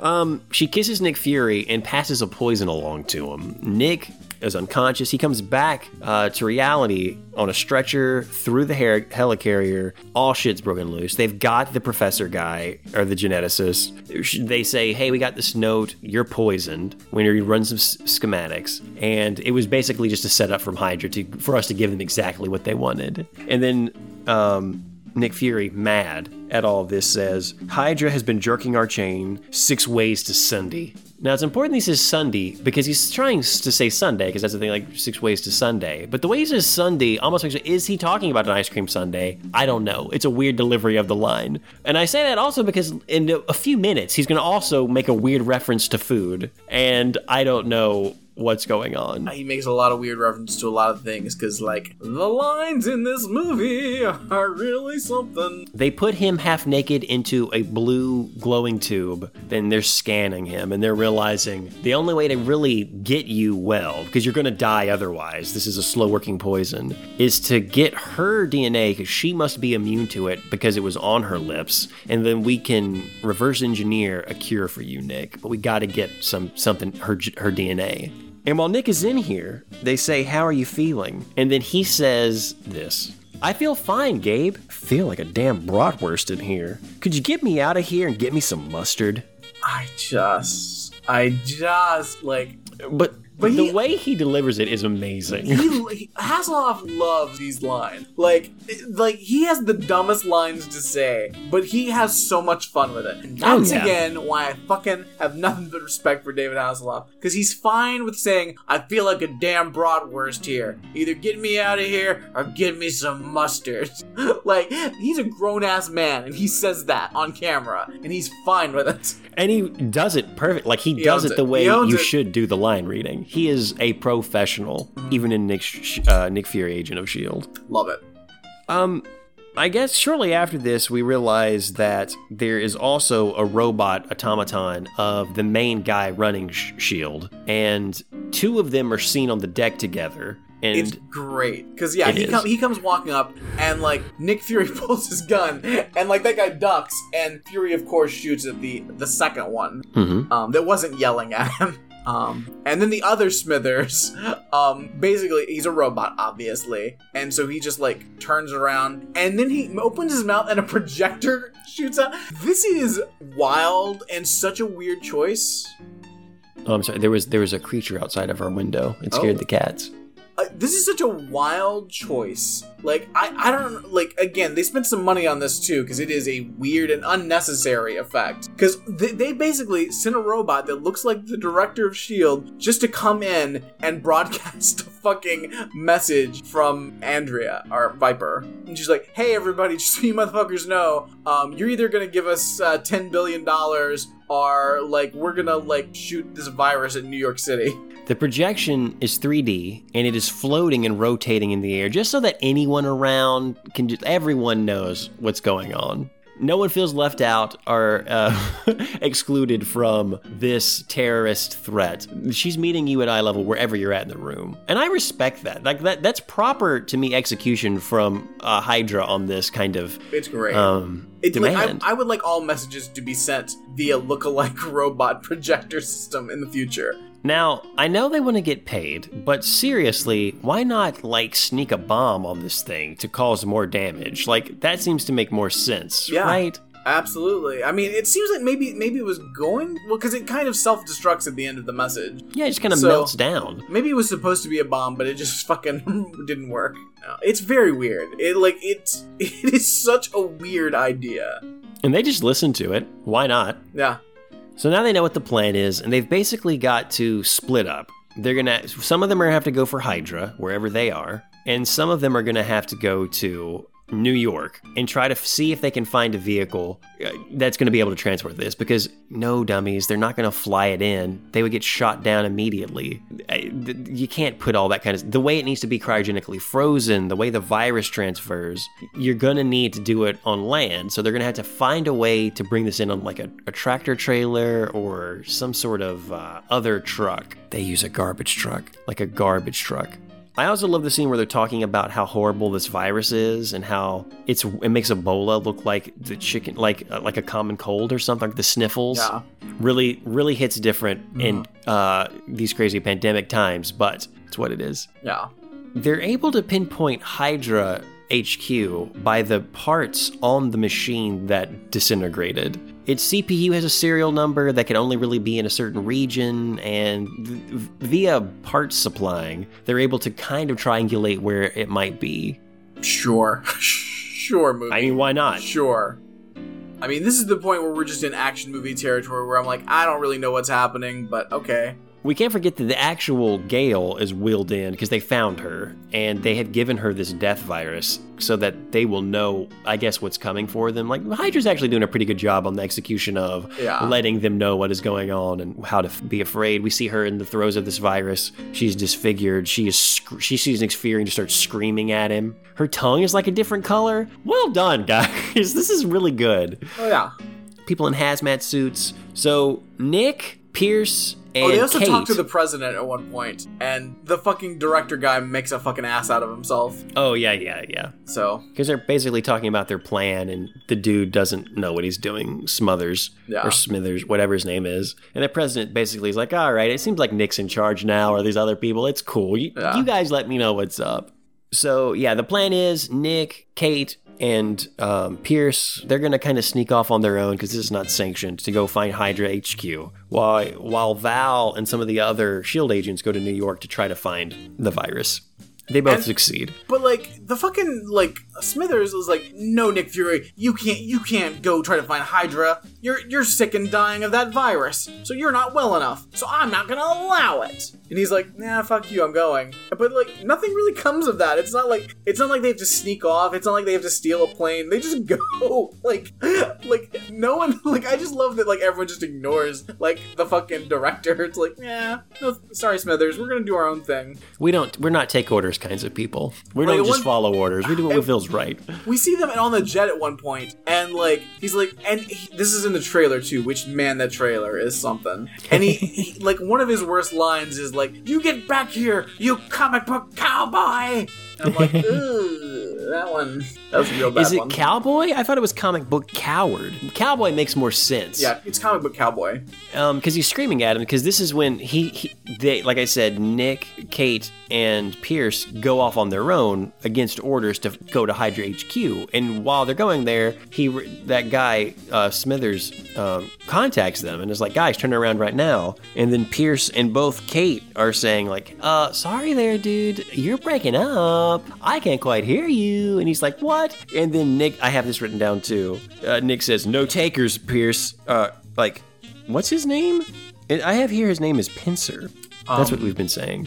um, she kisses Nick Fury and passes a poison along to him. Nick is unconscious. He comes back uh, to reality on a stretcher through the her- helicarrier. All shit's broken loose. They've got the professor guy, or the geneticist. They say, hey, we got this note. You're poisoned. When he runs some s- schematics. And it was basically just a setup from Hydra to, for us to give them exactly what they wanted. And then um, Nick Fury, mad at all this, says, Hydra has been jerking our chain six ways to Sunday. Now, it's important he says Sunday because he's trying to say Sunday, because that's the thing, like six ways to Sunday. But the way he says Sunday almost makes it, is he talking about an ice cream sundae? I don't know. It's a weird delivery of the line. And I say that also because in a few minutes, he's going to also make a weird reference to food. And I don't know what's going on. He makes a lot of weird references to a lot of things because, like, the lines in this movie are really something. They put him half naked into a blue glowing tube, then they're scanning him, and they're realizing the only way to really get you well, because you're going to die otherwise, this is a slow-working poison, is to get her D N A, because she must be immune to it because it was on her lips, and then we can reverse engineer a cure for you, Nick. But we got to get some something, her her D N A. And while Nick is in here, they say, how are you feeling? And then he says this. I feel fine, Gabe. I feel like a damn bratwurst in here. Could you get me out of here and get me some mustard? I just... I just, like... But... But the he, way he delivers it is amazing. He, he, Hasselhoff loves these lines. Like, like he has the dumbest lines to say, but he has so much fun with it. And that's oh, yeah. again why I fucking have nothing but respect for David Hasselhoff. Because he's fine with saying, I feel like a damn bratwurst here. Either get me out of here or get me some mustard. Like, he's a grown-ass man, and he says that on camera, and he's fine with it. And he does it perfect. Like, he, he does it the way you it. should do the line reading. He is a professional, even in Nick, uh, Nick Fury, Agent of S H I E L D. Love it. Um, I guess shortly after this, we realize that there is also a robot automaton of the main guy running S H I E L D, and two of them are seen on the deck together. And it's great, because, yeah, he, com- he comes walking up, and, like, Nick Fury pulls his gun, and, like, that guy ducks, and Fury, of course, shoots at the, the second one mm-hmm. um, that wasn't yelling at him. Um, and then the other Smithers, um, basically, he's a robot, obviously. And so he just, like, turns around, and then he opens his mouth, and a projector shoots out. This is wild and such a weird choice. Oh, I'm sorry. There was there was a creature outside of our window. It scared oh. the cats. Uh, this is such a wild choice. Like, I, I don't... Like, again, they spent some money on this, too, because it is a weird and unnecessary effect. Because they, they basically sent a robot that looks like the director of S H I E L D just to come in and broadcast a fucking message from Andrea, or Viper. And she's like, hey, everybody, just so you motherfuckers know, um, you're either going to give us uh, ten billion dollars or, like, we're going to, like, shoot this virus in New York City. The projection is three D, and it is floating and rotating in the air, just so that anyone around can just everyone knows what's going on. No one feels left out or uh, excluded from this terrorist threat. She's meeting you at eye level wherever you're at in the room. And I respect that. Like that that's proper to me execution from uh, Hydra on this kind of. It's great. Um, It, demand. Like, I, I would like all messages to be sent via lookalike robot projector system in the future. Now, I know they want to get paid, but seriously, why not, like, sneak a bomb on this thing to cause more damage? Like, that seems to make more sense, yeah, right? Absolutely. I mean, it seems like maybe maybe it was going... Well, because it kind of self-destructs at the end of the message. Yeah, it just kind of so, melts down. Maybe it was supposed to be a bomb, but it just fucking didn't work. No, it's very weird. It like it's It is such a weird idea. And they just listened to it. Why not? Yeah. So now they know what the plan is, and they've basically got to split up. They're gonna. Some of them are gonna have to go for Hydra, wherever they are, and some of them are gonna have to go to New York and try to see if they can find a vehicle that's going to be able to transport this, because no dummies, they're not going to fly it in. They would get shot down immediately. You can't put all that kind of, the way it needs to be cryogenically frozen, the way the virus transfers, you're going to need to do it on land. So they're going to have to find a way to bring this in on like a, a tractor trailer or some sort of uh, other truck. They use a garbage truck, like a garbage truck. I also love the scene where they're talking about how horrible this virus is and how it's it makes Ebola look like the chicken, like like a common cold or something, like the sniffles. Yeah. Really, really hits different mm. in uh, these crazy pandemic times, but it's what it is. Yeah. They're able to pinpoint Hydra H Q by the parts on the machine that disintegrated. Its C P U has a serial number that can only really be in a certain region, and th- via parts supplying, they're able to kind of triangulate where it might be. Sure. Sure, movie. I mean, why not? Sure. I mean, this is the point where we're just in action movie territory where I'm like, I don't really know what's happening, but okay. We can't forget that the actual Gale is wheeled in because they found her, and they had given her this death virus so that they will know, I guess, what's coming for them. Like, Hydra's actually doing a pretty good job on the execution of yeah. letting them know what is going on and how to f- be afraid. We see her in the throes of this virus. She's disfigured. She is sc- she sees Nick Fury and just starts screaming at him. Her tongue is like a different color. Well done, guys. This is really good. Oh, yeah. People in hazmat suits. So, Nick, Pierce... And oh, they also Kate. talk to the president at one point, and the fucking director guy makes a fucking ass out of himself. Oh, yeah, yeah, yeah. So. Because they're basically talking about their plan, and the dude doesn't know what he's doing, Smothers, yeah. or Smithers, whatever his name is. And the president basically is like, all right, it seems like Nick's in charge now, or these other people, it's cool. You, yeah. you guys let me know what's up. So, yeah, the plan is Nick, Kate, and um, Pierce, they're going to kind of sneak off on their own because this is not sanctioned, to go find Hydra H Q, while, while Val and some of the other S H I E L D agents go to New York to try to find the virus. They both and, succeed. But, like, the fucking, like, Smithers was like, no, Nick Fury, you can't, you can't go try to find Hydra. You're, you're sick and dying of that virus, so you're not well enough, so I'm not gonna allow it. And he's like, nah, fuck you, I'm going. But, like, nothing really comes of that. It's not like, it's not like they have to sneak off. It's not like they have to steal a plane. They just go. Like, like, no one, like, I just love that, like, everyone just ignores, like, the fucking director. It's like, nah, no, sorry, Smithers, we're gonna do our own thing. We don't, we're not take orders kinds of people. We don't like, just one, follow orders. We do what feels right. We see them on the jet at one point, and like he's like, and he, this is in the trailer too. Which man, that trailer is something. And he, he, like, one of his worst lines is like, "You get back here, you comic book cowboy." And I'm like, ooh, that one. That was a real bad one. Is it one. Cowboy? I thought it was comic book coward. Cowboy makes more sense. Yeah, it's comic book cowboy. Um, because he's screaming at him. Because this is when he, he, they, like I said, Nick, Kate, and Pierce go off on their own against orders to go to Hydra H Q. And while they're going there, he, that guy uh, Smithers, um, contacts them and is like, "Guys, turn around right now." And then Pierce and both Kate are saying like, "Uh, sorry there, dude, you're breaking up. I can't quite hear you." And he's like, "What?" And then Nick, I have this written down too. Uh, Nick says, "No takers, Pierce." Uh, like, what's his name? And I have here his name is Pincer. Um, That's what we've been saying.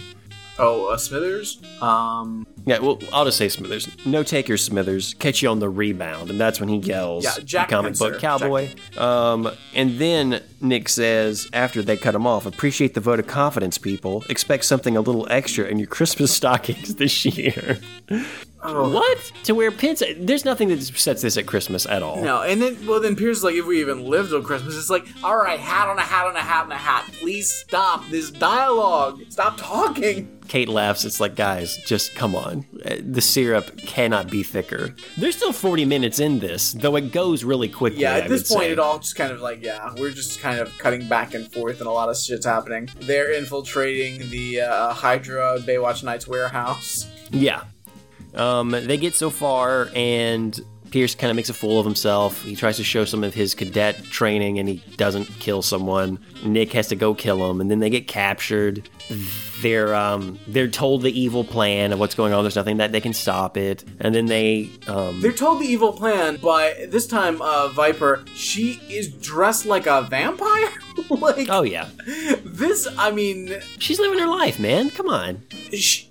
Oh, uh, Smithers? Um... Yeah, well, I'll just say Smithers. "No takers, Smithers. Catch you on the rebound." And that's when he yells, yeah, Jack the comic Pincer, book cowboy. Jack. Um, and then Nick says, after they cut him off, "Appreciate the vote of confidence, people. Expect something a little extra in your Christmas stockings this year." Oh. What? To wear pins? There's nothing that sets this at Christmas at all. No, and then, well, then Pierce is like, if we even lived on Christmas, it's like, all right, hat on a hat on a hat on a hat. Please stop this dialogue. Stop talking. Kate laughs. It's like, guys, just come on. The syrup cannot be thicker. There's still forty minutes in this, though it goes really quickly. Yeah, at I this point, say. It all just kind of like, yeah, we're just kind of cutting back and forth, and a lot of shit's happening. They're infiltrating the uh, Hydra Baywatch Nights warehouse. Yeah. Um, they get so far, and Pierce kind of makes a fool of himself. He tries to show some of his cadet training, and he doesn't kill someone. Nick has to go kill him, and then they get captured. They're um, they're told the evil plan of what's going on. There's nothing that they can stop it. And then they... Um, they're told the evil plan, but this time, uh, Viper, she is dressed like a vampire? Like, oh, yeah. This, I mean... She's living her life, man. Come on. She...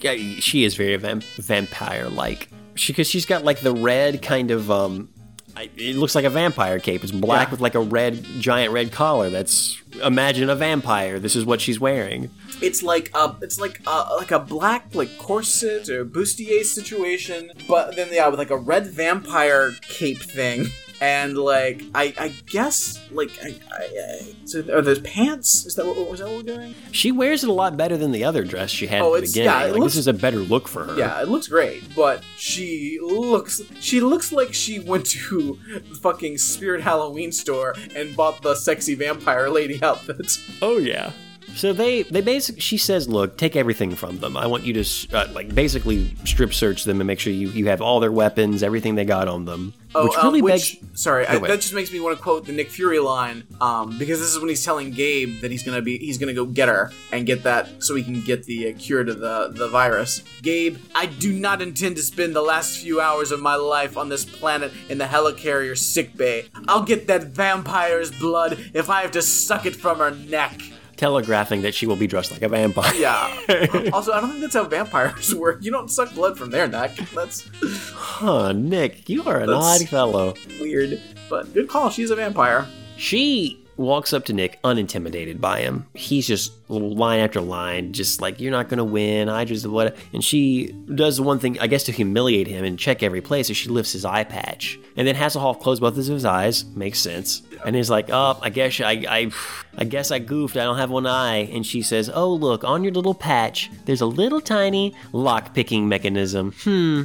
Yeah, she is very vamp- vampire-like. She, because she's got, like, the red kind of, um... it looks like a vampire cape. It's black yeah. with, like, a red, giant red collar. That's, imagine a vampire. This is what she's wearing. It's like a, it's like a, like a black, like, corset or bustier situation. But then, yeah, with, like, a red vampire cape thing. And, like, I, I guess, like, I, I, I, so are those pants? Is that what, was that what we're doing? She wears it a lot better than the other dress she had oh, at the beginning. Yeah, like, looks, this is a better look for her. Yeah, it looks great, but she looks, she looks like she went to the fucking Spirit Halloween store and bought the sexy vampire lady outfits. Oh, yeah. So they, they basically, she says, look, take everything from them. I want you to, uh, like, basically strip search them and make sure you, you have all their weapons, everything they got on them. Oh, which really um, which, begs... Sorry, I, that just makes me want to quote the Nick Fury line, um, because this is when he's telling Gabe that he's gonna be, he's gonna go get her and get that so he can get the uh, cure to the, the virus. Gabe, I do not intend to spend the last few hours of my life on this planet in the helicarrier sickbay. I'll get that vampire's blood if I have to suck it from her neck. Telegraphing that she will be dressed like a vampire. Yeah. Also, I don't think that's how vampires work. You don't suck blood from their neck. That's... Huh, Nick, you are an that's odd fellow. Weird, but good call. She's a vampire. She walks up to Nick, unintimidated by him. He's just line after line, just like, you're not going to win. I just... what? And she does the one thing, I guess, to humiliate him and check every place, is she lifts his eye patch. And then Hasselhoff closed both of his eyes. Makes sense. And he's like, oh, I guess I, I, I guess I goofed. I don't have one eye. And she says, oh, look, on your little patch, there's a little tiny lock-picking mechanism. Hmm.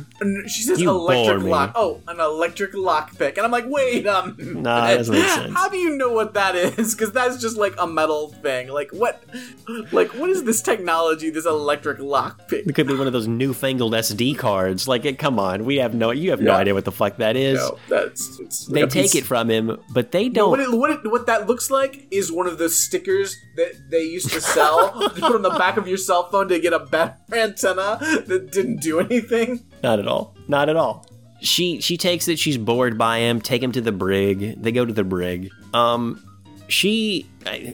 She says you electric lock. Oh, an electric lock-pick. And I'm like, wait um, no, that doesn't make sense. How do you know what that is? Because that's just like a metal thing. Like, what Like, what is this technology, this electric lock-pick? It could be one of those newfangled S D cards. Like, come on, we have no, you have no yeah. idea what the fuck that is. No, that's, it's like they take piece. It from him, but they don't. What, it, what, it, what that looks like is one of those stickers that they used to sell. They put on the back of your cell phone to get a better antenna that didn't do anything. Not at all. Not at all. She she takes it. She's bored by him. Take him to the brig. They go to the brig. Um, she,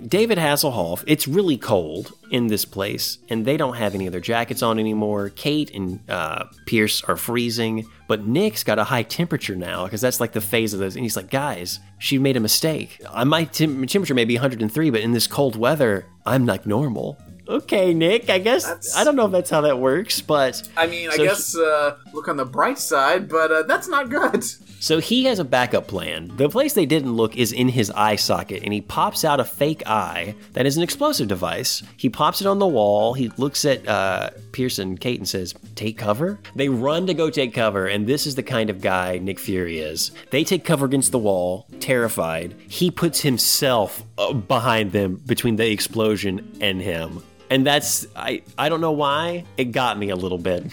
David Hasselhoff, it's really cold in this place, and they don't have any other jackets on anymore. Kate and uh, Pierce are freezing, but Nick's got a high temperature now, because that's like the phase of this. And he's like, guys, she made a mistake. My tem- temperature may be one hundred three, but in this cold weather, I'm like normal. Okay, Nick, I guess, that's, I don't know if that's how that works, but... I mean, so I guess, he, uh, look on the bright side, but uh, that's not good. So he has a backup plan. The place they didn't look is in his eye socket, and he pops out a fake eye that is an explosive device. He pops it on the wall, he looks at uh, Pierce and Kate and says, take cover? They run to go take cover, and this is the kind of guy Nick Fury is. They take cover against the wall, terrified. He puts himself behind them between the explosion and him. And that's, I, I don't know why, it got me a little bit.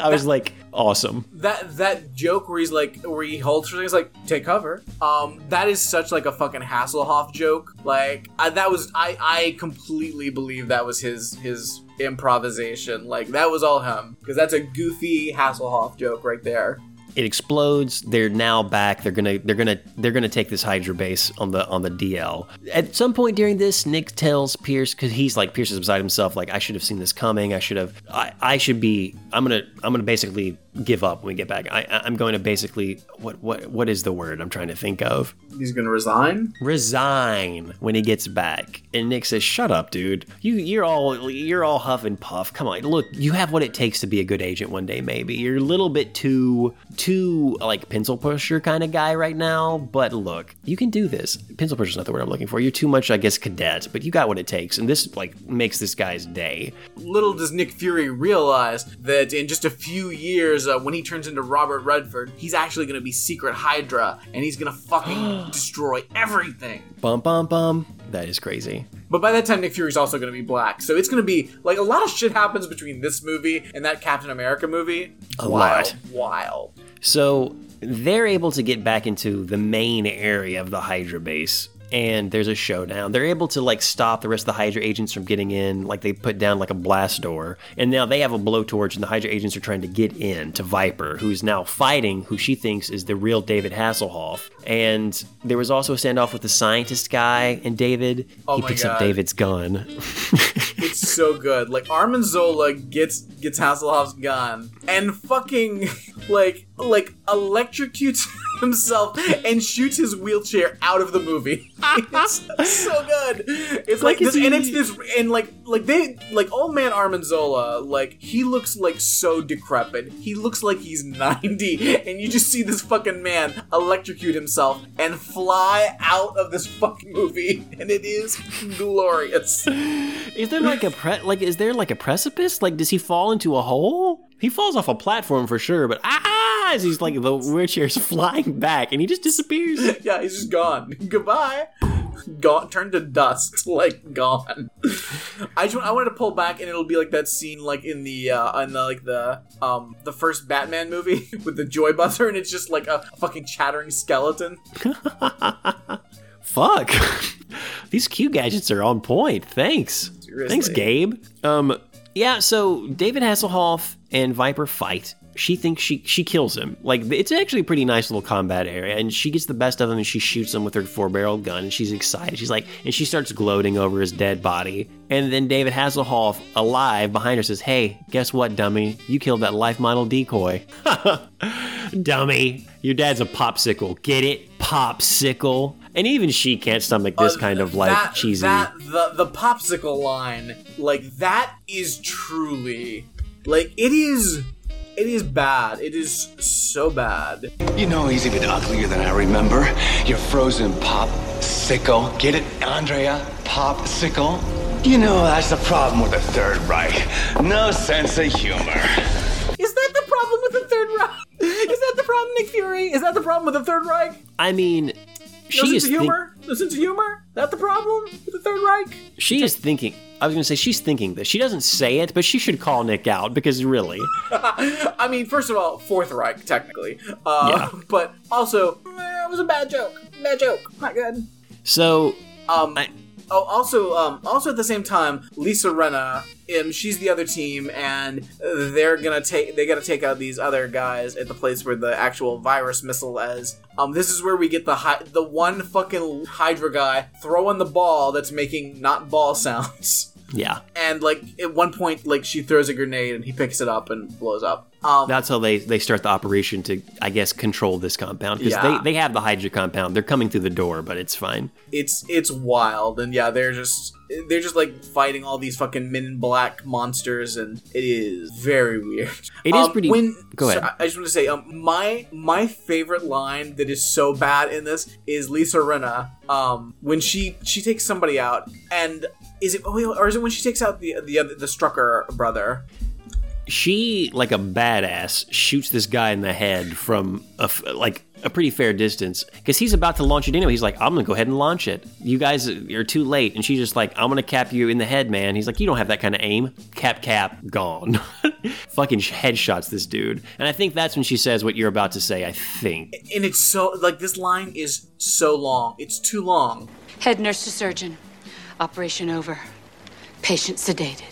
I was like, awesome. That that joke where he's like, where he holds for things like, take cover. Um, that is such like a fucking Hasselhoff joke. Like, I, that was, I, I completely believe that was his, his improvisation. Like, that was all him. Because that's a goofy Hasselhoff joke right there. It explodes. They're now back. They're gonna. They're gonna. They're gonna take this Hydra base on the on the D L. At some point during this, Nick tells Pierce, because he's like, Pierce is beside himself. Like, I should have seen this coming. I should have. I. I should be. I'm gonna. I'm gonna basically give up when we get back. I, I'm going to basically, what what what is the word I'm trying to think of? He's going to resign? Resign when he gets back. And Nick says, shut up, dude. You, you're all you're all huff and puff. Come on, look, you have what it takes to be a good agent one day, maybe. You're a little bit too, too like, pencil pusher kind of guy right now. But look, you can do this. Pencil pusher's not the word I'm looking for. You're too much, I guess, cadet. But you got what it takes. And this, like, makes this guy's day. Little does Nick Fury realize that in just a few years, uh, when he turns into Robert Redford, he's actually going to be Secret Hydra, and he's going to fucking destroy everything. Bum, bum, bum. That is crazy. But by that time, Nick Fury's also going to be black. So it's going to be, like, a lot of shit happens between this movie and that Captain America movie. A lot. Wild. So they're able to get back into the main area of the Hydra base. And there's a showdown. They're able to, like, stop the rest of the Hydra agents from getting in. Like, they put down, like, a blast door. And now they have a blowtorch, and the Hydra agents are trying to get in to Viper, who's now fighting who she thinks is the real David Hasselhoff. And there was also a standoff with the scientist guy and David. Oh, he picks God. up David's gun. It's so good. Like, Armin Zola gets gets Hasselhoff's gun and fucking, like, like electrocutes himself and shoots his wheelchair out of the movie. It's so good. It's like, like this, he... and it's this, and like, like they, like old man Armin Zola, like he looks like so decrepit. He looks like he's ninety, and you just see this fucking man electrocute himself and fly out of this fucking movie, and it is glorious. Is there like a pre- like? Is there like a precipice? Like, does he fall into a hole? He falls off a platform for sure, but ah, as he's like, the wheelchair's flying back, and he just disappears. Yeah, he's just gone. Goodbye. Gone, turned to dust, like gone. I just, I wanted to pull back, and it'll be like that scene, like in the, uh, in the like the, um, the first Batman movie with the joy buzzer, and it's just like a fucking chattering skeleton. Fuck, these Q gadgets are on point. Thanks, seriously. Thanks, Gabe. Um, yeah. So David Hasselhoff and Viper fight. She thinks she she kills him. Like, it's actually a pretty nice little combat area, and she gets the best of him, and she shoots him with her four-barrel gun, and she's excited. She's like, and she starts gloating over his dead body. And then David Hasselhoff, alive behind her, says, hey, guess what, dummy? You killed that Life Model Decoy. Dummy. Your dad's a popsicle. Get it? Popsicle. And even she can't stomach this uh, kind of, like, that, cheesy. That, the, the popsicle line, like, that is truly, like, it is... It is bad. It is so bad. You know, he's even uglier than I remember. You're frozen pop sickle. Get it, Andrea? Pop sickle? You know, that's the problem with the Third Reich. No sense of humor. Is that the problem with the Third Reich? Is that the problem, Nick Fury? Is that the problem with the Third Reich? I mean... No sense of humor? No sense of humor? That the problem with the Third Reich? She is thinking... I was going to say, she's thinking this. She doesn't say it, but she should call Nick out, because really... I mean, first of all, Fourth Reich, technically. Uh, yeah. But also, it was a bad joke. Bad joke. Not good. So... um. I- Oh, also, um, also at the same time, Lisa Rinna, um, she's the other team, and they're gonna take they gotta take out these other guys at the place where the actual virus missile is. Um, this is where we get the hi- the one fucking Hydra guy throwing the ball that's making not ball sounds. Yeah, and like at one point, like she throws a grenade and he picks it up and blows up. Um, That's how they, they start the operation to, I guess, control this compound. Because yeah. they, they have the Hydra compound. They're coming through the door, but it's fine. It's it's wild. And yeah, they're just, they're just like fighting all these fucking men in black monsters. And it is very weird. It um, is pretty... When, Go ahead. So I just want to say, um, my my favorite line that is so bad in this is Lisa Rinna. Um, when she, she takes somebody out. And is it... Or is it when she takes out the the, the Strucker brother? She, like a badass, shoots this guy in the head from, a, like, a pretty fair distance. Because he's about to launch it anyway. He's like, I'm going to go ahead and launch it. You guys are too late. And she's just like, I'm going to cap you in the head, man. He's like, you don't have that kind of aim. Cap, cap, gone. Fucking headshots this dude. And I think that's when she says what you're about to say, I think. And it's so, like, this line is so long. It's too long. Head nurse to surgeon. Operation over. Patient sedated.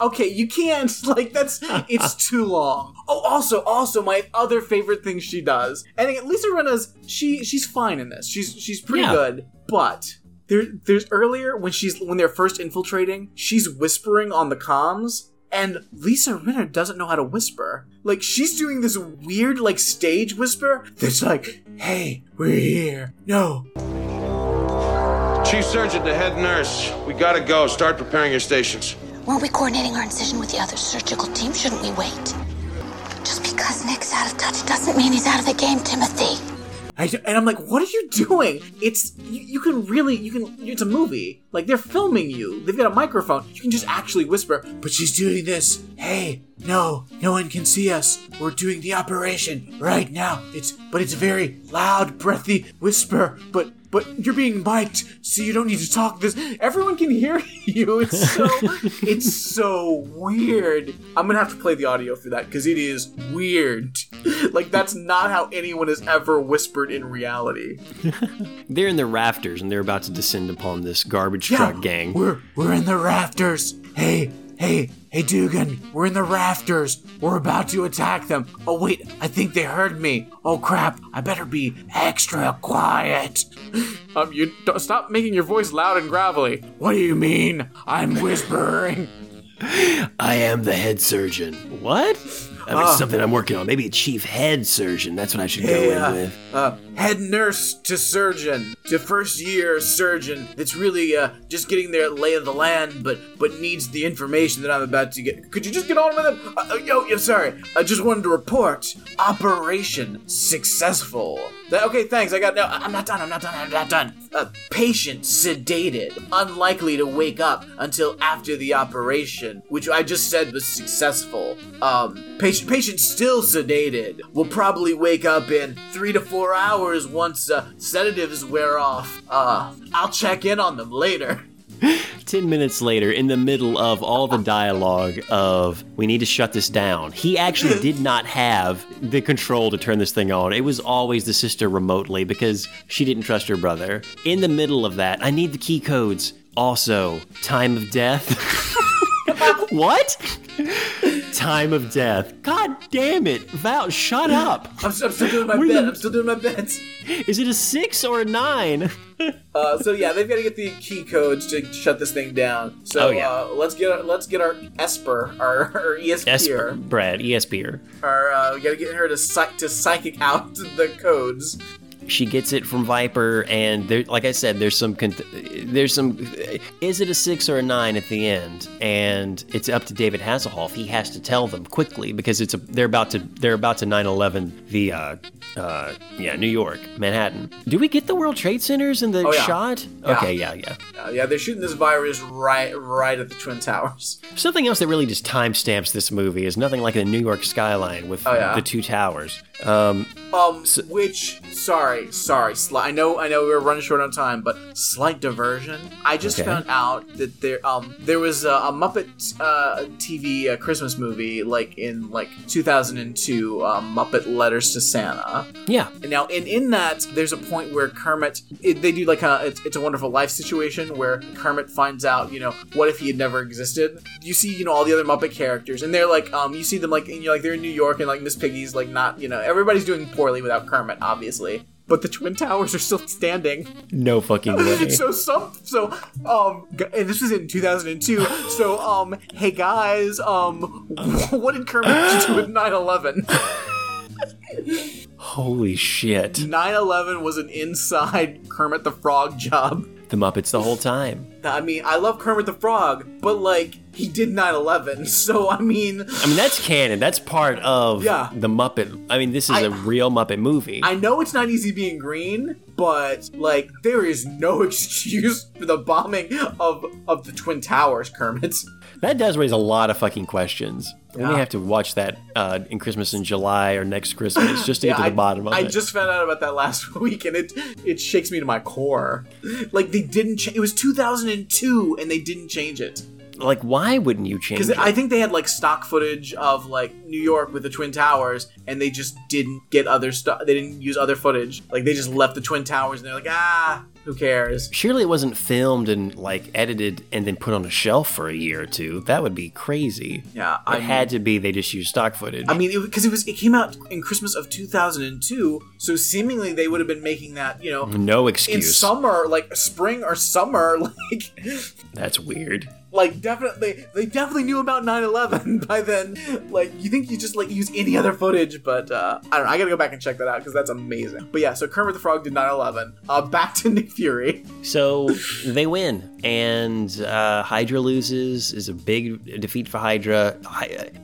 Okay, you can't, like, that's, it's too long. Oh, also, also, my other favorite thing she does, and again, Lisa Rinna's, she, she's fine in this. She's, she's pretty yeah. good, but... There, there's earlier when she's when they're first infiltrating, she's whispering on the comms, and Lisa Rinna doesn't know how to whisper. Like, she's doing this weird, like, stage whisper that's like, hey, we're here. No. Chief Surgeon, the head nurse, we gotta go. Start preparing your stations. Weren't we coordinating our incision with the other surgical team? Shouldn't we wait? Just because Nick's out of touch doesn't mean he's out of the game, Timothy. I do, and I'm like, what are you doing? It's, you, you can really, you can, it's a movie. Like, they're filming you. They've got a microphone. You can just actually whisper, but she's doing this. Hey, no, no one can see us. We're doing the operation right now. It's, but it's a very loud, breathy whisper, but, but you're being mic'd, so you don't need to talk this. Everyone can hear you. It's so, it's so weird. I'm going to have to play the audio for that, because it is weird. Like, that's not how anyone has ever whispered in reality. They're in the rafters, and they're about to descend upon this garbage yeah, truck gang. We're we're in the rafters. Hey, hey, hey, Dugan, we're in the rafters. We're about to attack them. Oh, wait, I think they heard me. Oh, crap, I better be extra quiet. Um, you don't, stop making your voice loud and gravelly. What do you mean? I'm whispering. I am the head surgeon. What? I mean, uh, something I'm working on. Maybe a chief head surgeon. That's what I should go yeah, in with. Uh, head nurse to surgeon to first year surgeon. That's really uh, just getting their lay of the land, but but needs the information that I'm about to get. Could you just get on with it? Uh, yo, yo, sorry. I just wanted to report operation successful. That, okay, thanks. I got no. I'm not done. I'm not done. I'm not done. Uh, patient sedated, unlikely to wake up until after the operation, which I just said was successful. Um, patient. Patient still sedated will probably wake up in three to four hours once uh, sedatives wear off. Uh, I'll check in on them later. Ten minutes later, in the middle of all the dialogue of, we need to shut this down. He actually did not have the control to turn this thing on. It was always the sister remotely because she didn't trust her brother. In the middle of that, I need the key codes. Also, time of death. What? Time of death. God damn it. Val, shut up. I'm, I'm still doing my bit. I'm still doing my bits. Is it a six or a nine? uh, so yeah, they've got to get the key codes to shut this thing down. So oh, yeah. uh, let's get our, let's get our Esper, our, our ESPer, Brad, ESPer. Our uh, we got to get her to psych to psychic out the codes. She gets it from Viper, and there, like I said, there's some, there's some. Is it a six or a nine at the end? And it's up to David Hasselhoff. He has to tell them quickly because it's a. They're about to. They're about to nine eleven the. Uh, uh, yeah, New York, Manhattan. Do we get the World Trade Centers in the oh, yeah. shot? Yeah. Okay, yeah, yeah, uh, yeah. They're shooting this virus right, right at the Twin Towers. Something else that really just timestamps this movie is nothing like the New York skyline with oh, yeah. the two towers. Um, um, so, which sorry. Sorry, sorry. Sli- I know, I know, we were running short on time, but slight diversion. I just okay. found out that there, um, there was a, a Muppet uh, T V uh, Christmas movie, like in like two thousand two, uh, Muppet Letters to Santa. Yeah. And now, in in that, there's a point where Kermit, it, they do like a it's, it's a Wonderful Life situation where Kermit finds out, you know, what if he had never existed? You see, you know, all the other Muppet characters, and they're like, um, you see them like, and you're like, they're in New York, and like Miss Piggy's like not, you know, everybody's doing poorly without Kermit, obviously. But the Twin Towers are still standing. No fucking way. so some, so um, and this was in two thousand two. So um, hey guys, um, what did Kermit do with nine eleven? Holy shit! nine eleven was an inside Kermit the Frog job. The Muppets the whole time. I mean, I love Kermit the Frog, but like he did nine eleven, so I mean, I mean that's canon. That's part of yeah. the Muppet. I mean, this is I, a real Muppet movie. I know it's not easy being green, but like there is no excuse for the bombing of of the Twin Towers, Kermit. That does raise a lot of fucking questions. We yeah. have to watch that uh, in Christmas in July or next Christmas just to yeah, get to the I, bottom of I it. I just found out about that last week, and it it shakes me to my core. Like, they didn't change. It was two thousand two, and they didn't change it. Like, why wouldn't you change it? Because I think they had, like, stock footage of, like, New York with the Twin Towers, and they just didn't get other stuff. They didn't use other footage. Like, they just left the Twin Towers, and they're like, ah... Who cares? Surely it wasn't filmed and, like, edited and then put on a shelf for a year or two. That would be crazy. Yeah. I it mean, had to be they just used stock footage. I mean, because it, it was it came out in Christmas of two thousand two, so seemingly they would have been making that, you know... No excuse. In summer, like, spring or summer, like... That's weird. Like, definitely, they definitely knew about nine eleven by then. Like, you think you just, like, use any other footage, but, uh, I don't know, I gotta go back and check that out, because that's amazing. But yeah, so Kermit the Frog did nine eleven. Uh, back to Nick Fury. So, they win, and, uh, Hydra loses, is a big defeat for Hydra.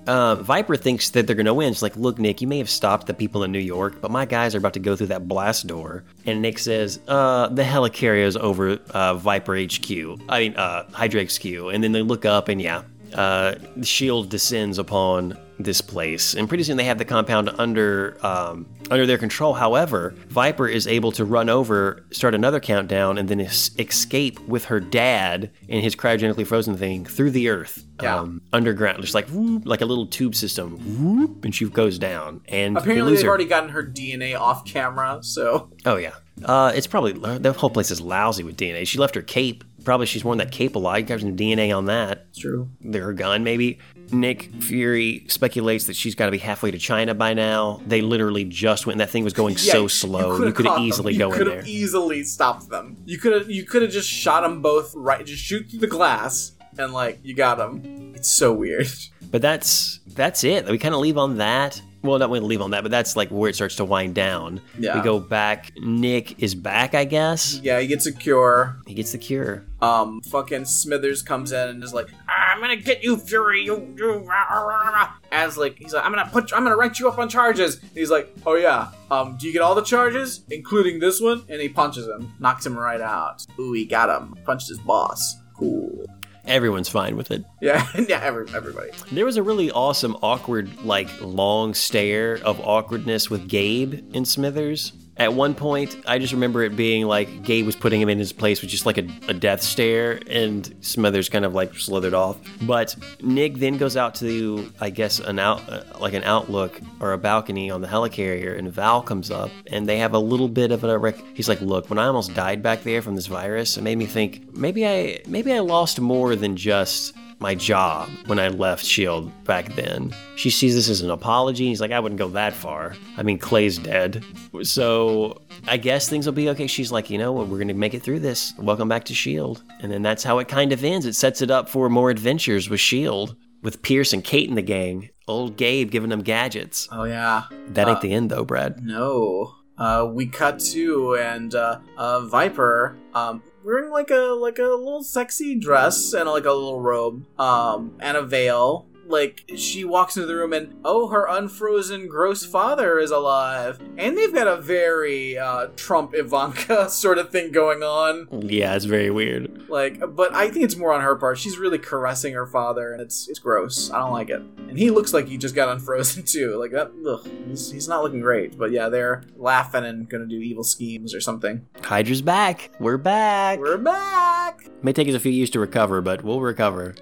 Uh, Viper thinks that they're gonna win. It's like, look, Nick, you may have stopped the people in New York, but my guys are about to go through that blast door. And Nick says, uh, the helicarrier's over, uh, Viper H Q. I mean, uh, Hydra H Q. And And then they look up, and yeah, uh, the shield descends upon this place. And pretty soon they have the compound under um, under their control. However, Viper is able to run over, start another countdown, and then es- escape with her dad in his cryogenically frozen thing through the earth. Yeah. Um, underground, just like whoop, like a little tube system, whoop, and she goes down. And apparently they've her. already gotten her D N A off camera, so... Oh, yeah. Uh, it's probably... The whole place is lousy with D N A. She left her cape. Probably she's worn that cape a lot. You got some D N A on that. It's true. Her gun, maybe. Nick Fury speculates that she's got to be halfway to China by now. They literally just went. That thing was going yeah, so slow. You could have easily go in there. You could have easily stopped them. You could have. You could have just shot them both. Right, just shoot through the glass, and like you got them. It's so weird. But that's that's it. We kind of leave on that. Well, not going to leave on that, but that's like where it starts to wind down. Yeah. We go back. Nick is back, I guess. Yeah, he gets a cure. He gets the cure. Um, fucking Smithers comes in and is like, I'm gonna get you, Fury. You, you, rah, rah, rah, rah. As like, he's like, I'm gonna put, you, I'm gonna write you up on charges. And he's like, oh yeah, um, do you get all the charges, including this one? And he punches him, knocks him right out. Ooh, he got him. Punched his boss. Cool. Everyone's fine with it. Yeah, yeah, every, everybody. There was a really awesome, awkward, like, long stare of awkwardness with Gabe and Smithers. At one point, I just remember it being like Gabe was putting him in his place with just like a, a death stare, and Smithers kind of like slithered off. But Nick then goes out to, I guess, an out uh, like an outlook or a balcony on the helicarrier, and Val comes up, and they have a little bit of a rec- he's like, "Look, when I almost died back there from this virus, it made me think maybe I maybe I lost more than just my job when I left S H I E L D back then." She sees this as an apology. He's like, I wouldn't go that far. I mean, Clay's dead. So I guess things will be okay. She's like, you know what? We're going to make it through this. Welcome back to S H I E L D. And then that's how it kind of ends. It sets it up for more adventures with S H I E L D, with Pierce and Kate in the gang. Old Gabe giving them gadgets. Oh, yeah. That uh, ain't the end, though, Brad. No. Uh, we cut to, and uh, uh, Viper... Um, wearing like a like a little sexy dress and like a little robe um and a veil, like she walks into the room, and oh, her unfrozen gross father is alive, and they've got a very uh Trump Ivanka sort of thing going on. Yeah, it's very weird, like, but I think it's more on her part. She's really caressing her father, and it's it's gross. I don't like it. And he looks like he just got unfrozen too, like that. Ugh, he's, he's not looking great. But yeah, they're laughing and gonna do evil schemes or something. Hydra's back. We're back we're back. May take us a few years to recover, but we'll recover.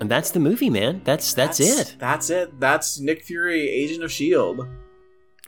And that's the movie, man. That's that's, that's it. That's it. That's Nick Fury, Agent of S H I E L D.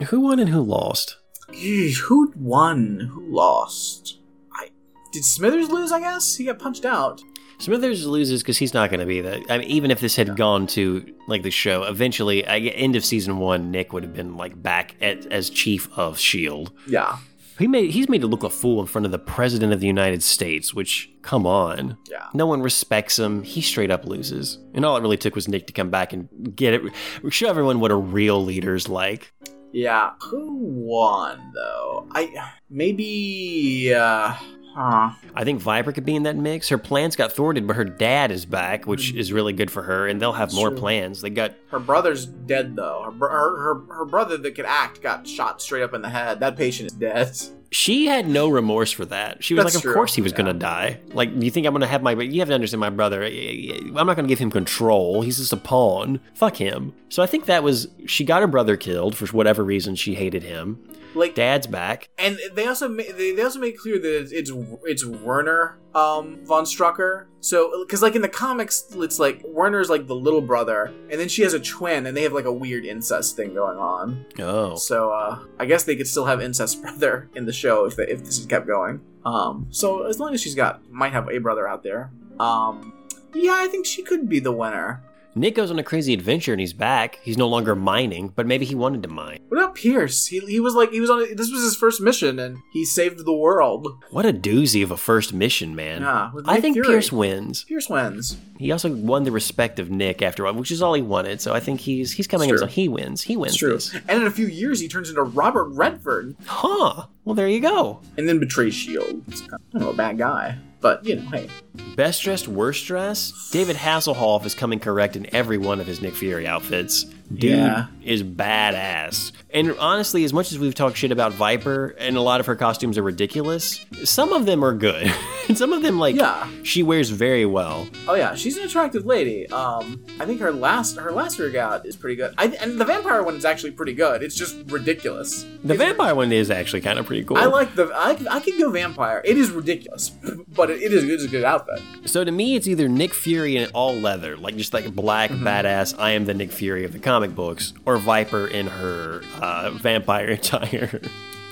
Who won and who lost? Eesh, who won? Who lost? I Did Smithers lose, I guess? He got punched out. Smithers loses because he's not going to be there. I mean, even if this had yeah. gone to, like, the show, eventually, I, end of season one, Nick would have been, like, back at, as Chief of S H I E L D. Yeah. He made he's made to look a fool in front of the President of the United States, which, come on. Yeah. No one respects him. He straight up loses. And all it really took was Nick to come back and get it. Show everyone what a real leader's like. Yeah. Who won, though? I maybe... Uh... Huh. I think Viper could be in that mix. Her plans got thwarted, but her dad is back, which is really good for her, and they'll have That's more true. plans. They got her brother's dead though. Her, br- her her her brother that could act got shot straight up in the head. That patient is dead. She had no remorse for that. She was That's like, of true. course he was yeah. gonna die. Like, you think I'm gonna have my? You have to understand, my brother. I'm not gonna give him control. He's just a pawn. Fuck him. So I think that was she got her brother killed for whatever reason. She hated him. Like, dad's back, and they also ma- they, they also make clear that it's it's Werner um, von Strucker. So, because like in the comics, it's like Werner's like the little brother, and then she has a twin, and they have like a weird incest thing going on. Oh, so uh, I guess they could still have incest brother in the show if they, if this kept going. Um, so as long as she's got might have a brother out there. Um, yeah, I think she could be the winner. Nick goes on a crazy adventure and he's back. He's no longer mining, but maybe he wanted to mine. What about Pierce? He, he was like, he was on, a, this was his first mission and he saved the world. What a doozy of a first mission, man. Yeah, I think Fury. Pierce wins. Pierce wins. He also won the respect of Nick after all, which is all he wanted. So I think he's, he's coming up, so he wins. He wins. It's true. This. And in a few years, he turns into Robert Redford. Huh. Well, there you go. And then betrays S H I E L D. I don't know, a bad guy. But, you know, hey. Best dressed, worst dressed? David Hasselhoff is coming correct in every one of his Nick Fury outfits. Dude yeah. is badass. And honestly, as much as we've talked shit about Viper, and a lot of her costumes are ridiculous, some of them are good. And some of them, like, yeah. she wears very well. Oh, yeah. She's an attractive lady. Um, I think her last her last rig out is pretty good. I, and the vampire one is actually pretty good. It's just ridiculous. The it's, vampire one is actually kind of pretty cool. I like the... I, I could go vampire. It is ridiculous, but it It is, it is a good outfit. So to me, it's either Nick Fury in all leather, like just like black, mm-hmm. badass, I am the Nick Fury of the comic books, or Viper in her uh, vampire attire.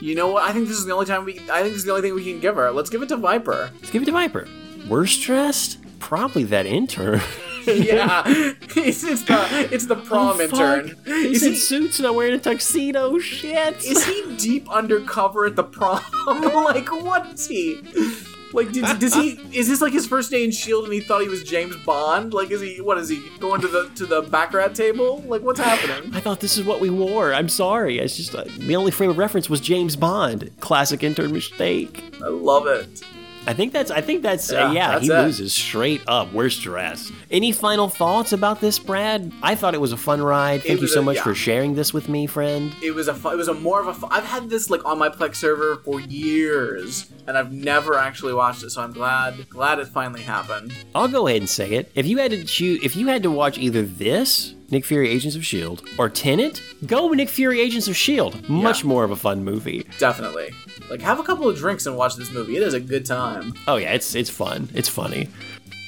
You know what? I think this is the only time we... I think this is the only thing we can give her. Let's give it to Viper. Let's give it to Viper. Worst dressed? Probably that intern. Yeah, it's, it's the it's the prom oh, intern. He's in he, suits and I'm wearing a tuxedo. Shit. Is he deep undercover at the prom? Like, what is he? Like, did, does he? Is this like his first day in S H I E L D and he thought he was James Bond? Like, is he? What is he going to the to the baccarat table? Like, what's happening? I thought this is what we wore. I'm sorry. It's just uh, the only frame of reference was James Bond. Classic intern mistake. I love it. I think that's. I think that's. Yeah, uh, yeah that's he it. loses straight up. Worst dress. Any final thoughts about this, Brad? I thought it was a fun ride. Thank you so a, much yeah. for sharing this with me, friend. It was a. Fu- it was a more of a. Fu- I've had this like on my Plex server for years, and I've never actually watched it. So I'm glad. Glad it finally happened. I'll go ahead and say it. If you had to choose, if you had to watch either this, Nick Fury Agents of S H I E L D, or Tenet, go Nick Fury Agents of S H I E L D. Much yeah. more of a fun movie. Definitely. Like, have a couple of drinks and watch this movie. It is a good time. Oh, yeah, it's it's fun. It's funny.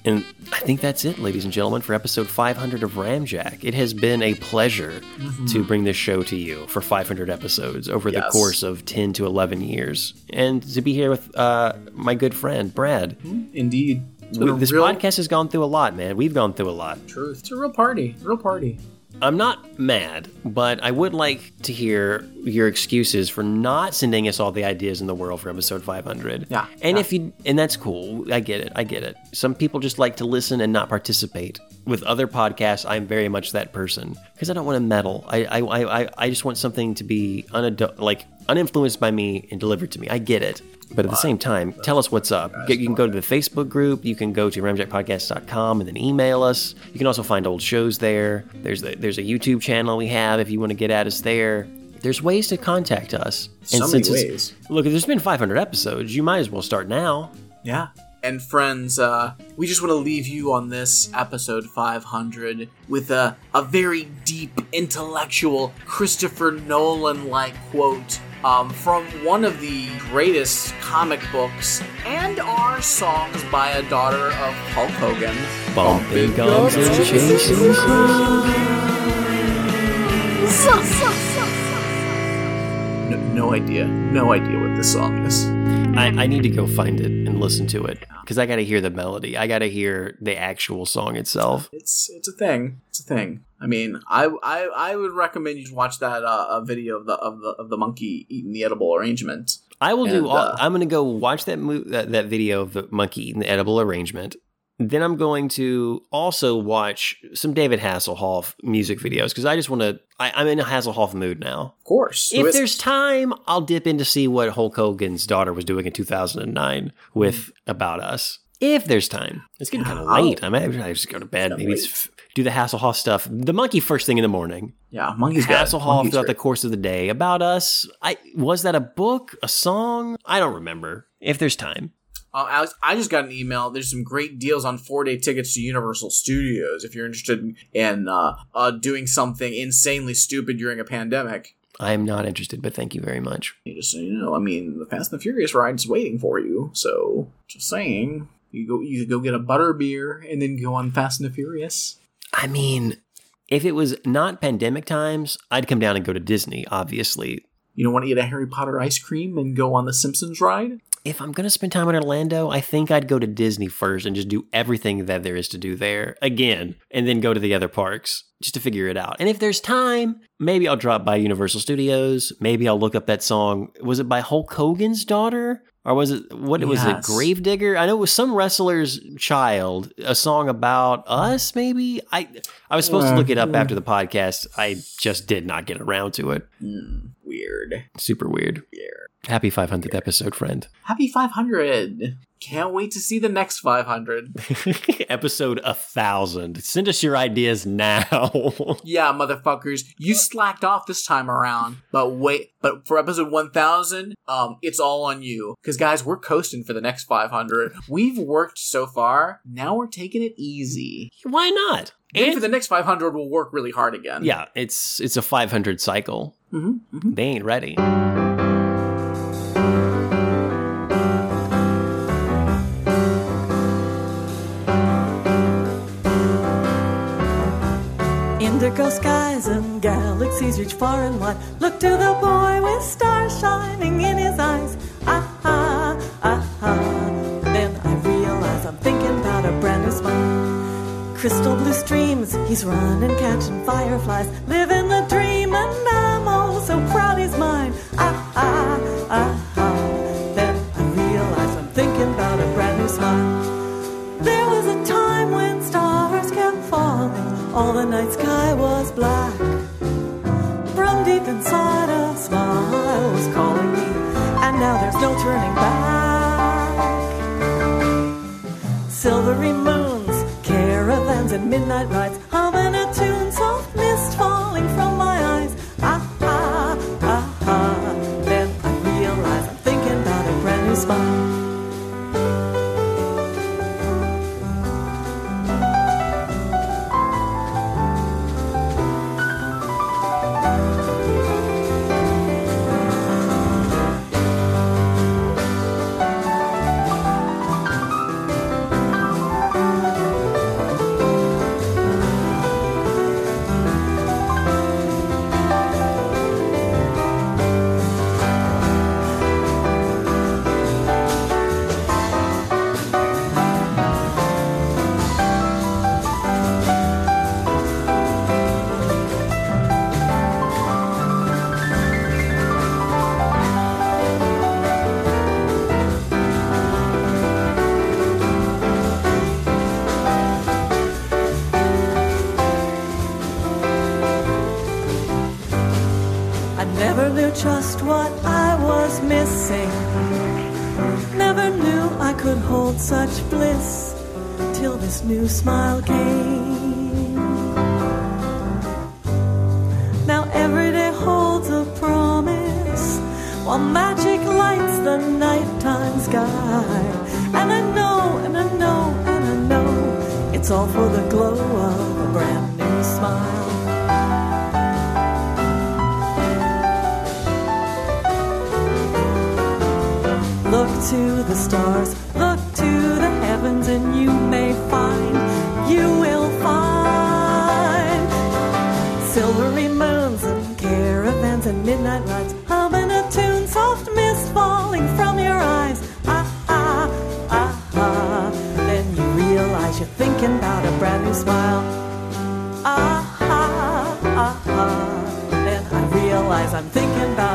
And I think that's it, ladies and gentlemen, for episode five hundred of Ramjack. It has been a pleasure mm-hmm. to bring this show to you for five hundred episodes over yes. the course of ten to eleven years. And to be here with uh, my good friend, Brad. Indeed. We, this real... podcast has gone through a lot, man. We've gone through a lot. Truth. It's a real party. Real party. I'm not mad, but I would like to hear your excuses for not sending us all the ideas in the world for episode five hundred. Yeah. And yeah. if you and that's cool. I get it. I get it. Some people just like to listen and not participate. With other podcasts, I'm very much that person because I don't want to meddle. I I I I just want something to be unadu- like uninfluenced by me and delivered to me. I get it. But at the same time, tell us what's up. You can go to the Facebook group. You can go to ramjack podcast dot com and then email us. You can also find old shows there. There's the, there's a YouTube channel we have if you want to get at us there. There's ways to contact us. And so many ways. Look, if there's been five hundred episodes, you might as well start now. Yeah. And friends, uh, we just want to leave you on this episode five hundred with a, a very deep, intellectual, Christopher Nolan-like quote. Um, from one of the greatest comic books and our songs by a daughter of Hulk Hogan. Bumping gums and chasing no, no idea. No idea what this song is. I, I need to go find it and listen to it because I got to hear the melody. I got to hear the actual song itself. It's it's a thing. It's a thing. I mean, I, I I would recommend you watch that uh, a video of the of the of the monkey eating the edible arrangement. I will and, do. All, uh, I'm going to go watch that, mo- that that video of the monkey eating the edible arrangement. Then I'm going to also watch some David Hasselhoff music videos because I just want to. I'm in a Hasselhoff mood now. Of course. If there's time, I'll dip in to see what Hulk Hogan's daughter was doing in two thousand nine with mm. About Us. If there's time. It's getting kind of late. I might just go to bed. Maybe it's. Do the Hasselhoff stuff. The monkey first thing in the morning. Yeah, monkey's got Hasselhoff monkey's throughout great. The course of the day. About Us. I was that a book, a song? I don't remember. If there's time. Uh, Alex, I just got an email. There's some great deals on four-day tickets to Universal Studios if you're interested in uh, uh, doing something insanely stupid during a pandemic. I am not interested, but thank you very much. You just you know, I mean, the Fast and the Furious ride's waiting for you. So just saying, you go, you go get a butterbeer and then go on Fast and the Furious. I mean, if it was not pandemic times, I'd come down and go to Disney, obviously. You don't want to eat a Harry Potter ice cream and go on the Simpsons ride? if I'm going to spend time in Orlando, I think I'd go to Disney first and just do everything that there is to do there again, and then go to the other parks just to figure it out. And if there's time, maybe I'll drop by Universal Studios. Maybe I'll look up that song. Was it by Hulk Hogan's daughter? Or was it, what yes. was it, Gravedigger? I know it was some wrestler's child, a song about us, maybe? I I was supposed uh, to look it up uh, after the podcast. I just did not get around to it. Weird. Super weird. Yeah. Happy five hundredth episode, friend. Happy five hundred. Can't wait to see the next five hundred. Episode one thousand. Send us your ideas now. Yeah, motherfuckers. You slacked off this time around. But wait, but for episode one thousand, um, it's all on you. Because, guys, we're coasting for the next five hundred. We've worked so far. Now we're taking it easy. Why not? And for the next five hundred, we'll work really hard again. Yeah, it's, it's a five hundred cycle. Mm-hmm, mm-hmm. They ain't ready. Indigo skies and galaxies reach far and wide. Look to the boy with stars shining in his eyes. Ah-ha, ah-ha. Then I realize I'm thinking about a brand new smile. Crystal blue streams, he's running, catching fireflies. Living the dream and I'm oh so proud he's mine. Ah-ha, ah-ha. Then I realize I'm thinking about a brand new smile. There was a time when stars kept falling. All the night sky was black. From deep inside a smile was calling me, and now there's no turning back. Silvery moons, caravans and midnight rides, humming a tune, soft mist falling from my eyes. Ah, ah, ah, ah. Then I realize I'm thinking about a brand new spot. Just what I was missing. Never knew I could hold such bliss till this new smile came. Now every day holds a promise, while magic lights the nighttime sky. And I know, and I know, and I know, it's all for the glow of a brand new smile. Look to the stars, look to the heavens, and you may find, you will find silvery moons and caravans and midnight rides, humming a tune, soft mist falling from your eyes. Ah, ah, ah, ah. Then you realize you're thinking about a brand new smile. Ah, ah, ah, ah. Then I realize I'm thinking about